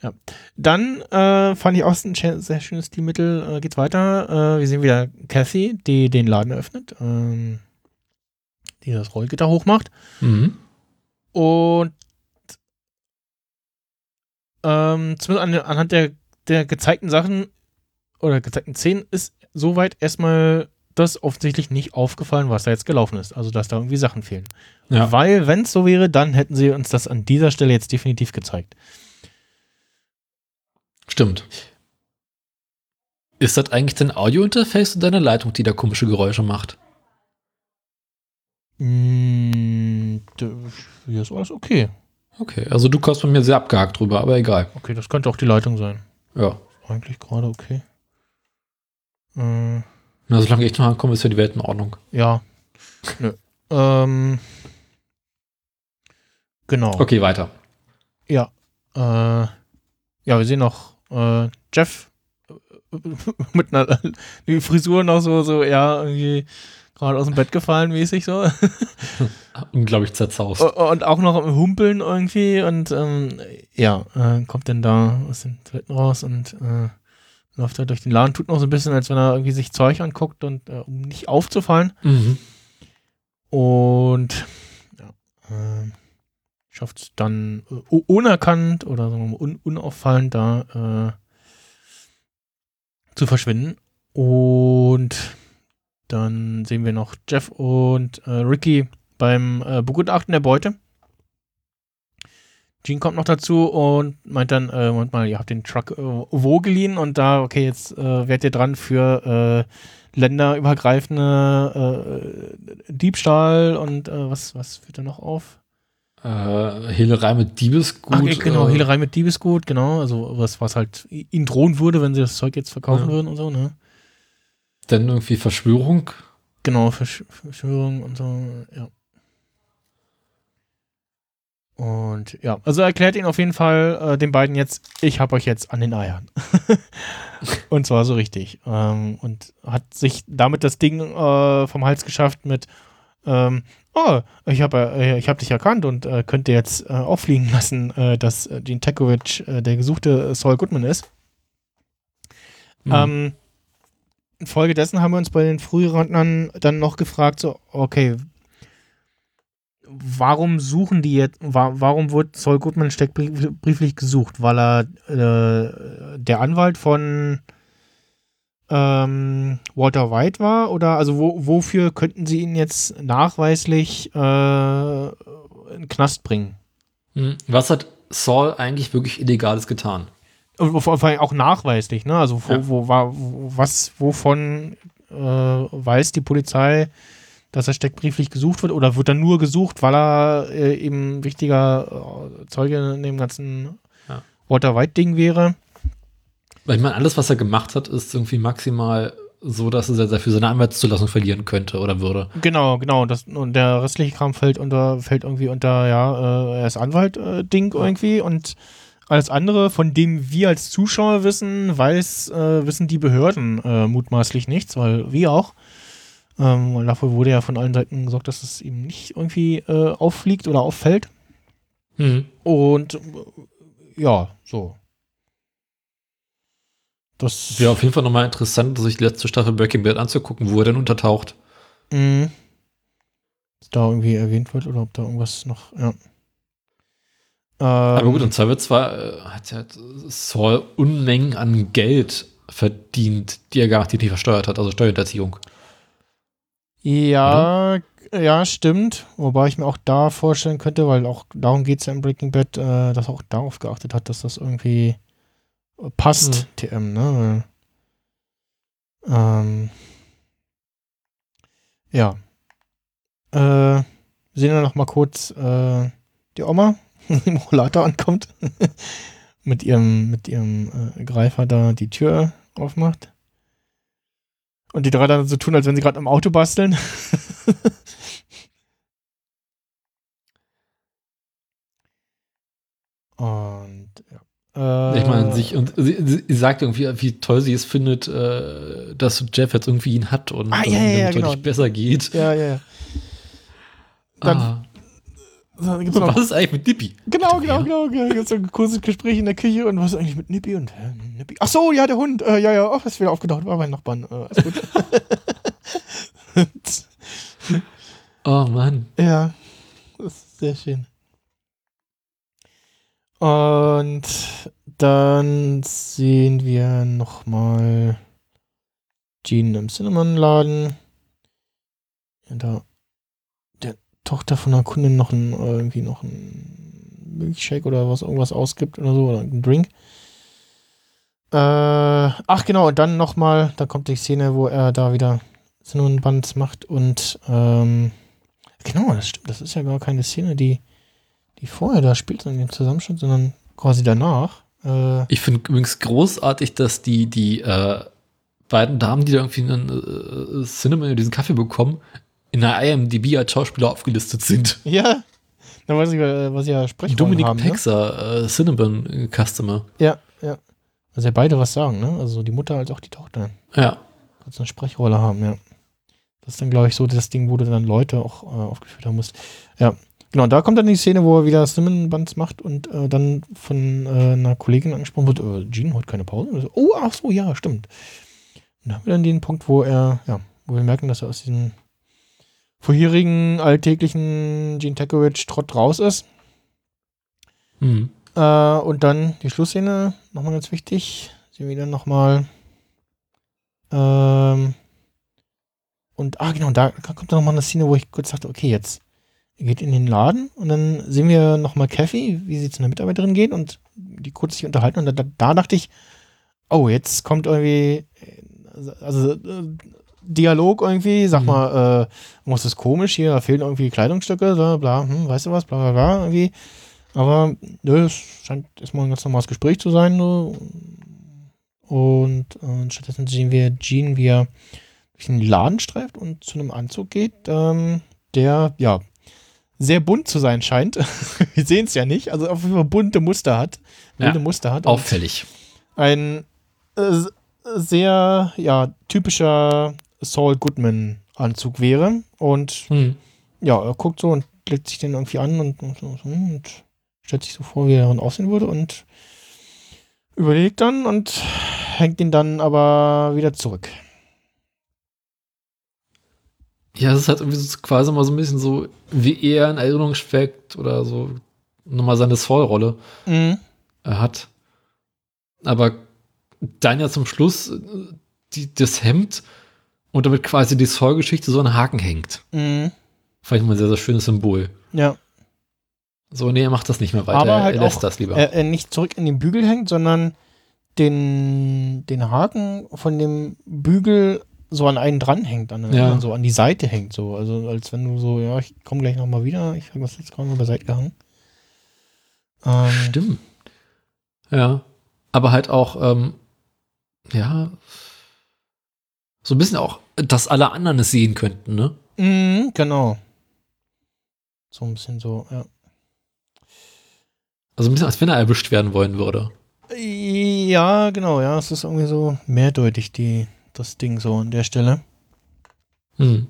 ja. Dann fand ich auch ein sehr schönes Stilmittel. Geht's weiter. Wir sehen wieder Kathy, die den Laden eröffnet. Die das Rollgitter hochmacht. Mhm. Und zumindest anhand der gezeigten Sachen oder gezeigten Szenen ist soweit erstmal das offensichtlich nicht aufgefallen, was da jetzt gelaufen ist. Also, dass da irgendwie Sachen fehlen. Ja. Weil, wenn es so wäre, dann hätten sie uns das an dieser Stelle jetzt definitiv gezeigt. Stimmt. Ist das eigentlich dein Audio-Interface und deine Leitung, die da komische Geräusche macht? Hier ist alles okay. Okay, also du kommst bei mir sehr abgehakt drüber, aber egal. Okay, das könnte auch die Leitung sein. Ja. Eigentlich gerade okay. Na, solange ich noch ankomme, ist ja die Welt in Ordnung. Ja. Nö. Genau. Okay, weiter. Ja. Ja, wir sehen noch Jeff mit einer Frisur noch so ja, irgendwie gerade aus dem Bett gefallen mäßig so. Unglaublich zerzaust. Und auch noch im Humpeln irgendwie und ja, kommt denn da aus den Toiletten raus und läuft er durch den Laden, tut noch so ein bisschen, als wenn er irgendwie sich Zeug anguckt und um nicht aufzufallen. Mhm. Und ja, schafft es dann unerkannt oder sagen wir mal unauffallend da zu verschwinden. Und dann sehen wir noch Jeff und Ricky beim Begutachten der Beute. Gene kommt noch dazu und meint dann, Moment mal, ihr habt den Truck wo geliehen? Und da, okay, jetzt werdet ihr dran für länderübergreifende Diebstahl und was führt da noch auf? Hehlerei mit Diebesgut. Ach, genau, Hehlerei mit Diebesgut, genau. Also was halt ihnen drohen würde, wenn sie das Zeug jetzt verkaufen würden und so, ne? Dann irgendwie Verschwörung. Genau, Verschwörung und so, ja. Und ja, also erklärt ihn auf jeden Fall den beiden jetzt, ich hab euch jetzt an den Eiern. Und zwar so richtig. Und hat sich damit das Ding vom Hals geschafft mit ich hab dich erkannt und könnte jetzt auffliegen lassen, dass Gene Takavic der gesuchte Saul Goodman ist. Mhm. Infolgedessen haben wir uns bei den Frührentnern dann noch gefragt, so, okay, warum suchen die jetzt, warum wird Saul Goodman steckbrieflich gesucht? Weil er der Anwalt von Walter White war? Oder also wofür könnten sie ihn jetzt nachweislich in den Knast bringen? Was hat Saul eigentlich wirklich Illegales getan? Und vor allem auch nachweislich, ne? Also wovon weiß die Polizei, dass er steckbrieflich gesucht wird, oder wird er nur gesucht, weil er eben wichtiger Zeuge in dem ganzen Walter White-Ding wäre? Weil ich meine, alles, was er gemacht hat, ist irgendwie maximal so, dass er für seine Anwaltszulassung verlieren könnte oder würde. Genau. Und der restliche Kram fällt irgendwie unter, er ist Anwalt-Ding irgendwie, und alles andere, von dem wir als Zuschauer wissen, wissen die Behörden mutmaßlich nichts, weil wir auch. Und dafür wurde ja von allen Seiten gesorgt, dass es ihm nicht irgendwie auffliegt oder auffällt. Mhm. Und ja, so. Das wäre auf jeden Fall nochmal interessant, sich die letzte Staffel Breaking Bad anzugucken, wo er denn untertaucht. Mhm. Ob da irgendwie erwähnt wird oder ob da irgendwas noch, ja. Aber gut, und zwar hat ja Saul Unmengen an Geld verdient, die er garantiert nicht versteuert hat, also Steuerhinterziehung. Ja, oder? Ja, stimmt. Wobei ich mir auch da vorstellen könnte, weil auch darum geht es ja in Breaking Bad, dass er auch darauf geachtet hat, dass das irgendwie passt, TM, ne? Ja. Sehen wir noch mal kurz die Oma, die im Rollator ankommt, mit ihrem Greifer da die Tür aufmacht. Und die drei dann so tun, als wenn sie gerade im Auto basteln. Und ja. Ich meine, sie sagt irgendwie, wie toll sie es findet, dass Jeff jetzt irgendwie ihn hat und damit es nicht besser geht. Ja. Dann gibt's noch, was ist eigentlich mit Nippy? Genau. Gibt so ein kurzes Gespräch in der Küche, und was ist eigentlich mit Nippy und Nippy? Ach so, ja, der Hund. Ja. Oh, das ist wieder aufgedacht. War mein Nachbarn. Alles gut. Oh Mann. Ja, das ist sehr schön. Und dann sehen wir nochmal Gene im Cinnabon-Laden. Und da Tochter von einer Kundin noch einen Milchshake oder irgendwas ausgibt oder so, oder einen Drink. Ach genau, und dann nochmal, da kommt die Szene, wo er da wieder Cinnabon-Buns macht und genau, das stimmt, das ist ja gar keine Szene, die vorher da spielt, in dem Zusammenschnitt, sondern quasi danach. Ich finde übrigens großartig, dass die beiden Damen, die da irgendwie einen Cinnamon, diesen Kaffee bekommen, in der IMDb als Schauspieler aufgelistet sind. Ja, da weiß ich, was sie ja sprechen. Dominik haben, Pexer, ne? Cinnabon Customer. Ja. Also ja, beide was sagen, ne? Also die Mutter als auch die Tochter. Ja. Also eine Sprechrolle haben, ja. Das ist dann, glaube ich, so das Ding, wo du dann Leute auch aufgeführt haben musst. Ja, genau. Und da kommt dann die Szene, wo er wieder Cinnabon-Buns macht und dann von einer Kollegin angesprochen wird, Gene holt keine Pause. So, oh, ach so, ja, stimmt. Und da haben wir dann den Punkt, wo wir merken, dass er aus diesem vorherigen alltäglichen Gene Takavic-Trott raus ist. Mhm. Und dann die Schlussszene, nochmal ganz wichtig, sehen wir dann nochmal. Und genau, da kommt dann nochmal eine Szene, wo ich kurz dachte, okay, jetzt Er geht in den Laden und dann sehen wir nochmal Kathy, wie sie zu einer Mitarbeiterin geht und die kurz sich unterhalten. Und da dachte ich, oh, jetzt kommt irgendwie, also Dialog irgendwie, sag mal, was ist komisch hier, da fehlen irgendwie Kleidungsstücke, so, bla, weißt du was, bla, bla, bla, irgendwie. Aber nö, es scheint erstmal ein ganz normales Gespräch zu sein. So. Und stattdessen sehen wir Gene, wie er durch den Laden streift und zu einem Anzug geht, der, ja, sehr bunt zu sein scheint. Wir sehen es ja nicht. Also auf jeden Fall bunte Muster hat. Bunte Muster hat. Auffällig. Ein sehr, ja, typischer Saul Goodman Anzug wäre. Und ja, er guckt so und legt sich den irgendwie an und stellt sich so vor, wie er darin aussehen würde und überlegt dann und hängt ihn dann aber wieder zurück. Ja, es ist halt irgendwie so quasi mal so ein bisschen so, wie er in Erinnerung schweckt oder so nochmal seine Saul-Rolle hat. Aber dann ja zum Schluss das Hemd und damit quasi die Saul-Geschichte so an Haken hängt. Vielleicht mal ein sehr, sehr schönes Symbol. Ja. So, nee, er macht das nicht mehr weiter. Aber halt er lässt auch, das lieber. Er nicht zurück in den Bügel hängt, sondern den Haken von dem Bügel so an einen dranhängt, so an die Seite hängt, so. Also als wenn du so, ja, ich komme gleich nochmal wieder, ich habe das jetzt gerade mal beiseite gehangen. Stimmt. Ja. Aber halt auch, ja, so ein bisschen auch, dass alle anderen es sehen könnten, ne? Genau. So ein bisschen so, ja. Also ein bisschen, als wenn er erwischt werden wollen würde. Ja, genau, ja. Es ist irgendwie so mehrdeutig, das Ding so an der Stelle. Und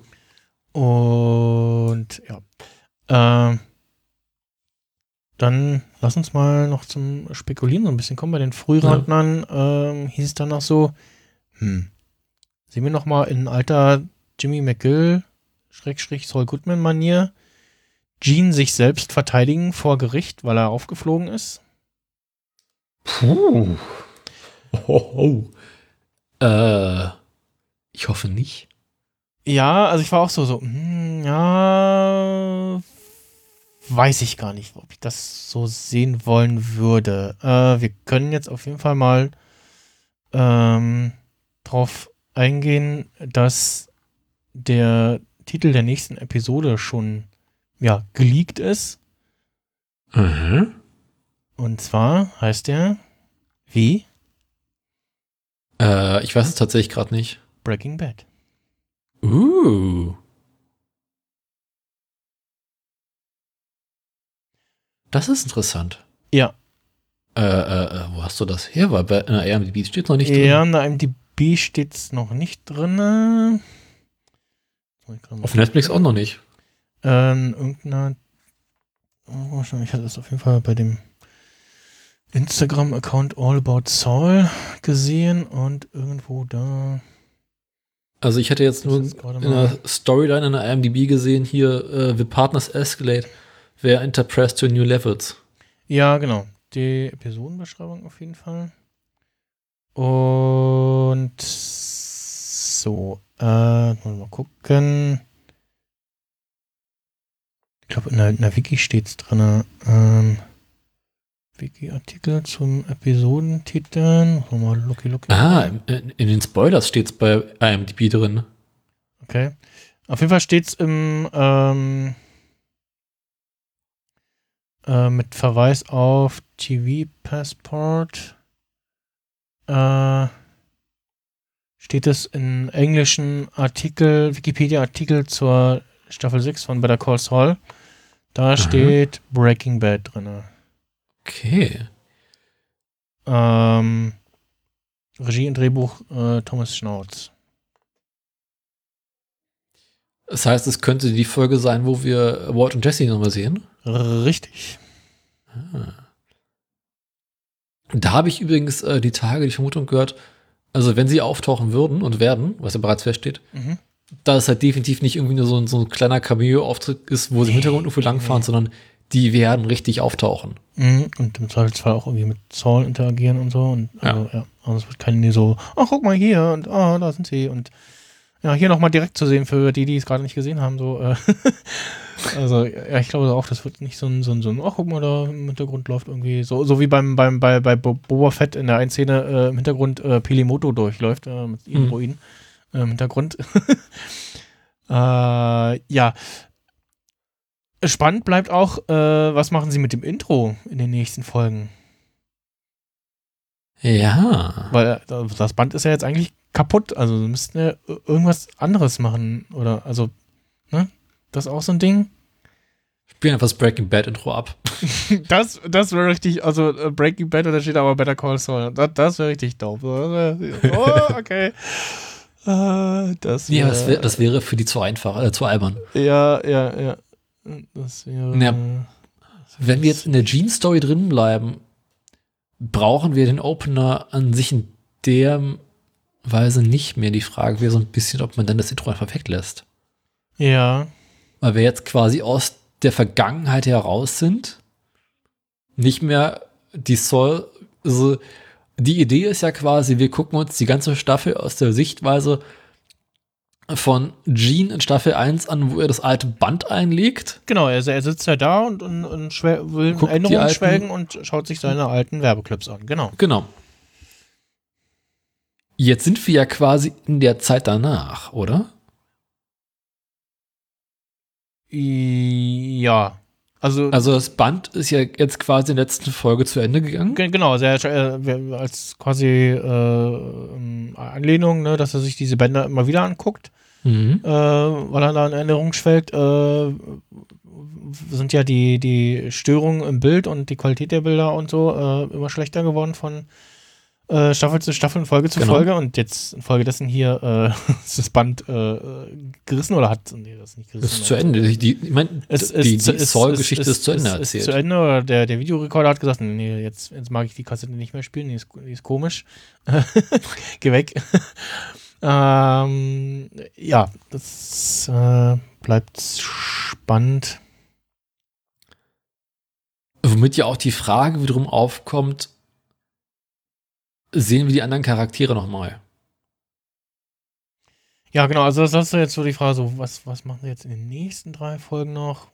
ja. Dann lass uns mal noch zum Spekulieren so ein bisschen kommen. Bei den Frührentnern hieß es danach so, sehen wir noch mal in alter Jimmy McGill Saul Goodman Manier Gene sich selbst verteidigen vor Gericht, weil er aufgeflogen ist. Puh. Ich hoffe nicht. Ja, also ich war auch so, ja, weiß ich gar nicht, ob ich das so sehen wollen würde. Wir können jetzt auf jeden Fall mal drauf eingehen, dass der Titel der nächsten Episode schon, ja, geleakt ist. Mhm. Und zwar heißt er wie? Ich weiß es tatsächlich gerade nicht. Breaking Bad. Das ist interessant. Ja. Wo hast du das her? Weil bei einer IMDb steht es noch nicht drin. Ja, in der IMDb steht es noch nicht drin. Auf Netflix auch noch nicht. Irgendeiner. Ich hatte das auf jeden Fall bei dem Instagram-Account All About Saul gesehen und irgendwo da. Also ich hatte jetzt nur in einer Storyline in der IMDb gesehen, hier The Partners Escalate, Where Enter Press to New Levels. Ja, genau. Die Episodenbeschreibung auf jeden Fall. Und so, mal gucken. Ich glaube, in der Wiki steht's drin. Wiki-Artikel zum Episodentitel. Mal Lucky. Ah, in den Spoilers steht's bei IMDb drin. Okay. Auf jeden Fall steht's im mit Verweis auf TV-Passport steht es in englischen Artikel, Wikipedia-Artikel zur Staffel 6 von Better Call Saul. Da steht Breaking Bad drin. Okay. Regie und Drehbuch Thomas Schnauz. Das heißt, es könnte die Folge sein, wo wir Walt und Jesse nochmal sehen? Richtig. Da habe ich übrigens die Tage die Vermutung gehört, also wenn sie auftauchen würden und werden, was ja bereits feststeht, dass es halt definitiv nicht irgendwie nur so ein kleiner Cameo-Auftritt ist, wo sie im Hintergrund nur für langfahren, sondern die werden richtig auftauchen. Und im Zweifelsfall auch irgendwie mit Saul interagieren und so. Und also, ja. Also es wird keine so, guck mal hier und da sind sie. Und ja, hier nochmal direkt zu sehen für die es gerade nicht gesehen haben. So. Also, ja, ich glaube auch, das wird nicht so ein oh, guck mal, da im Hintergrund läuft irgendwie so wie bei Boba Fett in der einen Szene im Hintergrund Pelimoto durchläuft, mit ihren Ruinen im Hintergrund. Ja. Spannend bleibt auch, was machen sie mit dem Intro in den nächsten Folgen? Ja. Weil das Band ist ja jetzt eigentlich kaputt, also sie müssten ja irgendwas anderes machen, oder, also, ne? Das ist auch so ein Ding. Spielen einfach das Breaking Bad Intro ab. Das wäre richtig, also Breaking Bad, und da steht aber Better Call Saul. Das wäre richtig doof. Oh, okay. Das wäre für die zu einfach, zu albern. Ja. Das wäre, ja. Wenn wir jetzt in der Gene-Story drin bleiben, brauchen wir den Opener an sich in der Weise nicht mehr. Die Frage wäre so ein bisschen, ob man dann das Intro einfach weglässt. Ja. Weil wir jetzt quasi aus der Vergangenheit heraus sind, nicht mehr die Saul, also die Idee ist ja quasi, wir gucken uns die ganze Staffel aus der Sichtweise von Gene in Staffel 1 an, wo er das alte Band einlegt. Genau, also er sitzt ja da und will in Erinnerungen schwelgen und schaut sich seine alten Werbeclips an, genau. Jetzt sind wir ja quasi in der Zeit danach, oder? Ja. Also das Band ist ja jetzt quasi in der letzten Folge zu Ende gegangen. Genau, also als quasi Anlehnung, ne, dass er sich diese Bänder immer wieder anguckt, weil er da in Erinnerung schwelgt, sind ja die Störungen im Bild und die Qualität der Bilder und so immer schlechter geworden von Staffel zu Staffel und Folge zu Folge, und jetzt infolgedessen hier ist das Band gerissen oder hat. Nee, das ist nicht gerissen. Ist zu Ende. Ich meine, die Saul-Geschichte ist zu Ende erzählt. Ist zu Ende, oder der Videorekorder hat gesagt: Nee, jetzt mag ich die Kassette nicht mehr spielen, die ist komisch. Geh weg. Ja, das bleibt spannend. Womit ja auch die Frage wiederum aufkommt, sehen wir die anderen Charaktere nochmal? Ja, genau, also das ist jetzt so die Frage, so, was machen wir jetzt in den nächsten 3 Folgen noch?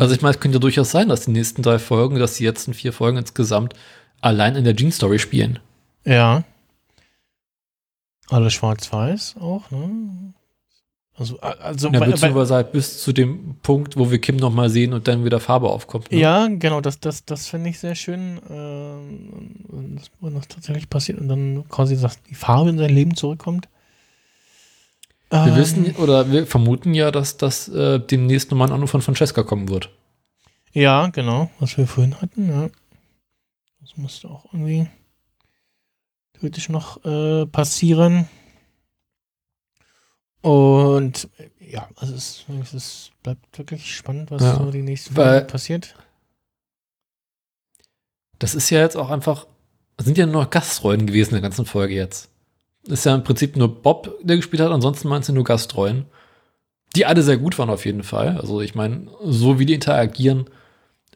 Also ich meine, es könnte ja durchaus sein, dass die nächsten 3 Folgen, dass die letzten 4 Folgen insgesamt allein in der Gene-Story spielen. Ja. Alles schwarz-weiß auch, ne? Also ja, beziehungsweise halt bis zu dem Punkt, wo wir Kim nochmal sehen und dann wieder Farbe aufkommt. Ne? Ja, genau, das finde ich sehr schön, dass das tatsächlich passiert und dann quasi die Farbe in sein Leben zurückkommt. Wir wissen oder wir vermuten ja, dass das demnächst nochmal ein Anruf von Francesca kommen wird. Ja, genau, was wir vorhin hatten. Ja. Das musste auch irgendwie theoretisch noch passieren. Und ja, also es bleibt wirklich spannend, was so die nächsten Folgen passiert. Das ist ja jetzt auch einfach, sind ja nur noch Gastrollen gewesen in der ganzen Folge jetzt. Ist ja im Prinzip nur Bob, der gespielt hat, ansonsten waren es ja nur Gastrollen, die alle sehr gut waren auf jeden Fall. Also ich meine, so wie die interagieren,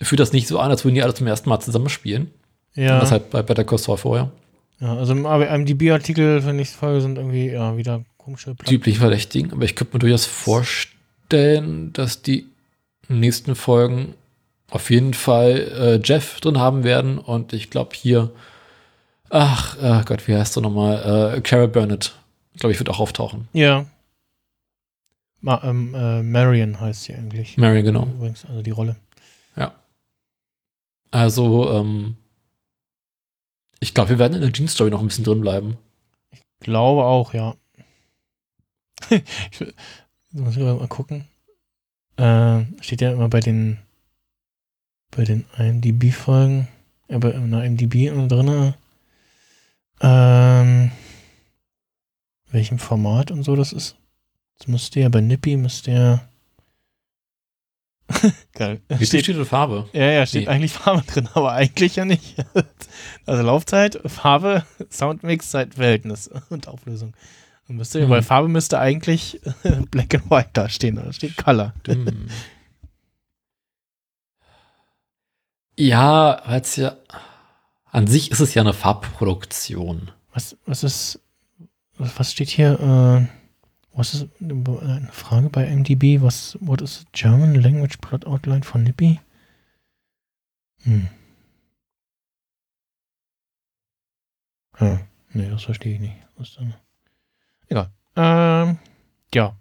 fühlt das nicht so an, als würden die alle zum ersten Mal zusammenspielen. Ja. Und das halt bei Better Call Saul vorher. Ja, also im IMDb-Artikel für die nächste Folge sind irgendwie wieder komische Platten. Üblich Verdächtigen, aber ich könnte mir durchaus vorstellen, dass die nächsten Folgen auf jeden Fall Jeff drin haben werden, und ich glaube hier, Gott, wie heißt du nochmal? Carol Burnett, glaube ich, wird auch auftauchen. Ja. Marion heißt sie eigentlich. Marion, genau. Übrigens, also die Rolle. Ja. Also, ich glaube, wir werden in der Gene-Story noch ein bisschen drin bleiben. Ich glaube auch, ja. Ich muss mal gucken. Steht ja immer bei den IMDb-Folgen, aber in der IMDb drin, welchem Format und so das ist. Das müsste ja bei Nippy, geil. Steht Farbe. Ja, steht eigentlich Farbe drin, aber eigentlich ja nicht. Also Laufzeit, Farbe, Soundmix, Zeitverhältnis und Auflösung. Weil Farbe müsste eigentlich Black and White da stehen, oder steht Color. Ja, weil's ja an sich ist es ja eine Farbproduktion. Was steht hier? Was ist eine Frage bei IMDb? What is the German language plot outline von Nippy? Nee, das verstehe ich nicht. Was denn? Egal. Ja.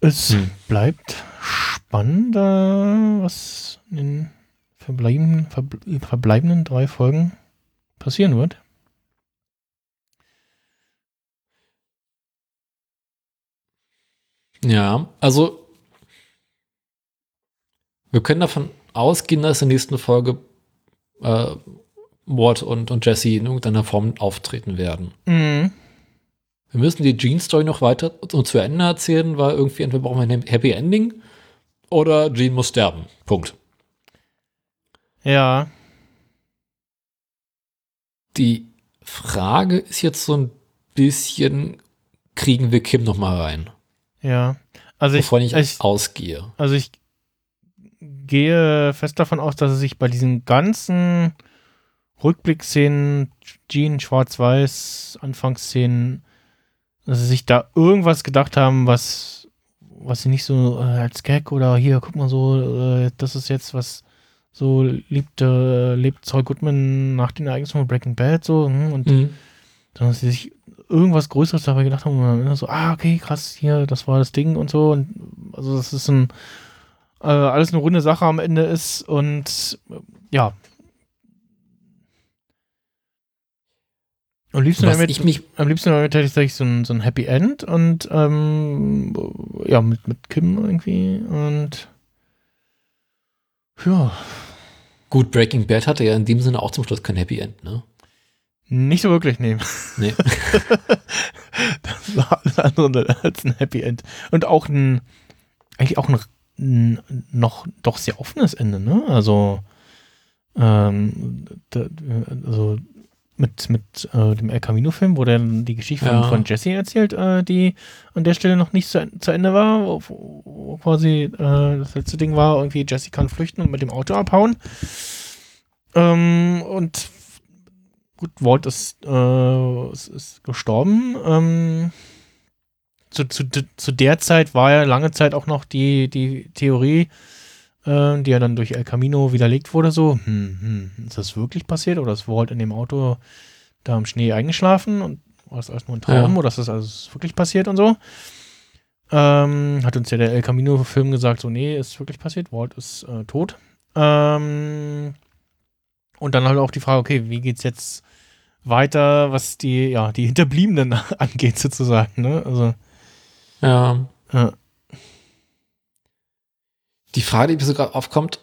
Es bleibt spannend, was in den verbleibenden 3 Folgen passieren wird. Ja, also wir können davon ausgehen, dass in der nächsten Folge Walt und Jesse in irgendeiner Form auftreten werden. Wir müssen die Gene-Story noch weiter zu Ende erzählen, weil irgendwie entweder brauchen wir ein Happy Ending oder Gene muss sterben. Punkt. Ja. Die Frage ist jetzt so ein bisschen, kriegen wir Kim noch mal rein? Ja. Also wovon ich ausgehe. Also ich gehe fest davon aus, dass es sich bei diesen ganzen Rückblick-Szenen, Gene, Schwarz-Weiß, Anfangsszenen, dass sie sich da irgendwas gedacht haben, was sie nicht so als Gag oder hier, guck mal so, das ist jetzt was so lebt Saul Goodman nach den Ereignissen von Breaking Bad so und dann, dass sie sich irgendwas Größeres dabei gedacht haben und dann immer so, okay, krass, hier, das war das Ding und so und also das ist alles eine runde Sache am Ende ist und ja. Am liebsten damit hätte ich so ein Happy End und ja, mit Kim irgendwie und ja. Gut, Breaking Bad hatte ja in dem Sinne auch zum Schluss kein Happy End, ne? Nicht so wirklich, nee. Das war alles andere als ein Happy End. Und auch eigentlich auch ein noch doch sehr offenes Ende, ne? Also mit dem El Camino-Film, wo dann die Geschichte von Jesse erzählt, die an der Stelle noch nicht zu Ende war, wo quasi das letzte Ding war, irgendwie Jesse kann flüchten und mit dem Auto abhauen. Und gut, Walt ist gestorben. Zu der Zeit war ja lange Zeit auch noch die Theorie, die ja dann durch El Camino widerlegt wurde, so, ist das wirklich passiert oder ist Walt in dem Auto da im Schnee eingeschlafen und war das alles nur ein Traum oder ist das alles wirklich passiert und so. Hat uns ja der El Camino-Film gesagt, so, nee, ist wirklich passiert, Walt ist tot. Und dann halt auch die Frage, okay, wie geht's jetzt weiter, was die Hinterbliebenen angeht sozusagen, ne, also. Ja. Die Frage, die mir so gerade aufkommt,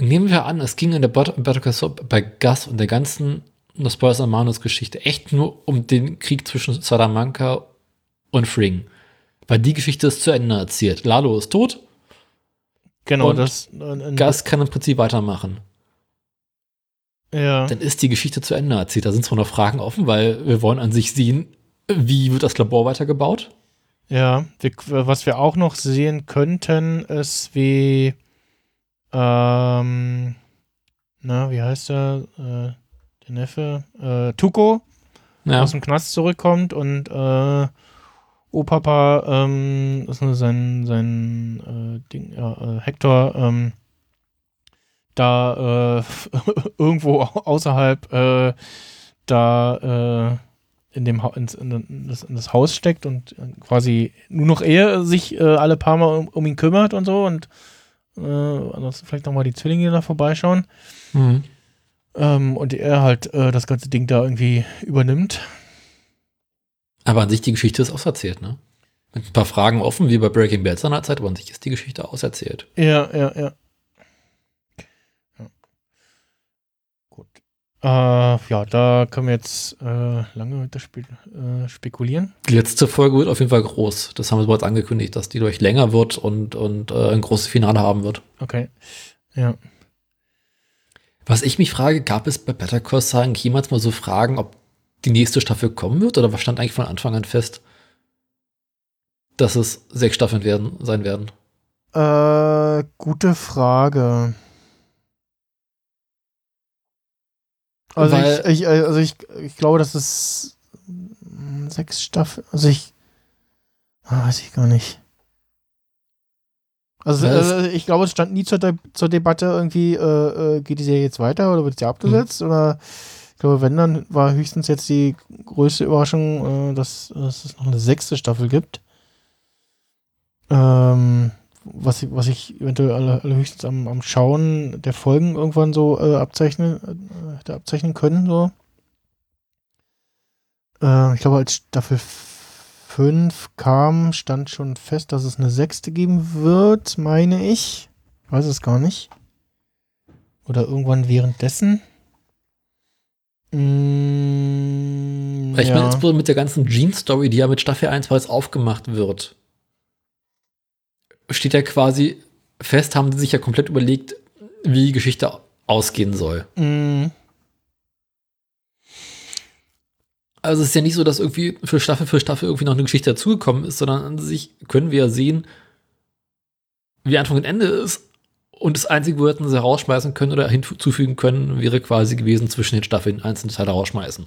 nehmen wir an, es ging in der Better Call Saul bei Gus und der ganzen Los Pollos Hermanos Geschichte echt nur um den Krieg zwischen Salamanca und Fring. Weil die Geschichte ist zu Ende erzählt. Lalo ist tot. Genau, und das. Gus kann im Prinzip weitermachen. Ja. Dann ist die Geschichte zu Ende erzählt. Da sind zwar noch Fragen offen, weil wir wollen an sich sehen, wie wird das Labor weitergebaut. Ja, was wir auch noch sehen könnten, ist wie, wie heißt der, der Neffe, Tuco, aus dem Knast zurückkommt und Opapa, das ist nur sein Ding, Hector, da irgendwo außerhalb da in das Haus steckt und quasi nur noch er sich alle paar Mal um ihn kümmert und so und ansonsten vielleicht nochmal die Zwillinge da vorbeischauen und er halt das ganze Ding da irgendwie übernimmt. Aber an sich die Geschichte ist auserzählt, ne? Mit ein paar Fragen offen, wie bei Breaking Bad seinerzeit, aber an sich ist die Geschichte auserzählt. Ja. Gut. Da können wir jetzt lange weiter spekulieren. Die letzte Folge wird auf jeden Fall groß. Das haben wir bereits angekündigt, dass die durch länger wird und ein großes Finale haben wird. Okay, ja. Was ich mich frage, gab es bei Better Call Saul eigentlich jemals mal so Fragen, ob die nächste Staffel kommen wird? Oder was stand eigentlich von Anfang an fest, dass es 6 Staffeln sein werden? Gute Frage. Also ich glaube, dass es 6 Staffeln. Also ich... weiß ich gar nicht. Also ich glaube, es stand nie zur Debatte irgendwie, geht die Serie jetzt weiter oder wird sie abgesetzt? Oder ich glaube, wenn, dann war höchstens jetzt die größte Überraschung, dass es noch eine 6. Staffel gibt. Was ich eventuell allerhöchstens am Schauen der Folgen irgendwann so hätte abzeichnen können. So. Ich glaube, als Staffel 5 kam, stand schon fest, dass es eine 6. geben wird, meine ich. Weiß es gar nicht. Oder irgendwann währenddessen. Ich meine jetzt bloß mit der ganzen Gene-Story, die ja mit Staffel 1 bereits aufgemacht wird. Steht ja quasi fest, haben sie sich ja komplett überlegt, wie die Geschichte ausgehen soll. Also es ist ja nicht so, dass irgendwie für Staffel irgendwie noch eine Geschichte dazugekommen ist, sondern an sich können wir ja sehen, wie Anfang und Ende ist. Und das Einzige, wo hätten sie rausschmeißen können oder hinzufügen können, wäre quasi gewesen, zwischen den Staffeln einzelne Teile rausschmeißen.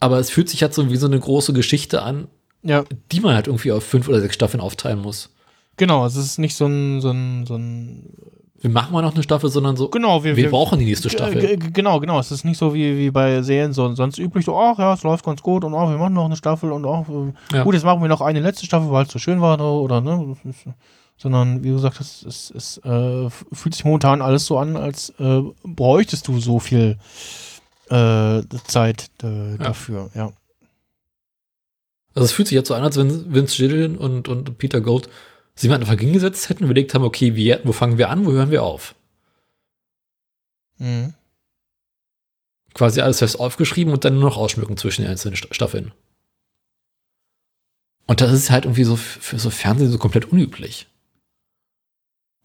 Aber es fühlt sich halt so wie so eine große Geschichte an, ja, die man halt irgendwie auf 5 oder 6 Staffeln aufteilen muss. Genau, es ist nicht so ein wir machen mal noch eine Staffel, sondern so, genau, wir brauchen die nächste Staffel. Genau, es ist nicht so wie bei Serien sonst üblich, so, ach ja, es läuft ganz gut und wir machen noch eine Staffel und gut, jetzt machen wir noch eine letzte Staffel, weil es so schön war oder ne, sondern wie gesagt, es fühlt sich momentan alles so an, als bräuchtest du so viel Zeit dafür, ja. Also es fühlt sich jetzt so an, als wenn Vince Gilligan und Peter Gold sich mal einfach hingesetzt hätten und überlegt haben, okay, wo fangen wir an, wo hören wir auf? Quasi alles fest aufgeschrieben und dann nur noch ausschmücken zwischen den einzelnen Staffeln. Und das ist halt irgendwie so für so Fernsehen so komplett unüblich.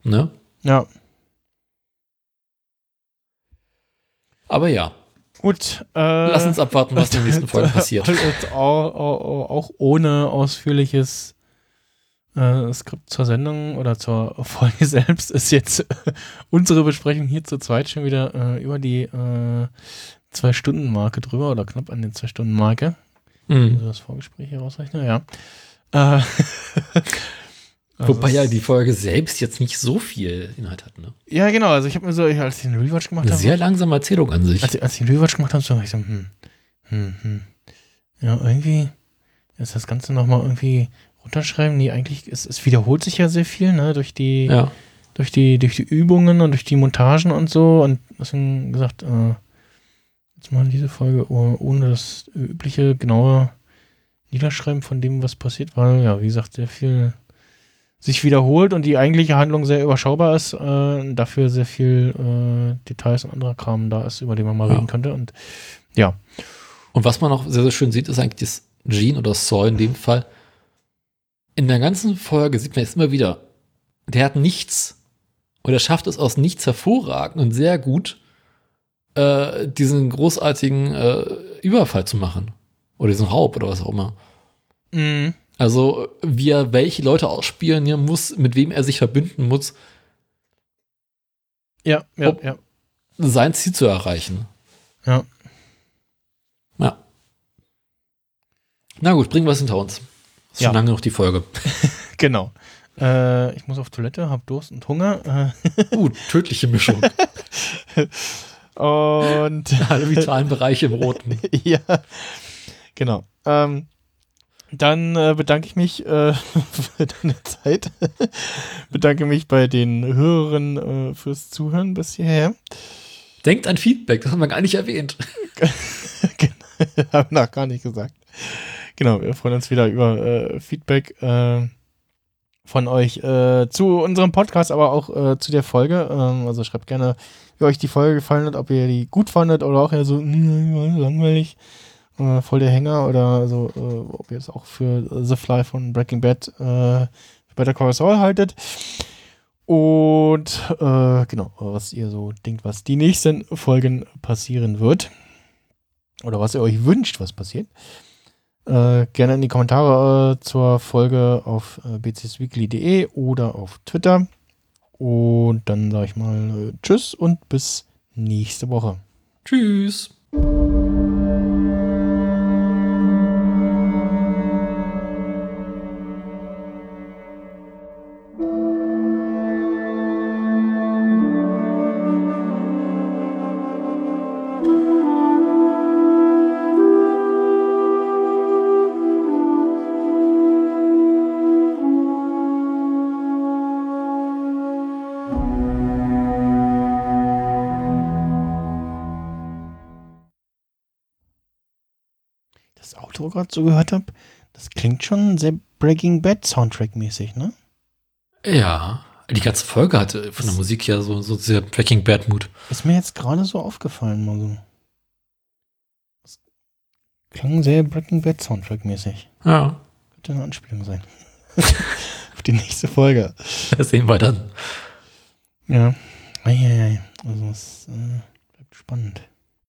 Ne? Ja. Aber ja. Gut. Lass uns abwarten, was in der nächsten Folge passiert. Auch ohne ausführliches Skript zur Sendung oder zur Folge selbst ist jetzt unsere Besprechung hier zu zweit schon wieder über die 2-Stunden-Marke drüber oder knapp an den 2-Stunden-Marke. Also das Vorgespräch hier rausrechnen, ja. Also wobei ja die Folge selbst jetzt nicht so viel Inhalt hat, ne? Ja, genau. Also ich habe mir so, als ich den Rewatch gemacht habe... Eine sehr langsame Erzählung an sich. Als ich den Rewatch gemacht habe, so habe ich so, ja, irgendwie ist das Ganze nochmal irgendwie runterschreiben. Nee, eigentlich, es wiederholt sich ja sehr viel, ne? Durch die Übungen und durch die Montagen und so. Und deswegen gesagt, jetzt mal diese Folge ohne das übliche, genaue Niederschreiben von dem, was passiert war. Ja, wie gesagt, sehr viel... sich wiederholt und die eigentliche Handlung sehr überschaubar ist, dafür sehr viel Details und anderer Kram da ist, über den man mal reden könnte. Und ja. Und was man auch sehr, sehr schön sieht, ist eigentlich, dass Gene oder Saul in dem Fall in der ganzen Folge sieht man jetzt immer wieder, der hat nichts oder schafft es aus nichts hervorragend und sehr gut, diesen großartigen Überfall zu machen. Oder diesen Raub oder was auch immer. Also, wie er welche Leute ausspielen muss, mit wem er sich verbünden muss, um sein Ziel zu erreichen. Ja. Na gut, bringen wir es hinter uns. Ist schon lange noch die Folge. Genau. Ich muss auf Toilette, hab Durst und Hunger. Tödliche Mischung. Und alle vitalen Bereiche im Roten. Ja, genau. Dann bedanke ich mich für deine Zeit. Bedanke mich bei den Hörern fürs Zuhören bis hierher. Denkt an Feedback, das haben wir gar nicht erwähnt. Haben wir noch gar nicht gesagt. Genau, wir freuen uns wieder über Feedback von euch zu unserem Podcast, aber auch zu der Folge. Also schreibt gerne, wie euch die Folge gefallen hat, ob ihr die gut fandet oder auch eher so langweilig. Voll der Hänger oder so, ob ihr es auch für The Fly von Breaking Bad Better Call Saul haltet. Und genau, was ihr so denkt, was die nächsten Folgen passieren wird. Oder was ihr euch wünscht, was passiert. Gerne in die Kommentare zur Folge auf bcsweekly.de oder auf Twitter. Und dann sage ich mal Tschüss und bis nächste Woche. Tschüss. das Auto gerade so gehört habe, das klingt schon sehr Breaking Bad Soundtrack-mäßig, ne? Ja, die ganze Folge hatte von der Musik her so sehr Breaking Bad-Mut. Ist mir jetzt gerade so aufgefallen, mal so. Das klang sehr Breaking Bad Soundtrack-mäßig. Ja. Könnte eine Anspielung sein. Auf die nächste Folge. Das sehen wir dann. Ja. Also es bleibt spannend.